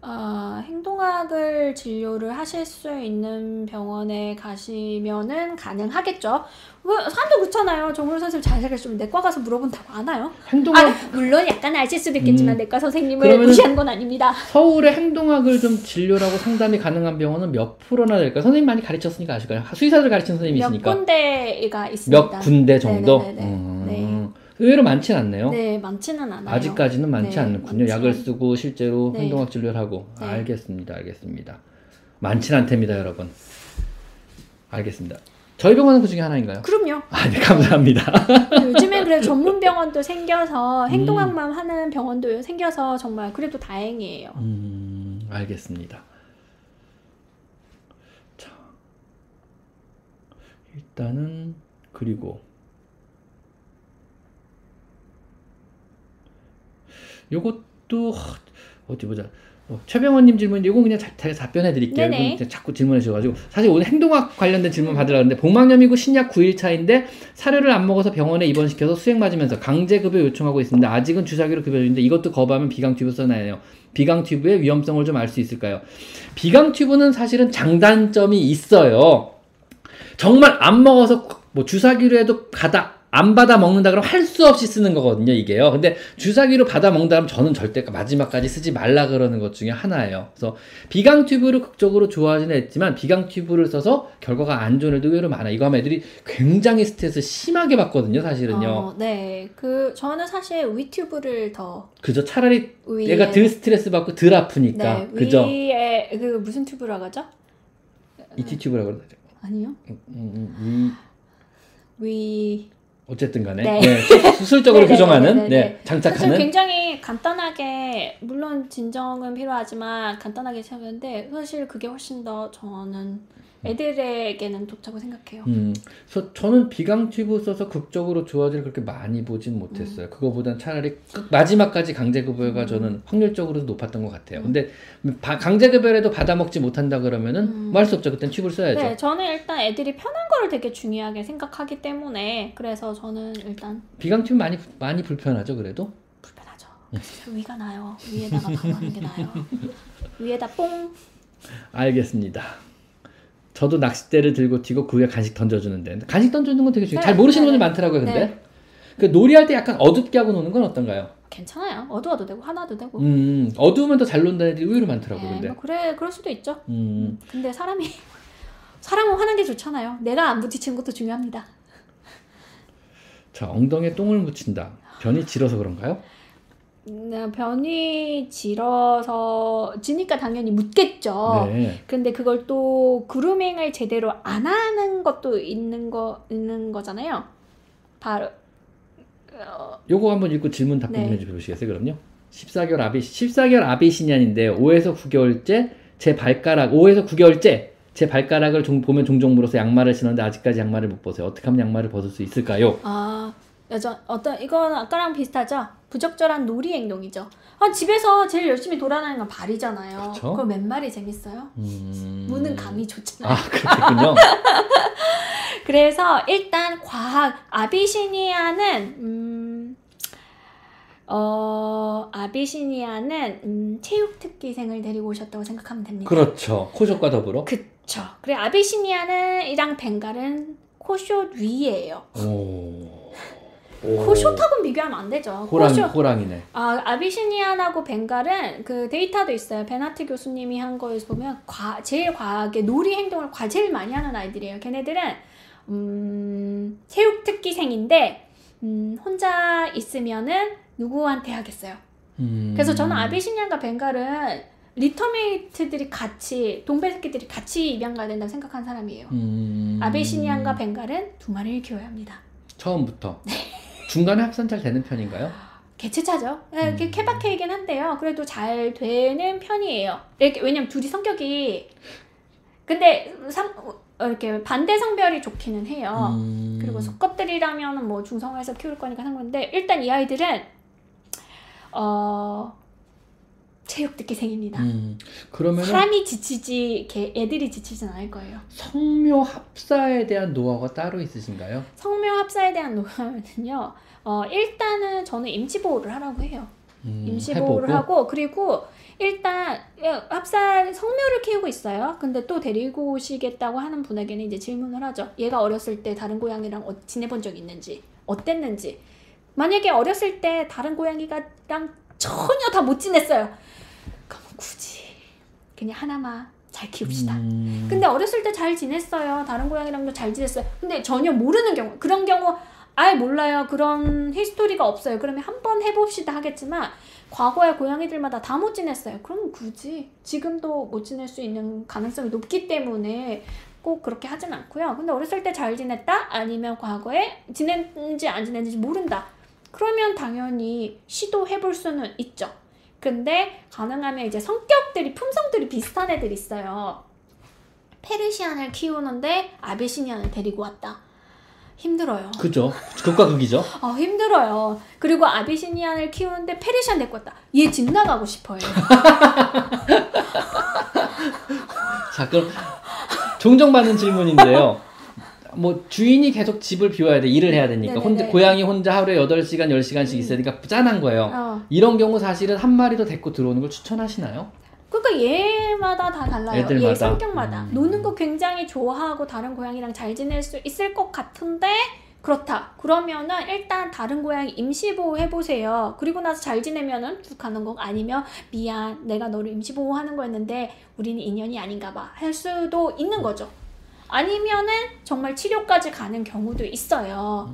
행동학을 진료를 하실 수 있는 병원에 가시면은 가능하겠죠. 왜 사람들 그렇잖아요. 정우열 선생님 잘 살려주면 내과 가서 물어본다고 안 와요? 행동학 물론 약간 아실 수도 있겠지만 내과 선생님을 무시한 건 아닙니다. 서울의 행동학을 좀 진료라고 상담이 가능한 병원은 몇 프로나 될까요? 선생님 많이 가르쳤으니까 아실 거예요. 수의사들 가르친 선생님이 있으니까 몇 군데가 있습니다. 몇 군데 정도? 네. 의외로 많진 않네요. 네, 많지는 않아요. 아직까지는 많지 않군요. 약을 쓰고 실제로 행동학 진료를 하고. 알겠습니다. 많진 않답니다, 여러분. 알겠습니다. 저희 병원은 그 중에 하나인가요? 그럼요. 아, 네, 감사합니다. 요즘엔 그래도 전문 병원도 생겨서 행동학만 하는 병원도 생겨서 정말 그래도 다행이에요. 알겠습니다. 자, 일단은 그리고 요것도 어디 보자. 최병원님 질문인데 이건 그냥 답변해 드릴게요. 자꾸 질문해 주셔가지고. 사실 오늘 행동학 관련된 질문 받으려고 했는데 복막염이고 신약 9일차인데 사료를 안 먹어서 병원에 입원시켜서 수액 맞으면서 강제급여 요청하고 있습니다. 아직은 주사기로 급여 주는데 이것도 거부하면 비강튜브 써놔야 해요. 비강튜브의 위험성을 좀 알 수 있을까요? 비강튜브는 사실은 장단점이 있어요. 정말 안 먹어서 뭐 주사기로 해도 가다 안 받아 먹는다 그러면 할 수 없이 쓰는 거거든요, 이게요. 근데 주사기로 받아 먹는다 그러면 저는 절대 마지막까지 쓰지 말라 그러는 것 중에 하나예요. 그래서 비강 튜브를 극적으로 좋아하지는 했지만 비강 튜브를 써서 결과가 안 좋은 애도 의외로 많아. 이거 하면 애들이 굉장히 스트레스 심하게 받거든요, 사실은요. 네. 저는 사실 위 튜브를 더. 그죠. 차라리 얘가 덜 스트레스 받고 덜 아프니까. 네, 그죠. 위에, 무슨 튜브라고 하죠? 이티 튜브라고 하죠. 아니요. 위. 어쨌든 간에 네. 네, 수술적으로 교정하는 네, 장착하는 사실 굉장히 간단하게 물론 진정은 필요하지만 간단하게 생각하는데 사실 그게 훨씬 더 저는 애들에게는 좋다고 생각해요. 그래서 저는 비강 튜브 써서 극적으로 좋아질 그렇게 많이 보진 못했어요. 그거보단 차라리 마지막까지 강제급여가 저는 확률적으로도 높았던 것 같아요. 근데 강제급여라도 받아먹지 못한다 그러면은 뭐 할 수 없죠. 그땐 튜브를 써야죠. 네, 저는 일단 애들이 편한 거를 되게 중요하게 생각하기 때문에 그래서 저는 일단 비강 튜브 많이 불편하죠. 그래도 불편하죠. 위가 나요. 위에다가 박아놓는 게 나요. 위에다 뽕. 알겠습니다. 저도 낚싯대를 들고 튀고 그 위에 간식 던져주는데 간식 던져주는 건 되게 중요해요. 네, 잘 모르시는 분들 많더라고요. 근데 그 놀이할 때 약간 어둡게 하고 노는 건 어떤가요? 괜찮아요. 어두워도 되고 화나도 되고 어두우면 더 잘 논다는 애들이 의외로 많더라고요. 네, 근데. 뭐 그럴 수도 있죠. 근데 사람은 화난 게 좋잖아요. 내가 안 부딪히는 것도 중요합니다. 자, 엉덩이에 똥을 묻힌다. 변이 질어서 그런가요? 변이 지니까 당연히 묻겠죠. 네. 근데 그걸 또 그루밍을 제대로 안 하는 것도 있는 거잖아요. 바로 요거 한번 읽고 질문 답변 해주시겠어요? 그럼요. 14개월 아비시니안인데 5에서 9개월째 제 발가락 5에서 9개월째 제 발가락을 보면 종종 물어서 양말을 신었는데 아직까지 양말을 못 벗어요. 어떻게 하면 양말을 벗을 수 있을까요? 이건 아까랑 비슷하죠? 부적절한 놀이 행동이죠. 집에서 제일 열심히 돌아다니는 건 발이잖아요. 그렇죠? 그럼 맨발이 재밌어요? 무는 감이 좋잖아요. 그렇군요. 그래서 일단 아비시니아는 체육특기생을 데리고 오셨다고 생각하면 됩니다. 그렇죠. 코숏과 더불어. 그렇죠. 그래 아비시니아는이랑 벵갈은 코숏 위예요. 코숏하고는 비교하면 안 되죠. 호랑이네. 아비시니안하고 벵갈은 그 데이터도 있어요. 베나트 교수님이 한 거에서 보면 제일 과하게 놀이 행동을 제일 많이 하는 아이들이에요. 걔네들은 체육특기생인데 혼자 있으면은 누구한테 하겠어요. 그래서 저는 아비시니안과 벵갈은 리터메이트들이 같이 동배새끼들이 같이 입양 가야 된다고 생각한 사람이에요. 아비시니안과 벵갈은 두 마리를 키워야 합니다. 처음부터. 중간에 합산 잘 되는 편인가요? 개체차죠. 케바케이긴 한데요. 그래도 잘 되는 편이에요. 이렇게, 왜냐면 둘이 성격이 근데 이렇게 반대 성별이 좋기는 해요. 그리고 소꿉들이라면 뭐 중성화해서 키울 거니까 상관없는데 일단 이 아이들은 체육특기생입니다. 그러면 사람이 지치지 애들이 지치진 않을 거예요. 성묘 합사에 대한 노하우가 따로 있으신가요? 성묘 합사에 대한 노하우는요. 일단은 저는 임시보호를 하라고 해요. 임시보호를 하고 그리고 일단 성묘를 키우고 있어요. 근데 또 데리고 오시겠다고 하는 분에게는 이제 질문을 하죠. 얘가 어렸을 때 다른 고양이랑 지내본 적이 있는지 어땠는지 만약에 어렸을 때 다른 고양이랑 전혀 다 못 지냈어요. 그럼 굳이 그냥 하나만 잘 키웁시다. 근데 어렸을 때 잘 지냈어요. 다른 고양이랑도 잘 지냈어요. 근데 전혀 모르는 경우 그런 경우 아예 몰라요. 그런 히스토리가 없어요. 그러면 한번 해봅시다 하겠지만 과거의 고양이들마다 다 못 지냈어요. 그럼 굳이 지금도 못 지낼 수 있는 가능성이 높기 때문에 꼭 그렇게 하진 않고요. 근데 어렸을 때 잘 지냈다? 아니면 과거에 지냈는지 안 지냈는지 모른다. 그러면 당연히 시도해볼 수는 있죠. 근데 가능하면 이제 품성들이 비슷한 애들이 있어요. 페르시안을 키우는데 아비시니안을 데리고 왔다. 힘들어요. 그죠. 극과 극이죠. 힘들어요. 그리고 아비시니안을 키우는데 페르시안 데리고 왔다. 얘 집 나가고 싶어요. 자, 그럼 종종 받는 질문인데요. 뭐 주인이 계속 집을 비워야 돼. 일을 해야 되니까. 고양이 혼자 하루에 8시간, 10시간씩 있으니까 짠한 거예요. 이런 경우 사실은 한 마리 더 데리고 들어오는 걸 추천하시나요? 그러니까 얘마다 다 달라요. 애들마다. 얘 성격마다. 노는 거 굉장히 좋아하고 다른 고양이랑 잘 지낼 수 있을 것 같은데 그렇다. 그러면은 일단 다른 고양이 임시보호 해보세요. 그리고 나서 잘 지내면은 쭉 가는 거 아니면 미안 내가 너를 임시보호 하는 거였는데 우리는 인연이 아닌가 봐 할 수도 있는 거죠. 아니면은 정말 치료까지 가는 경우도 있어요.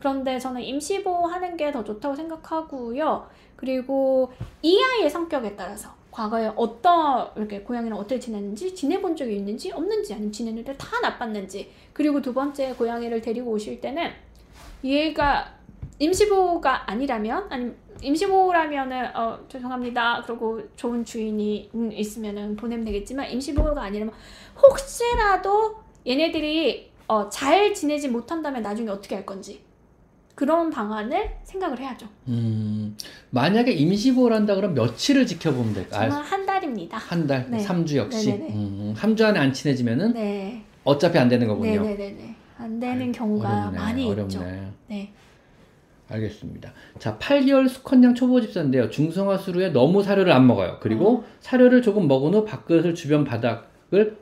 그런데 저는 임시보호 하는 게 더 좋다고 생각하고요. 그리고 이 아이의 성격에 따라서 과거에 어떤 이렇게 고양이랑 어떻게 지냈는지, 지내본 적이 있는지 없는지, 아니면 지냈는데 다 나빴는지. 그리고 두 번째 고양이를 데리고 오실 때는 얘가 임시보호가 아니라면, 아니면 임시보호라면은 죄송합니다 그러고 좋은 주인이 있으면은 보내면 되겠지만, 임시보호가 아니라면 혹시라도 얘네들이 잘 지내지 못한다면 나중에 어떻게 할 건지 그런 방안을 생각을 해야죠. 만약에 임시보호를 한다 그러면 며칠을 지켜보면 될까요? 저는 한 달입니다. 한 달? 네. 3주 역시? 3주 안에 안 친해지면은 네. 어차피 안 되는 거군요. 네네네. 안 되는 경우가 어렵네. 많이 어렵네. 있죠. 네. 알겠습니다. 자, 8개월 수컷양 초보집사인데요. 중성화 수루에 너무 사료를 안 먹어요. 그리고 사료를 조금 먹은 후 밖을 주변 바닥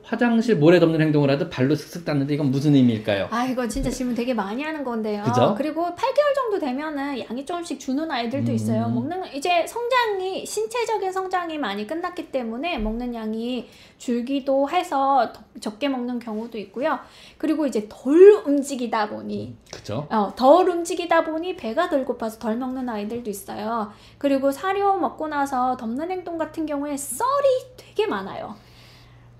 화장실 모래 덮는 행동을 하듯 발로 슥슥 닿는데 이건 무슨 의미일까요? 아, 이거 진짜 질문 되게 많이 하는 건데요. 그죠? 그리고 8개월 정도 되면은 양이 조금씩 주는 아이들도 있어요. 먹는 이제 성장이 신체적인 성장이 많이 끝났기 때문에 먹는 양이 줄기도 해서 적게 먹는 경우도 있고요. 그리고 이제 덜 움직이다 보니 그죠? 덜 움직이다 보니 배가 덜 고파서 덜 먹는 아이들도 있어요. 그리고 사료 먹고 나서 덮는 행동 같은 경우에 썰이 되게 많아요.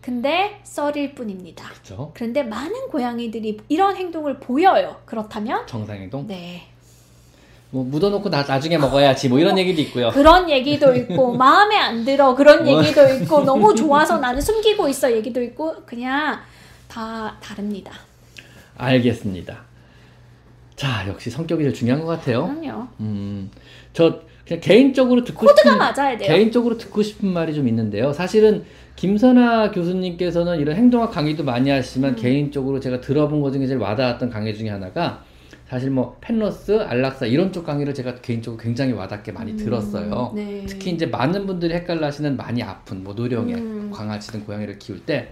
근데 썰일 뿐입니다. 그쵸? 그런데 많은 고양이들이 이런 행동을 보여요. 그렇다면 정상 행동? 네. 뭐 묻어놓고 나중에 먹어야지 뭐 이런 얘기도 있고요. 그런 얘기도 있고 마음에 안 들어 그런 얘기도 있고 너무 좋아서 나는 숨기고 있어 얘기도 있고 그냥 다 다릅니다. 알겠습니다. 자, 역시 성격이 제일 중요한 것 같아요. 그럼요. 저 그냥 개인적으로 듣고 코드가 맞아야 돼요. 개인적으로 듣고 싶은 말이 좀 있는데요. 사실은 김선아 교수님께서는 이런 행동학 강의도 많이 하시지만 개인적으로 제가 들어본 것 중에 제일 와닿았던 강의 중에 하나가 사실 뭐 펜러스, 안락사 이런 쪽 강의를 제가 개인적으로 굉장히 와닿게 많이 들었어요. 네. 특히 이제 많은 분들이 헷갈려 하시는 많이 아픈 뭐 노령의 강아지든 고양이를 키울 때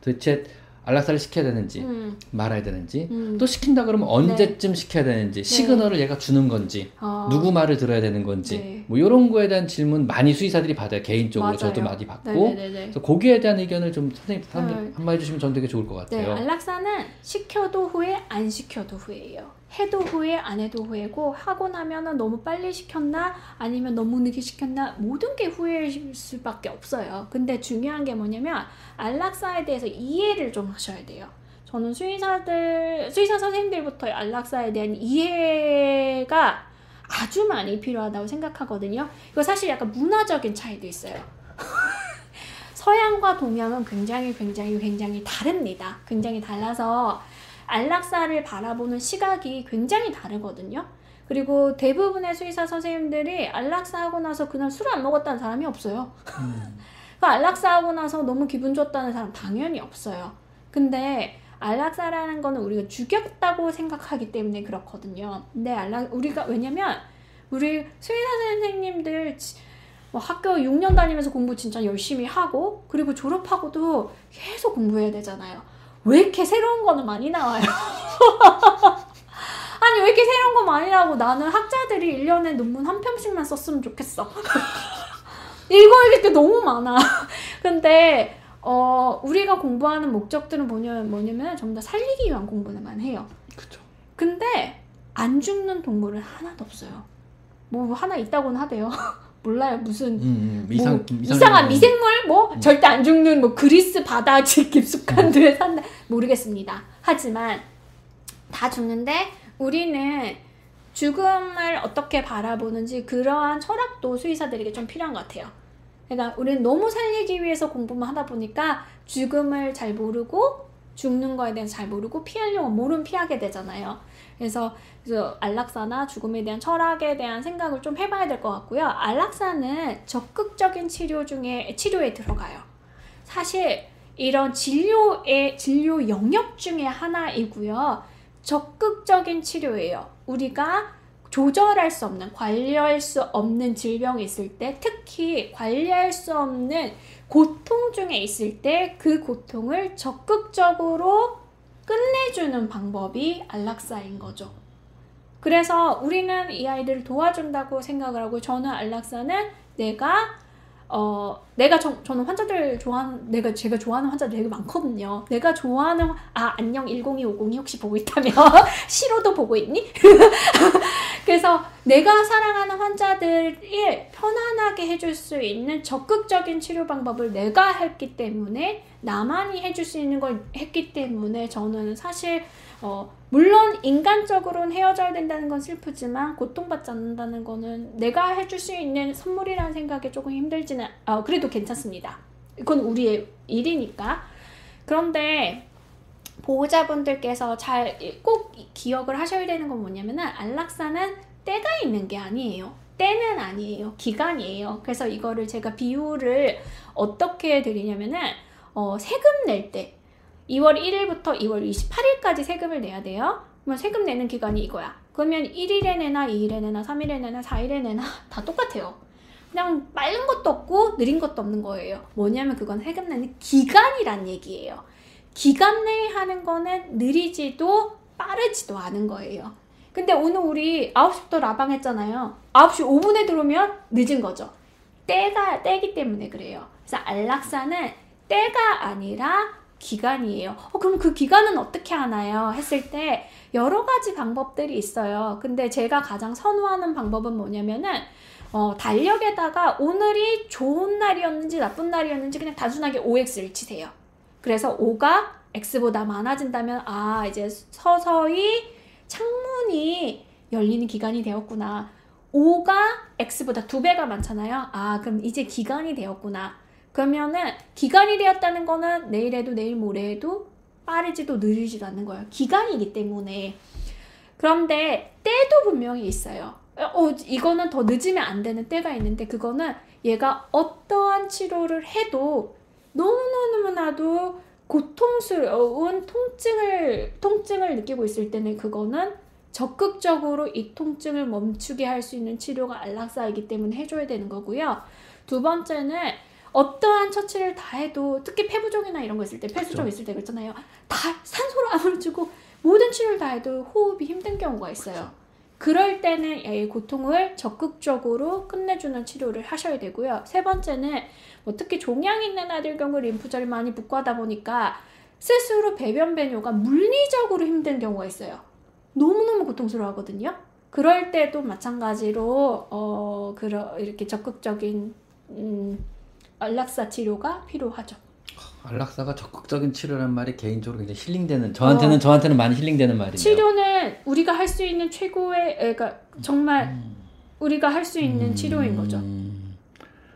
도대체 안락사를 시켜야 되는지 말아야 되는지 또 시킨다 그러면 언제쯤 네. 시켜야 되는지 네. 시그널을 얘가 주는 건지 누구 말을 들어야 되는 건지 네. 뭐 이런 거에 대한 질문 많이 수의사들이 받아요. 개인적으로 맞아요. 저도 많이 받고 그래서 거기에 대한 의견을 좀 선생님 한마디 해주시면 저는 되게 좋을 것 같아요. 네. 안락사는 시켜도 후회 안 시켜도 후회예요. 해도 후회 안 해도 후회고 하고 나면은 너무 빨리 시켰나 아니면 너무 늦게 시켰나 모든 게 후회일 수밖에 없어요. 근데 중요한 게 뭐냐면 안락사에 대해서 이해를 좀 하셔야 돼요. 저는 수의사 선생님들부터 안락사에 대한 이해가 아주 많이 필요하다고 생각하거든요. 이거 사실 약간 문화적인 차이도 있어요. 서양과 동양은 굉장히 다릅니다. 굉장히 달라서 안락사를 바라보는 시각이 굉장히 다르거든요. 그리고 대부분의 수의사 선생님들이 안락사하고 나서 그날 술을 안 먹었다는 사람이 없어요. 그 안락사하고 나서 너무 기분 좋았다는 사람 당연히 없어요. 근데 안락사라는 거는 우리가 죽였다고 생각하기 때문에 그렇거든요. 근데 우리가 왜냐면 우리 수의사 선생님들 뭐 학교 6년 다니면서 공부 진짜 열심히 하고 그리고 졸업하고도 계속 공부해야 되잖아요. 왜 이렇게 새로운 거는 많이 나와요? 아니 왜 이렇게 새로운 거 많이 나오고 나는 학자들이 1년에 논문 한 편씩만 썼으면 좋겠어. 읽어야 될 게 너무 많아. 근데 우리가 공부하는 목적들은 뭐냐면 전부 다 살리기 위한 공부만 해요. 그쵸. 근데 안 죽는 동물은 하나도 없어요. 뭐 하나 있다고는 하대요. 몰라요. 무슨 이상한 미생물? 뭐 절대 안 죽는 뭐 그리스 바다 깊숙한 데에 산다. 모르겠습니다. 하지만 다 죽는데 우리는 죽음을 어떻게 바라보는지 그러한 철학도 수의사들에게 좀 필요한 것 같아요. 그러니까 우리는 너무 살리기 위해서 공부만 하다 보니까 죽음을 잘 모르고 죽는 거에 대해서 잘 모르고 피하려고 모른 피하게 되잖아요. 그래서 안락사나 죽음에 대한 철학에 대한 생각을 좀 해봐야 될 것 같고요. 안락사는 적극적인 치료에 들어가요. 사실 이런 진료 영역 중에 하나이고요. 적극적인 치료예요. 우리가 조절할 수 없는, 관리할 수 없는 질병이 있을 때, 특히 관리할 수 없는 고통 중에 있을 때 그 고통을 적극적으로 끝내주는 방법이 안락사인 거죠. 그래서 우리는 이 아이들을 도와준다고 생각을 하고, 저는 안락사는 저는 환자들 좋아하는, 제가 좋아하는 환자들 되게 많거든요. 내가 좋아하는, 안녕 10250이 혹시 보고 있다며? 시로도 보고 있니? 그래서 내가 사랑하는 환자들이 편안하게 해줄 수 있는 적극적인 치료 방법을 내가 했기 때문에, 나만이 해줄 수 있는 걸 했기 때문에, 저는 사실 물론 인간적으로는 헤어져야 된다는 건 슬프지만 고통받지 않는다는 거는 내가 해줄 수 있는 선물이라는 생각에 조금 힘들지는, 그래도 괜찮습니다. 이건 우리의 일이니까. 그런데 보호자분들께서 잘 꼭 기억을 하셔야 되는 건 뭐냐면은, 안락사는 때가 있는 게 아니에요. 때는 아니에요. 기간이에요. 그래서 이거를 제가 비유를 어떻게 드리냐면은, 세금 낼 때 2월 1일부터 2월 28일까지 세금을 내야 돼요. 그러면 세금 내는 기간이 이거야. 그러면 1일에 내나 2일에 내나 3일에 내나 4일에 내나 다 똑같아요. 그냥 빠른 것도 없고 느린 것도 없는 거예요. 뭐냐면 그건 세금 내는 기간이란 얘기예요. 기간 내에 하는 거는 느리지도 빠르지도 않은 거예요. 근데 오늘 우리 9시부터 라방 했잖아요. 9시 5분에 들어오면 늦은 거죠. 때기 때문에 그래요. 그래서 안락사는 때가 아니라 기간이에요. 그럼 그 기간은 어떻게 하나요? 했을 때 여러 가지 방법들이 있어요. 근데 제가 가장 선호하는 방법은 뭐냐면은, 달력에다가 오늘이 좋은 날이었는지 나쁜 날이었는지 그냥 단순하게 OX를 치세요. 그래서 O가 X보다 많아진다면, 이제 서서히 창문이 열리는 기간이 되었구나. O가 X보다 2배가 많잖아요. 그럼 이제 기간이 되었구나. 그러면은 기간이 되었다는 거는 내일에도 내일 모레에도 빠르지도 느리지도 않는 거예요. 기간이기 때문에. 그런데 때도 분명히 있어요. 이거는 더 늦으면 안 되는 때가 있는데, 그거는 얘가 어떠한 치료를 해도 너무너무나도 고통스러운 통증을 느끼고 있을 때는, 그거는 적극적으로 이 통증을 멈추게 할 수 있는 치료가 안락사이기 때문에 해줘야 되는 거고요. 두 번째는, 어떠한 처치를 다 해도, 특히 폐부종이나 이런 거 있을 때, 폐수종 있을 때 그랬잖아요. 다 산소를 주고 모든 치료를 다 해도 호흡이 힘든 경우가 있어요. 그럴 때는 얘의 고통을 적극적으로 끝내주는 치료를 하셔야 되고요. 세 번째는, 특히 종양이 있는 아이들 경우 림프절이 많이 붓고 하다 보니까 스스로 배변 배뇨가 물리적으로 힘든 경우가 있어요. 너무너무 고통스러워 하거든요. 그럴 때도 마찬가지로 이렇게 적극적인 안락사 치료가 필요하죠. 안락사가 적극적인 치료란 말이 개인적으로 굉장히 힐링되는, 저한테는 많이 힐링되는 말이에요. 치료는 우리가 할 수 있는 최고의, 그러니까 정말 우리가 할 수 있는 치료인 거죠.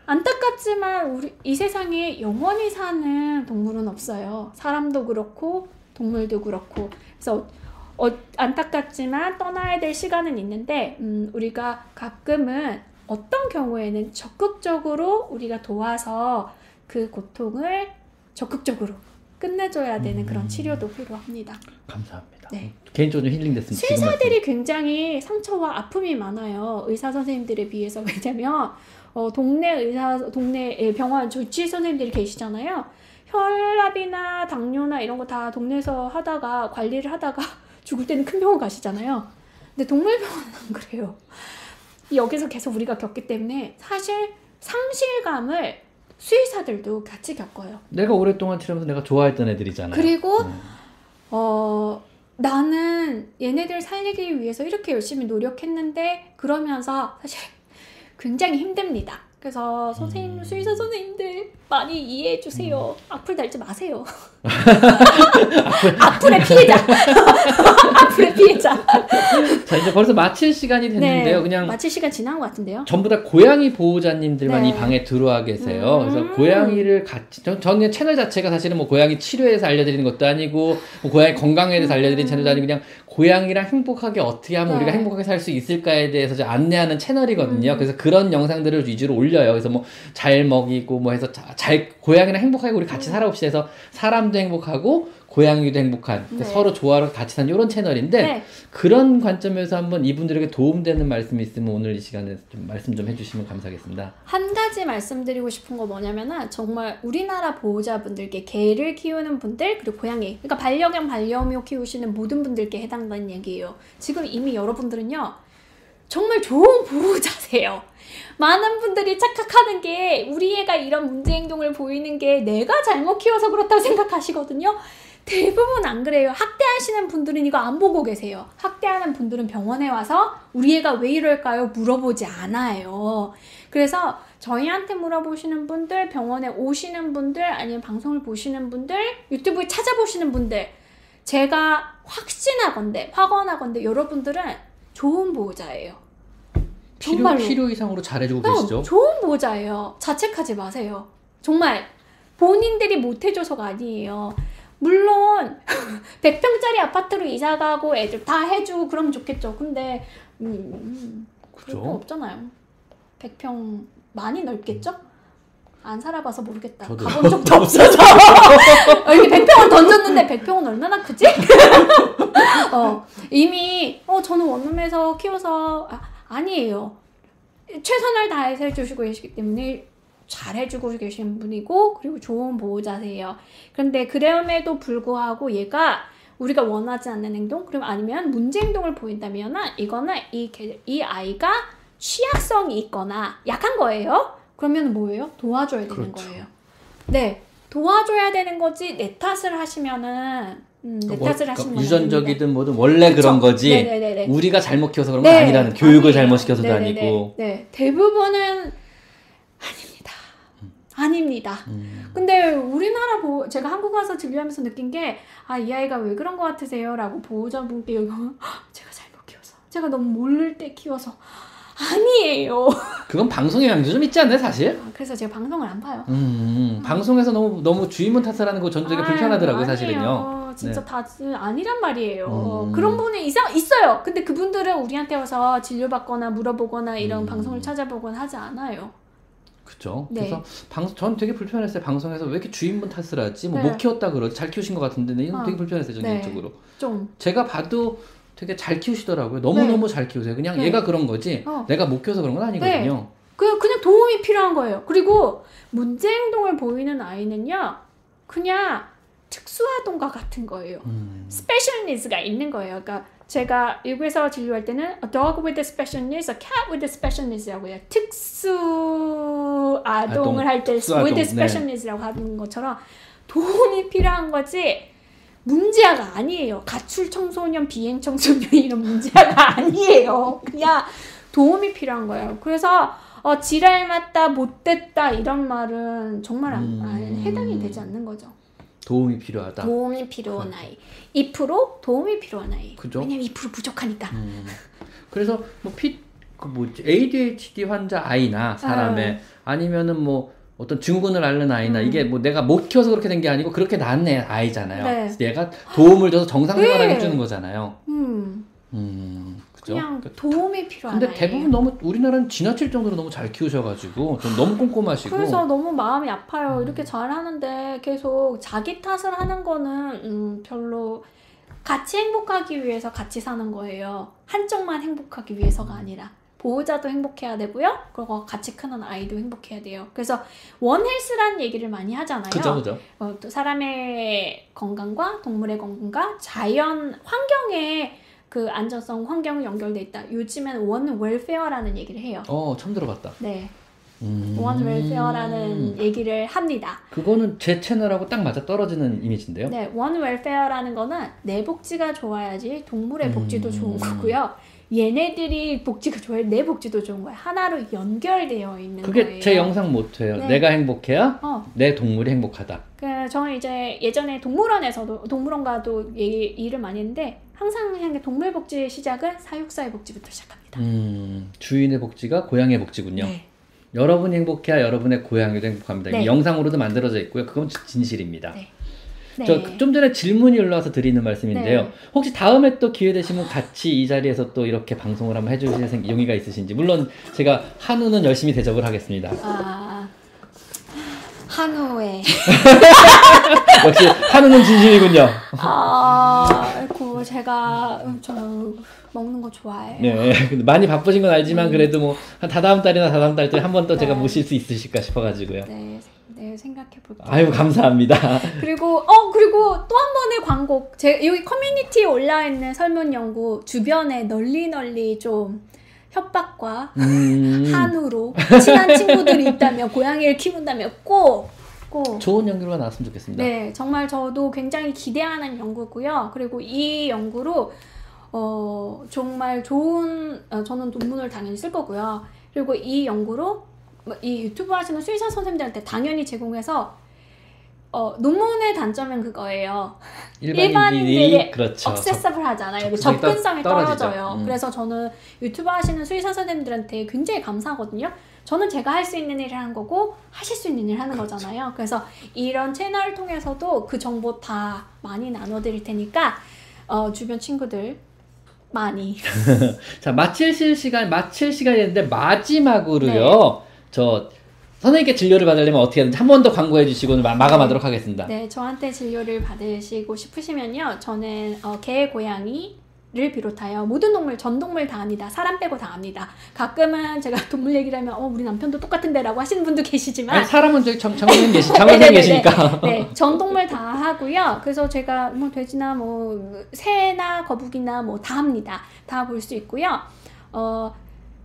안타깝지만 이 세상에 영원히 사는 동물은 없어요. 사람도 그렇고 동물도 그렇고. 그래서 안타깝지만 떠나야 될 시간은 있는데, 우리가 가끔은 어떤 경우에는 적극적으로 우리가 도와서 그 고통을 적극적으로 끝내줘야 되는 그런 치료도 필요합니다. 감사합니다. 네. 개인적으로 좀 힐링됐습니다. 실사들이 굉장히 상처와 아픔이 많아요. 의사 선생님들에 비해서. 왜냐면 동네 병원 조치 선생님들이 계시잖아요. 혈압이나 당뇨나 이런 거 다 동네에서 하다가, 관리를 하다가 죽을 때는 큰 병원 가시잖아요. 근데 동물병원은 안 그래요. 여기서 계속 우리가 겪기 때문에 사실 상실감을 수의사들도 같이 겪어요. 내가 오랫동안 치료하면서 내가 좋아했던 애들이잖아요. 그리고 나는 얘네들 살리기 위해서 이렇게 열심히 노력했는데, 그러면서 사실 굉장히 힘듭니다. 그래서 선생님, 수의사 선생님들 많이 이해해 주세요. 악플 달지 마세요. 악플의 피해자. 악플의 피해자. 자, 이제 벌써 마칠 시간이 됐는데요. 네, 그냥 마칠 시간 지난 것 같은데요. 전부 다 고양이 보호자님들만 이 방에 들어와 계세요. 그래서 고양이를 같이, 저는 채널 자체가 사실은 고양이 치료에 대해서 알려드리는 것도 아니고, 고양이 건강에 대해서 알려드리는 채널도 아니고, 그냥 고양이랑 행복하게 어떻게 하면 우리가 행복하게 살 수 있을까에 대해서 안내하는 채널이거든요. 그래서 그런 영상들을 위주로 올려요. 그래서 잘 먹이고 해서 고양이랑 행복하게 우리 같이 살아봅시다 해서 사람도 행복하고 고양이도 행복한, 네. 서로 조화롭게 같이 사는 이런 채널인데 네. 그런 관점에서 한번 이분들에게 도움되는 말씀이 있으면 오늘 이 시간에 좀 말씀 좀 해주시면 감사하겠습니다. 한 가지 말씀드리고 싶은 거 뭐냐면은 정말 우리나라 보호자분들께 개를 키우는 분들 그리고 고양이 그러니까 반려견 반려묘 키우시는 모든 분들께 해당되는 얘기예요. 지금 이미 여러분들은요 정말 좋은 보호자세요. 많은 분들이 착각하는 게 우리 애가 이런 문제 행동을 보이는 게 내가 잘못 키워서 그렇다고 생각하시거든요. 대부분 안 그래요. 학대하시는 분들은 이거 안 보고 계세요. 학대하는 분들은 병원에 와서 우리 애가 왜 이럴까요? 물어보지 않아요. 그래서 저희한테 물어보시는 분들, 병원에 오시는 분들, 아니면 방송을 보시는 분들, 유튜브에 찾아보시는 분들 제가 확신하건대 여러분들은 좋은 보호자예요. 정말로. 필요 이상으로 잘해주고 계시죠? 좋은 보호자예요. 자책하지 마세요. 정말 본인들이 못해줘서가 아니에요. 물론 100평짜리 아파트로 이사가고 애들 다 해주고 그러면 좋겠죠. 근데 그럴 거 없잖아요. 100평 많이 넓겠죠? 안 살아봐서 모르겠다. 가본 적도 없어서. 이렇게 100평을 던졌는데 100평은 얼마나 크지? 이미 저는 원룸에서 키워서 아니에요. 최선을 다해서 해주시고 계시기 때문에 잘해주고 계신 분이고 그리고 좋은 보호자세요. 그런데 그럼에도 불구하고 얘가 우리가 원하지 않는 행동 그럼 아니면 문제 행동을 보인다면 이거는 이 아이가 취약성이 있거나 약한 거예요. 그러면 뭐예요? 도와줘야 되는 거예요. 네, 도와줘야 되는 거지 내 탓을 하시면은 그러니까 유전적이든 뭐든 원래 그쵸? 그런 거지 네네네네. 우리가 잘못 키워서 그런 건 네. 아니라는 교육을 잘못 시켜서도 네네네. 아니고 네. 대부분은 아닙니다. 아닙니다. 근데 우리나라 제가 한국 와서 진료하면서 느낀 게 이 아이가 왜 그런 거 같으세요? 라고 보호자분께 제가 잘못 키워서 제가 너무 모를 때 키워서 아니에요. 그건 방송의 영향도 좀 있지 않나요, 사실? 그래서 제가 방송을 안 봐요. 방송에서 너무 주인분 탓을 하는 거 전 되게 불편하더라고요, 아니에요. 사실은요. 진짜 네. 다 아니란 말이에요. 그런 분이 있어요. 근데 그분들은 우리한테 와서 진료받거나 물어보거나 이런 방송을 찾아보거나 하지 않아요. 그쵸. 네. 그래서 전 되게 불편했어요. 방송에서 왜 이렇게 주인분 탓을 하지? 네. 못 키웠다 그러지? 잘 키우신 것 같은데 되게 불편했어요, 전 개인적으로. 네. 좀. 제가 봐도 되게 잘 키우시더라고요. 너무너무 네. 잘 키우세요. 그냥 얘가 그런 거지 내가 못 키워서 그런 건 아니거든요. 네. 그냥 도움이 필요한 거예요. 그리고 문제 행동을 보이는 아이는요. 그냥 특수아동과 같은 거예요. 스페셜 니즈가 있는 거예요. 그러니까 제가 미국에서 진료할 때는 A dog with a special needs, a cat with a special needs라고 해요. 특수아동을 할 때 with a special needs라고 하는 것처럼 도움이 필요한 거지 문제아가 아니에요. 가출 청소년, 비행 청소년 이런 문제아가 아니에요. 그냥 도움이 필요한 거예요. 그래서 지랄 맞다, 못됐다 이런 말은 정말 해당이 되지 않는 거죠. 도움이 필요하다. 도움이 필요한 아이. 2% 도움이 필요한 아이. 그죠? 왜냐면 2% 부족하니까. 그래서 ADHD 환자 아이나 사람의 아니면은 어떤 증후군을 앓는 아이나 이게 내가 못 키워서 그렇게 된 게 아니고 그렇게 낳은 아이잖아요. 네. 얘가 도움을 줘서 정상생활하게 해주는 거잖아요. 그죠? 그냥 도움이 필요한 근데 아이예요. 대부분 너무 우리나라는 지나칠 정도로 너무 잘 키우셔가지고 좀 너무 꼼꼼하시고 그래서 너무 마음이 아파요. 이렇게 잘하는데 계속 자기 탓을 하는 거는 별로 같이 행복하기 위해서 같이 사는 거예요. 한쪽만 행복하기 위해서가 아니라 보호자도 행복해야 되고요. 그리고 같이 크는 아이도 행복해야 돼요. 그래서 원헬스라는 얘기를 많이 하잖아요. 그죠. 또 사람의 건강과 동물의 건강과 자연 환경의 그 안전성 환경이 연결돼 있다. 요즘엔 원 웰페어라는 얘기를 해요. 처음 들어봤다. 네. 원 웰페어라는 얘기를 합니다. 그거는 제 채널하고 딱 맞아 떨어지는 이미지인데요. 네. 원 웰페어라는 거는 내 복지가 좋아야지 동물의 복지도 좋은 거고요. 얘네들이 복지가 좋아요. 내 복지도 좋은 거야. 하나로 연결되어 있는 그게 거예요. 그게 제 영상 모토예요. 네. 내가 행복해야 내 동물이 행복하다. 저는 이제 예전에 동물원에서도 동물원과도 일을 많이 했는데 항상 동물 복지의 시작은 사육사의 복지부터 시작합니다. 주인의 복지가 고양이의 복지군요. 네. 여러분이 행복해야 여러분의 고양이도 행복합니다. 네. 영상으로도 만들어져 있고요. 그건 진실입니다. 네. 네. 저 좀 전에 질문이 올라와서 드리는 말씀인데요. 네. 혹시 다음에 또 기회 되시면 같이 이 자리에서 또 이렇게 방송을 한번 해주실 용의가 있으신지. 물론 제가 한우는 열심히 대접을 하겠습니다. 한우에. 역시 한우는 진심이군요. 아이고, 제가 엄청 먹는 거 좋아해요. 네, 많이 바쁘신 건 알지만 그래도 뭐 한 다다음 달이나 다다음 달 때 한 번 또 제가 모실 수 있으실까 싶어가지고요. 네. 네, 생각해볼게요. 아유, 감사합니다. 그리고 그리고 또 한 번의 광고. 제 여기 커뮤니티에 올라있는 설문연구 주변에 널리 좀 협박과 한우로 친한 친구들이 있다며 고양이를 키운다며 꼭 좋은 연구가 나왔으면 좋겠습니다. 네, 정말 저도 굉장히 기대하는 연구고요. 그리고 이 연구로 정말 좋은 저는 논문을 당연히 쓸 거고요. 그리고 이 연구로 이 유튜브 하시는 수의사 선생님들한테 당연히 제공해서 논문의 단점은 그거예요. 일반인들이 그렇죠. 액세서블하지 않아요. 접근성이 떨어져요. 그래서 저는 유튜브 하시는 수의사 선생님들한테 굉장히 감사하거든요. 저는 제가 할 수 있는 일을 하는 거고 하실 수 있는 일을 하는 거잖아요. 그래서 이런 채널을 통해서도 그 정보 다 많이 나눠드릴 테니까 주변 친구들 많이 자, 마칠 시간이었는데 마지막으로요. 네. 저 선생님께 진료를 받으려면 어떻게 하는지 한 번 더 광고해 주시고 오늘 마감하도록 하겠습니다. 네, 저한테 진료를 받으시고 싶으시면요. 저는 개, 고양이를 비롯하여 모든 동물, 전 동물 다 합니다. 사람 빼고 다 합니다. 가끔은 제가 동물 얘기를 하면 우리 남편도 똑같은데 라고 하시는 분도 계시지만 아니, 사람은 저기 장모님 계시니까 네, 전 동물 다 하고요. 그래서 제가 뭐 돼지나 뭐 새나 거북이나 뭐 다 합니다. 다 볼 수 있고요.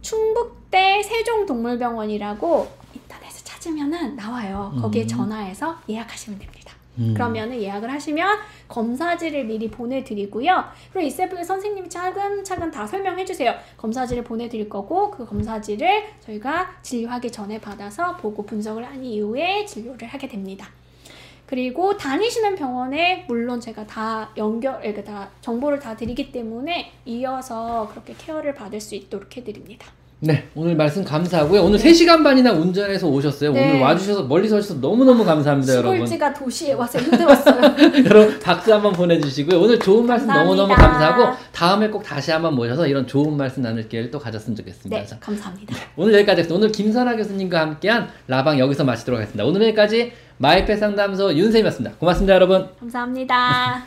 충북대 세종동물병원이라고 인터넷에 찾으면은 나와요. 거기에 전화해서 예약하시면 됩니다. 그러면은 예약을 하시면 검사지를 미리 보내드리고요. 그리고 이세분의 선생님이 차근차근 다 설명해주세요. 검사지를 보내드릴 거고 그 검사지를 저희가 진료하기 전에 받아서 보고 분석을 한 이후에 진료를 하게 됩니다. 그리고 다니시는 병원에 물론 제가 다 다 정보를 다 드리기 때문에 이어서 그렇게 케어를 받을 수 있도록 해드립니다. 네, 오늘 말씀 감사하고요. 오늘 네. 3시간 반이나 운전해서 오셨어요. 네. 오늘 와주셔서 멀리서 오셔서 너무너무 감사합니다. 여러분. 시골지가 도시에 와서 힘들었어요. 여러분 박수 한번 보내주시고요. 오늘 좋은 말씀 감사합니다. 너무너무 감사하고 다음에 꼭 다시 한번 모셔서 이런 좋은 말씀 나눌 기회를 또 가졌으면 좋겠습니다. 네, 감사합니다. 네, 오늘 여기까지 했습니다. 오늘 김선아 교수님과 함께한 라방 여기서 마치도록 하겠습니다. 오늘 여기까지 마이펫 상담소 윤쌤이었습니다. 고맙습니다, 여러분. 감사합니다.